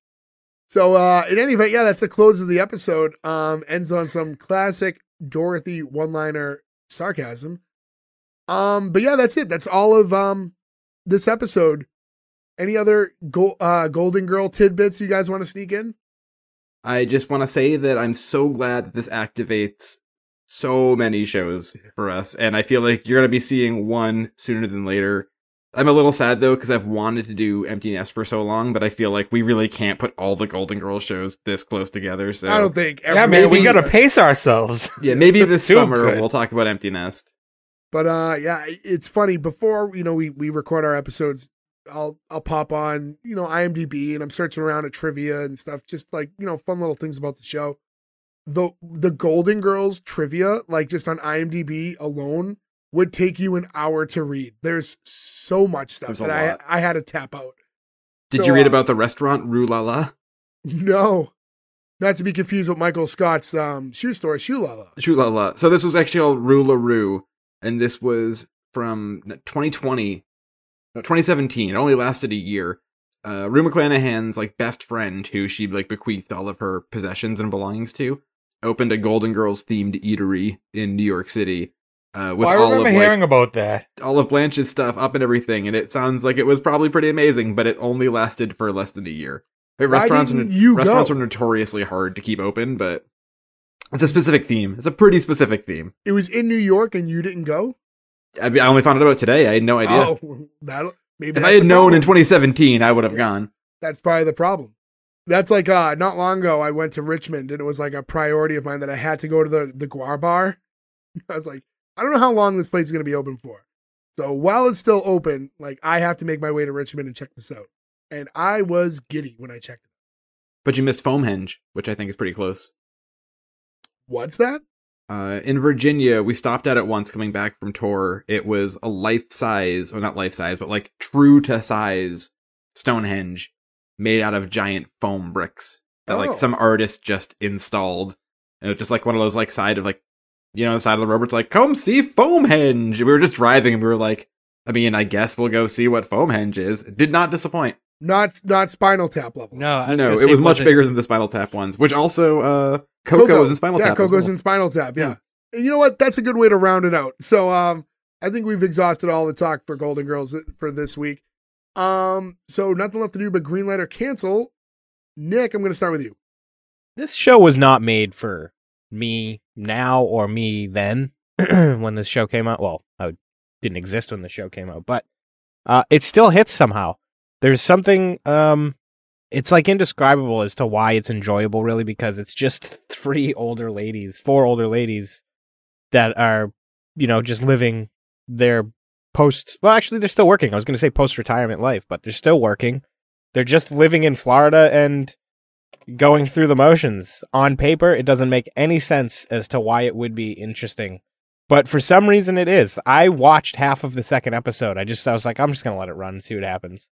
So in any event, yeah, that's the close of the episode. Ends on some classic Dorothy one-liner sarcasm. But yeah, that's it. That's all of this episode. Any other Golden Girl tidbits you guys want to sneak in? I just want to say that I'm so glad that this activates so many shows for us, and I feel like you're going to be seeing one sooner than later. I'm a little sad, though, because I've wanted to do Empty Nest for so long, but I feel like we really can't put all the Golden Girls shows this close together. So I don't think. Yeah, man, we got to pace ourselves. Yeah, maybe this summer we'll talk about Empty Nest. But yeah, it's funny. Before, you know, we record our episodes, I'll pop on, you know, IMDb, and I'm searching around at trivia and stuff, just like, you know, fun little things about the show. The Golden Girls trivia, like just on IMDb alone, would take you an hour to read. There's so much stuff that I had to tap out. Did you read about the restaurant Rue La La? No. Not to be confused with Michael Scott's shoe store, Shoe La La. Shoe La La. So this was actually all Rue La Rue, and this was from 2017. It only lasted a year. Rue McClanahan's like best friend, who she like bequeathed all of her possessions and belongings to, opened a Golden Girls themed eatery in New York City. With I remember hearing about that. All of Blanche's stuff up and everything, and it sounds like it was probably pretty amazing, but it only lasted for less than a year. Restaurants are notoriously hard to keep open, but it's a specific theme. It's a pretty specific theme. It was in New York, and you didn't go? I only found out about today. I had no idea. Oh, maybe if I had known in 2017, I would have gone. That's probably the problem. That's like not long ago, I went to Richmond, and it was like a priority of mine that I had to go to the Guar Bar. I was like, I don't know how long this place is going to be open for. So while it's still open, like I have to make my way to Richmond and check this out. And I was giddy when I checked it. But you missed Foamhenge, which I think is pretty close. What's that? In Virginia, we stopped at it once coming back from tour. It was a life-size, or not life-size, but like true-to-size Stonehenge made out of giant foam bricks that like some artist just installed. And it was just like one of those like side of like, you know, the side of the road, it's like, come see Foamhenge. We were just driving and we were like, I mean, I guess we'll go see what Foamhenge is. It did not disappoint. Not Spinal Tap level. No, it was much bigger than the Spinal Tap ones, which also Coco is in Spinal Tap. Yeah, Coco's in Spinal Tap, yeah. And you know what? That's a good way to round it out. So I think we've exhausted all the talk for Golden Girls for this week. So nothing left to do but greenlight or cancel. Nick, I'm going to start with you. This show was not made for me now or me then when this show came out. Well, I didn't exist when the show came out, but it still hits somehow. There's something, it's like indescribable as to why it's enjoyable, really, because it's just 4 older ladies that are, you know, just living their post, well, actually, they're still working. I was going to say post-retirement life, but they're still working. They're just living in Florida and going through the motions. On paper, it doesn't make any sense as to why it would be interesting. But for some reason, it is. I watched half of the second episode. I was like, I'm just going to let it run and see what happens.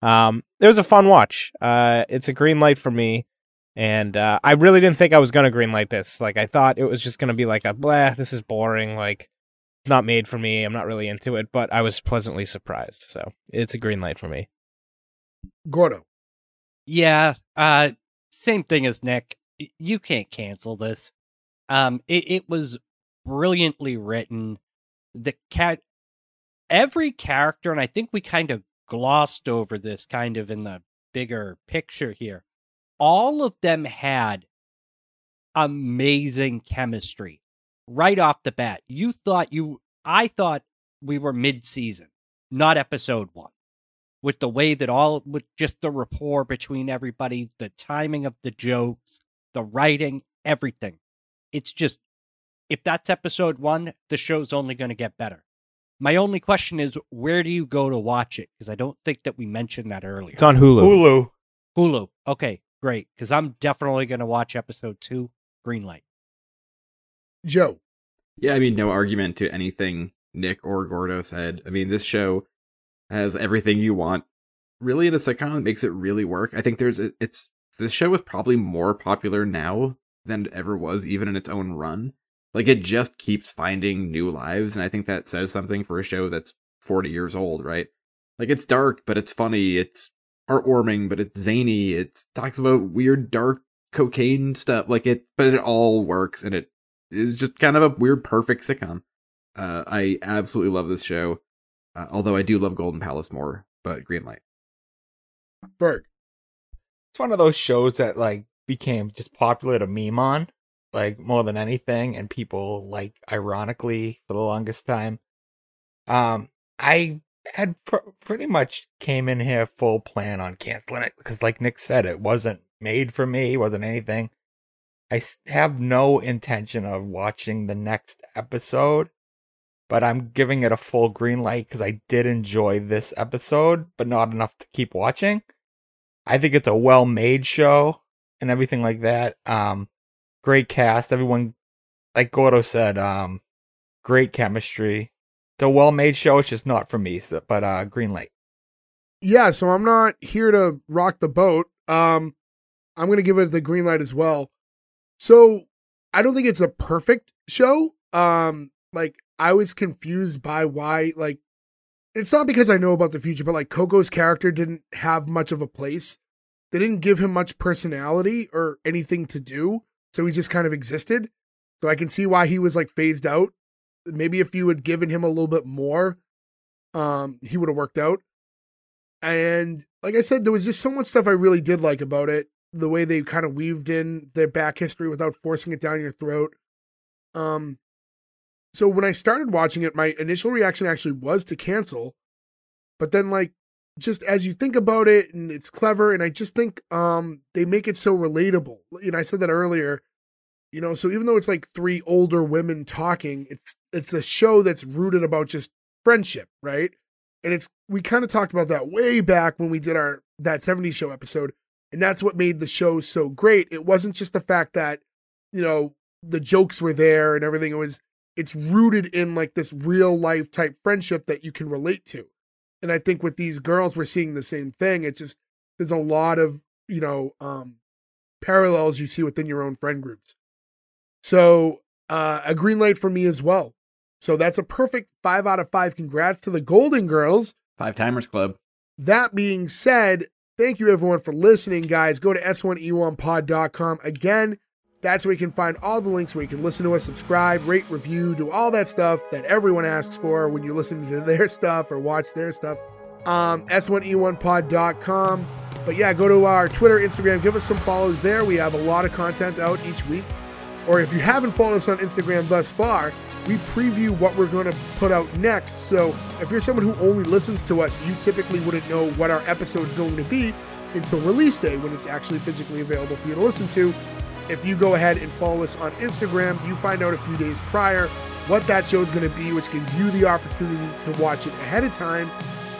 It was a fun watch. It's a green light for me. And I really didn't think I was going to green light this. Like, I thought it was just going to be like, this is boring. Like, it's not made for me. I'm not really into it. But I was pleasantly surprised. So it's a green light for me. Gordo. Yeah. Same thing as Nick. You can't cancel this. It was brilliantly written. Every character, and I think we kind of glossed over this kind of in the bigger picture here. All of them had amazing chemistry right off the bat. I thought we were mid-season, not episode one, with the way that with just the rapport between everybody, the timing of the jokes, the writing, everything. It's just, if that's episode one, the show's only going to get better. My only question is, where do you go to watch it? Because I don't think that we mentioned that earlier. It's on Hulu. Hulu. Okay. Great, because I'm definitely going to watch episode 2, greenlight. Joe. Yeah, I mean, no argument to anything Nick or Gordo said. I mean, this show has everything you want. Really, the sitcom makes it really work. I think this show is probably more popular now than it ever was, even in its own run. Like, it just keeps finding new lives, and I think that says something for a show that's 40 years old, right? Like, it's dark, but it's funny, it's heartwarming, but it's zany. It talks about weird, dark cocaine stuff. But it all works, and it is just kind of a weird, perfect sitcom. I absolutely love this show. Although I do love Golden Palace more, but green light. Berg, it's one of those shows that became just popular to meme on, more than anything, and people ironically for the longest time. I had pretty much came in here full plan on canceling it because, like Nick said, it wasn't made for me, wasn't anything. I have no intention of watching the next episode, but I'm giving it a full green light because I did enjoy this episode, but not enough to keep watching. I think it's a well-made show and everything like that. Great cast. Everyone, like Gordo said, great chemistry. It's a well-made show. It's just not for me, but green light. Yeah, so I'm not here to rock the boat. I'm going to give it the green light as well. So I don't think it's a perfect show. I was confused by why, it's not because I know about the future, but Coco's character didn't have much of a place. They didn't give him much personality or anything to do, so he just kind of existed. So I can see why he was phased out. Maybe if you had given him a little bit more, he would have worked out. And like I said, there was just so much stuff I really did like about it. The way they kind of weaved in their back history without forcing it down your throat. So when I started watching it, my initial reaction actually was to cancel. But then just as you think about it, and it's clever, and I just think they make it so relatable. And I said that earlier. You know, so even though it's three older women talking, it's a show that's rooted about just friendship, right? And we kind of talked about that way back when we did that 70s show episode, and that's what made the show so great. It wasn't just the fact that, you know, the jokes were there and everything. It's rooted in this real life type friendship that you can relate to. And I think with these girls, we're seeing the same thing. It just, there's a lot of, you know, parallels you see within your own friend groups. So a green light for me as well. So that's a perfect 5 out of 5. Congrats to the Golden Girls. 5 Timers Club. That being said, thank you everyone for listening, guys. Go to S1E1pod.com. Again, that's where you can find all the links where you can listen to us, subscribe, rate, review, do all that stuff that everyone asks for when you're listening to their stuff or watch their stuff. S1E1pod.com. But yeah, go to our Twitter, Instagram. Give us some follows there. We have a lot of content out each week. Or if you haven't followed us on Instagram thus far, we preview what we're going to put out next. So if you're someone who only listens to us, you typically wouldn't know what our episode's going to be until release day when it's actually physically available for you to listen to. If you go ahead and follow us on Instagram, you find out a few days prior what that show is going to be, which gives you the opportunity to watch it ahead of time,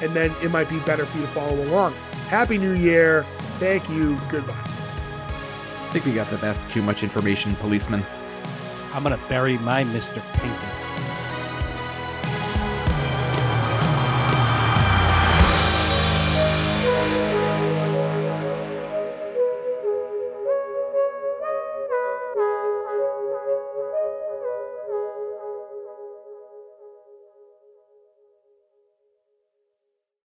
and then it might be better for you to follow along. Happy New Year. Thank you. Goodbye. I think we got the best too much information policeman. I'm going to bury my Mr. Pincus.